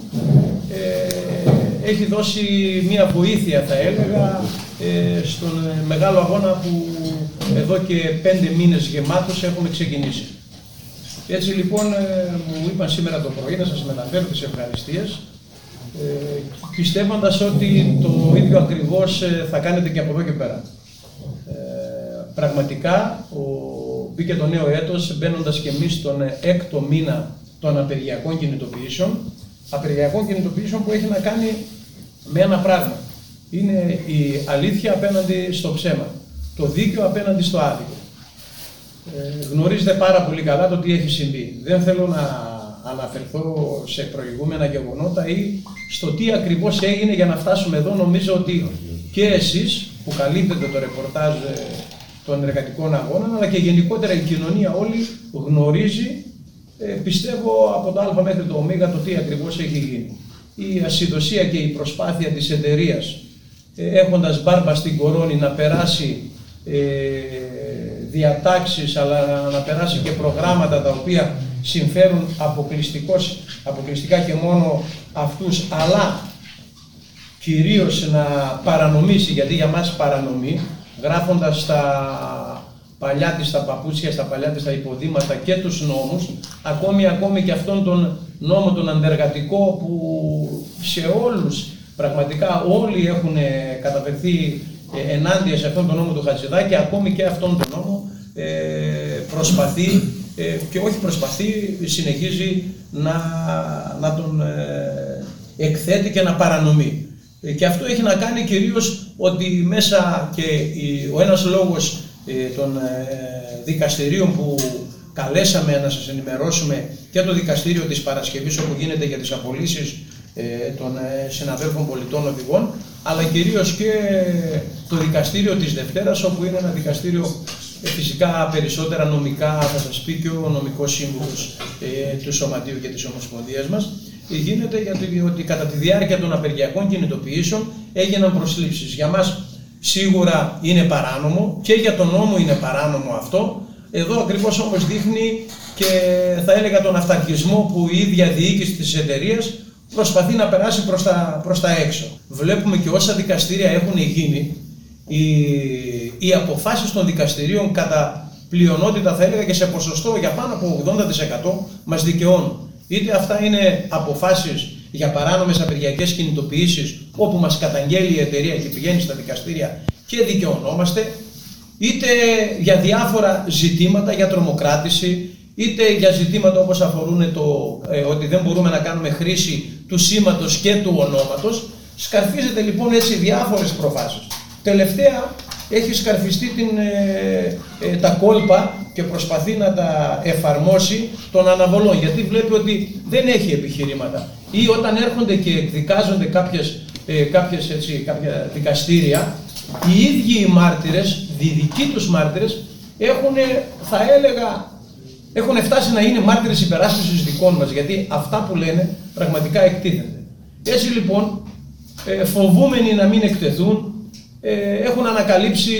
έχει δώσει μία βοήθεια, θα έλεγα, στον μεγάλο αγώνα που εδώ και 5 μήνες γεμάτος έχουμε ξεκινήσει. Έτσι λοιπόν μου είπαν σήμερα το πρωί να σας μεταφέρω τις ευχαριστίες, πιστεύοντας ότι το ίδιο ακριβώς θα κάνετε και από εδώ και πέρα. Πραγματικά μπήκε το νέο έτος, μπαίνοντας και εμείς τον 6ο μήνα των απεργιακών κινητοποιήσεων, που έχει να κάνει με ένα πράγμα. Είναι η αλήθεια απέναντι στο ψέμα, το δίκαιο απέναντι στο άδικο. Γνωρίζετε πάρα πολύ καλά το τι έχει συμβεί. Δεν θέλω να αναφερθώ σε προηγούμενα γεγονότα ή στο τι ακριβώς έγινε για να φτάσουμε εδώ. Νομίζω ότι και εσείς που καλύπτετε το ρεπορτάζ των εργατικών αγώνων, αλλά και γενικότερα η κοινωνία όλη γνωρίζει, πιστεύω, από το α μέχρι το ω το τι ακριβώς έχει γίνει. η ασυδοσία και η προσπάθεια της εταιρείας, έχοντας μπάρμπα στην κορώνη να περάσει διατάξεις, αλλά να περάσει και προγράμματα τα οποία συμφέρουν αποκλειστικά και μόνο αυτούς, αλλά κυρίως να παρανομήσει, γιατί για μας παρανομεί, γράφοντας τα παλιά της τα παπούτσια, στα παλιά της τα υποδήματα και τους νόμους, ακόμη και αυτόν τον νόμο τον αντεργατικό που σε όλους, πραγματικά όλοι έχουν καταβευθεί ενάντια σε αυτόν τον νόμο του Χατζηδάκη, ακόμη και αυτόν τον νόμο προσπαθεί και όχι προσπαθεί, συνεχίζει να τον εκθέτει και να παρανομεί. Και αυτό έχει να κάνει κυρίως ότι μέσα και ο ένας λόγος των δικαστηρίων που καλέσαμε να σας ενημερώσουμε και το δικαστήριο της Παρασκευής όπου γίνεται για τις απολύσεις των συναδέλφων πολιτών οδηγών, αλλά κυρίως και το δικαστήριο της Δευτέρας, όπου είναι ένα δικαστήριο φυσικά περισσότερα νομικά, θα σας πει και ο νομικός σύμβουλος του Σωματείου και της Ομοσπονδίας μας, γίνεται γιατί κατά τη διάρκεια των απεργιακών κινητοποιήσεων έγιναν προσλήψεις. Για μας σίγουρα είναι παράνομο και για τον νόμο είναι παράνομο αυτό. Εδώ ακριβώς όμως δείχνει και θα έλεγα τον αυταρχισμό που η ίδια διοίκηση της εταιρείας προσπαθεί να περάσει προς τα έξω. Βλέπουμε και όσα δικαστήρια έχουν γίνει, οι αποφάσεις των δικαστηρίων κατά πλειονότητα, θα έλεγα και σε ποσοστό για πάνω από 80%, μας δικαιώνουν. Είτε αυτά είναι αποφάσεις για παράνομες απεργιακές κινητοποιήσεις, όπου μας καταγγέλει η εταιρεία και πηγαίνει στα δικαστήρια και δικαιωνόμαστε, είτε για διάφορα ζητήματα, για τρομοκράτηση, είτε για ζητήματα όπως αφορούν το ότι δεν μπορούμε να κάνουμε χρήση του σήματος και του ονόματος. Σκαρφίζεται λοιπόν έτσι διάφορες προφάσεις. Τελευταία έχει σκαρφιστεί τα κόλπα και προσπαθεί να τα εφαρμόσει των αναβολών, γιατί βλέπει ότι δεν έχει επιχειρήματα. Ή όταν έρχονται και εκδικάζονται κάποια δικαστήρια, οι ίδιοι οι μάρτυρες, οι δικοί τους μάρτυρες, έχουν φτάσει να είναι μάρτυρες υπεράσπισης δικών μας, γιατί αυτά που λένε πραγματικά εκτίθενται. Έτσι λοιπόν, φοβούμενοι να μην εκτεθούν, έχουν ανακαλύψει,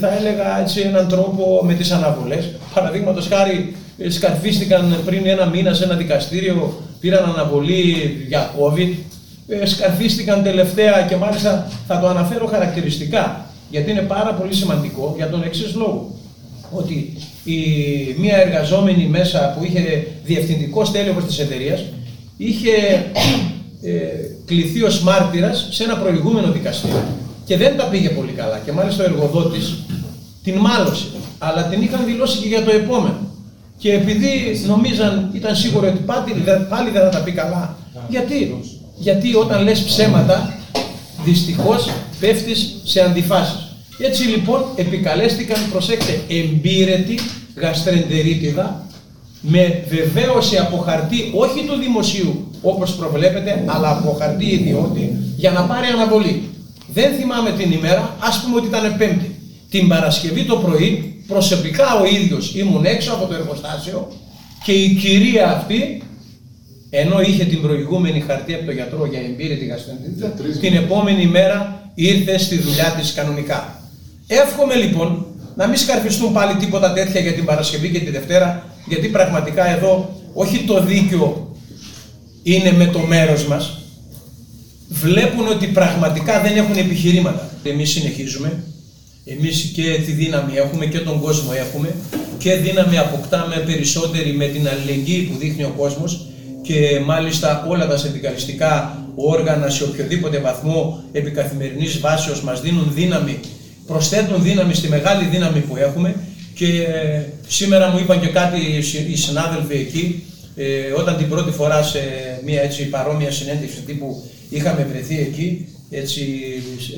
θα έλεγα έτσι, έναν τρόπο με τις αναβολές. Παραδείγματος χάρη, σκαρφίστηκαν πριν ένα μήνα σε ένα δικαστήριο, πήραν αναβολή για COVID, σκαρφίστηκαν τελευταία και μάλιστα θα το αναφέρω χαρακτηριστικά, γιατί είναι πάρα πολύ σημαντικό για τον εξής λόγο. Ότι μία εργαζόμενη μέσα που είχε διευθυντικό στέλεχος της εταιρείας, είχε κληθεί ως μάρτυρας σε ένα προηγούμενο δικαστήριο και δεν τα πήγε πολύ καλά και μάλιστα ο εργοδότης την μάλωσε, αλλά την είχαν δηλώσει και για το επόμενο. Και επειδή νομίζαν, ήταν σίγουρο ότι πάλι δεν θα τα πει καλά. Γιατί όταν λες ψέματα, δυστυχώς πέφτεις σε αντιφάσεις. Έτσι λοιπόν επικαλέστηκαν, προσέξτε, εμπύρετη γαστρεντερίτιδα με βεβαίωση από χαρτί, όχι του δημοσίου όπως προβλέπετε, αλλά από χαρτί ιδιώτη, για να πάρει αναβολή. Δεν θυμάμαι την ημέρα, ας πούμε ότι ήταν Πέμπτη. Την Παρασκευή το πρωί, προσωπικά ο ίδιος ήμουν έξω από το εργοστάσιο και η κυρία αυτή, ενώ είχε την προηγούμενη χαρτί από τον γιατρό για εμπύρετη γαστρεντερίτιδα, την επόμενη μέρα ήρθε στη δουλειά της κανονικά. Εύχομαι λοιπόν να μην σκαρφιστούν πάλι τίποτα τέτοια για την Παρασκευή και τη Δευτέρα, γιατί πραγματικά εδώ όχι το δίκαιο είναι με το μέρος μας. Βλέπουν ότι πραγματικά δεν έχουν επιχειρήματα. Εμείς συνεχίζουμε, εμείς και τη δύναμη έχουμε και τον κόσμο έχουμε και δύναμη αποκτάμε περισσότερη με την αλληλεγγύη που δείχνει ο κόσμος και μάλιστα όλα τα συνδικαλιστικά όργανα σε οποιοδήποτε βαθμό επί καθημερινής βάσεως μας δίνουν δύναμη, προσθέτουν δύναμη στη μεγάλη δύναμη που έχουμε και σήμερα μου είπαν και κάτι οι συνάδελφοι εκεί όταν την πρώτη φορά σε μια έτσι παρόμοια συνέντευξη τύπου είχαμε βρεθεί εκεί, έτσι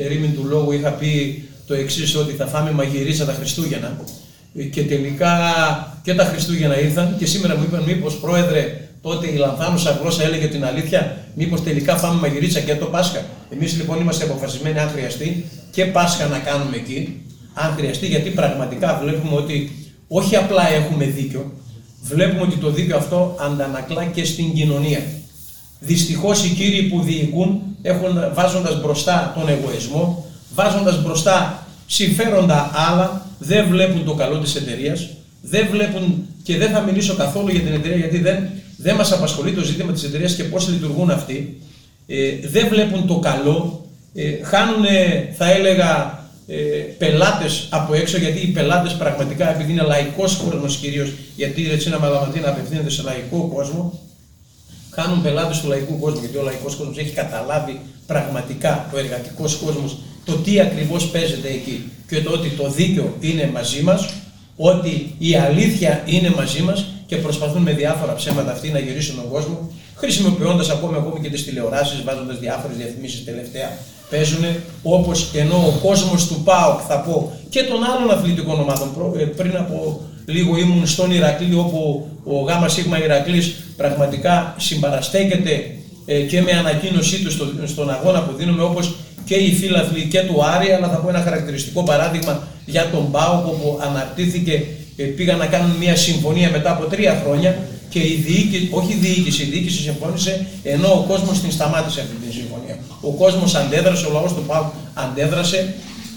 ρήμην του λόγου είχα πει το εξής, ότι θα φάμε μαγειρίτσα τα Χριστούγεννα και τελικά και τα Χριστούγεννα ήρθαν και σήμερα μου είπαν μήπως πρόεδρε, τότε η λανθάνουσα γλώσσα έλεγε την αλήθεια, μήπως τελικά φάμε μαγειρίτσα και το Πάσχα. Εμείς λοιπόν είμαστε αποφασισμένοι αν χρειαστεί και Πάσχα να κάνουμε εκεί, αν χρειαστεί, γιατί πραγματικά βλέπουμε ότι όχι απλά έχουμε δίκιο, βλέπουμε ότι το δίκιο αυτό αντανακλά και στην κοινωνία. Δυστυχώς οι κύριοι που διοικούν, βάζοντας μπροστά τον εγωισμό, βάζοντας μπροστά συμφέροντα άλλα, δεν βλέπουν το καλό της εταιρείας, δεν βλέπουν, και δεν θα μιλήσω καθόλου για την εταιρεία, γιατί δεν μας απασχολεί το ζήτημα της εταιρείας και πώς λειτουργούν αυτοί, δεν βλέπουν το καλό, χάνουν, θα έλεγα, πελάτες από έξω, γιατί οι πελάτες πραγματικά, επειδή είναι λαϊκός κόσμος κυρίως, γιατί η Ρετσίνα Μαδαματίνα απευθύνεται σε λαϊκό κόσμο, χάνουν πελάτες του λαϊκού κόσμου, γιατί ο λαϊκός κόσμος έχει καταλάβει πραγματικά, ο εργατικός κόσμος, το τι ακριβώς παίζεται εκεί και το ότι το δίκαιο είναι μαζί μας, ότι η αλήθεια είναι μαζί μας, και προσπαθούν με διάφορα ψέματα αυτοί να γυρίσουν τον κόσμο, χρησιμοποιώντας ακόμη και τις τηλεοράσεις, βάζοντας διάφορες διαφημίσεις τελευταία. Παίζουν, όπως ενώ ο κόσμος του ΠΑΟΚ, θα πω, και των άλλων αθλητικών ομάδων. Πριν από λίγο ήμουν στον Ηρακλή, όπου ο ΓΣ Ηρακλής πραγματικά συμπαραστέκεται και με ανακοίνωσή του στον αγώνα που δίνουμε, όπως και οι φίλαθλοι και του Άρη, αλλά θα πω ένα χαρακτηριστικό παράδειγμα για τον ΠΑΟΚ, όπου αναρτήθηκε, πήγαν να κάνουν μια συμφωνία μετά από 3 χρόνια και η διοίκηση συμφώνησε, ενώ ο κόσμος την σταμάτησε αυτή τη συμφωνία. Ο κόσμος αντέδρασε, ο λαός του ΠΑΟΚ αντέδρασε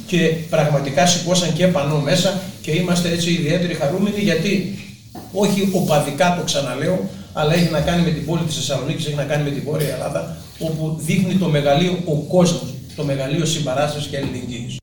και πραγματικά σηκώσαν και πανό μέσα, και είμαστε έτσι ιδιαίτεροι χαρούμενοι, γιατί όχι οπαδικά, το ξαναλέω, αλλά έχει να κάνει με την πόλη της Θεσσαλονίκης, έχει να κάνει με την Βόρεια Ελλάδα, όπου δείχνει το μεγαλείο ο κόσμος, το μεγαλείο συμπαράστασης και αλληλεγγύης.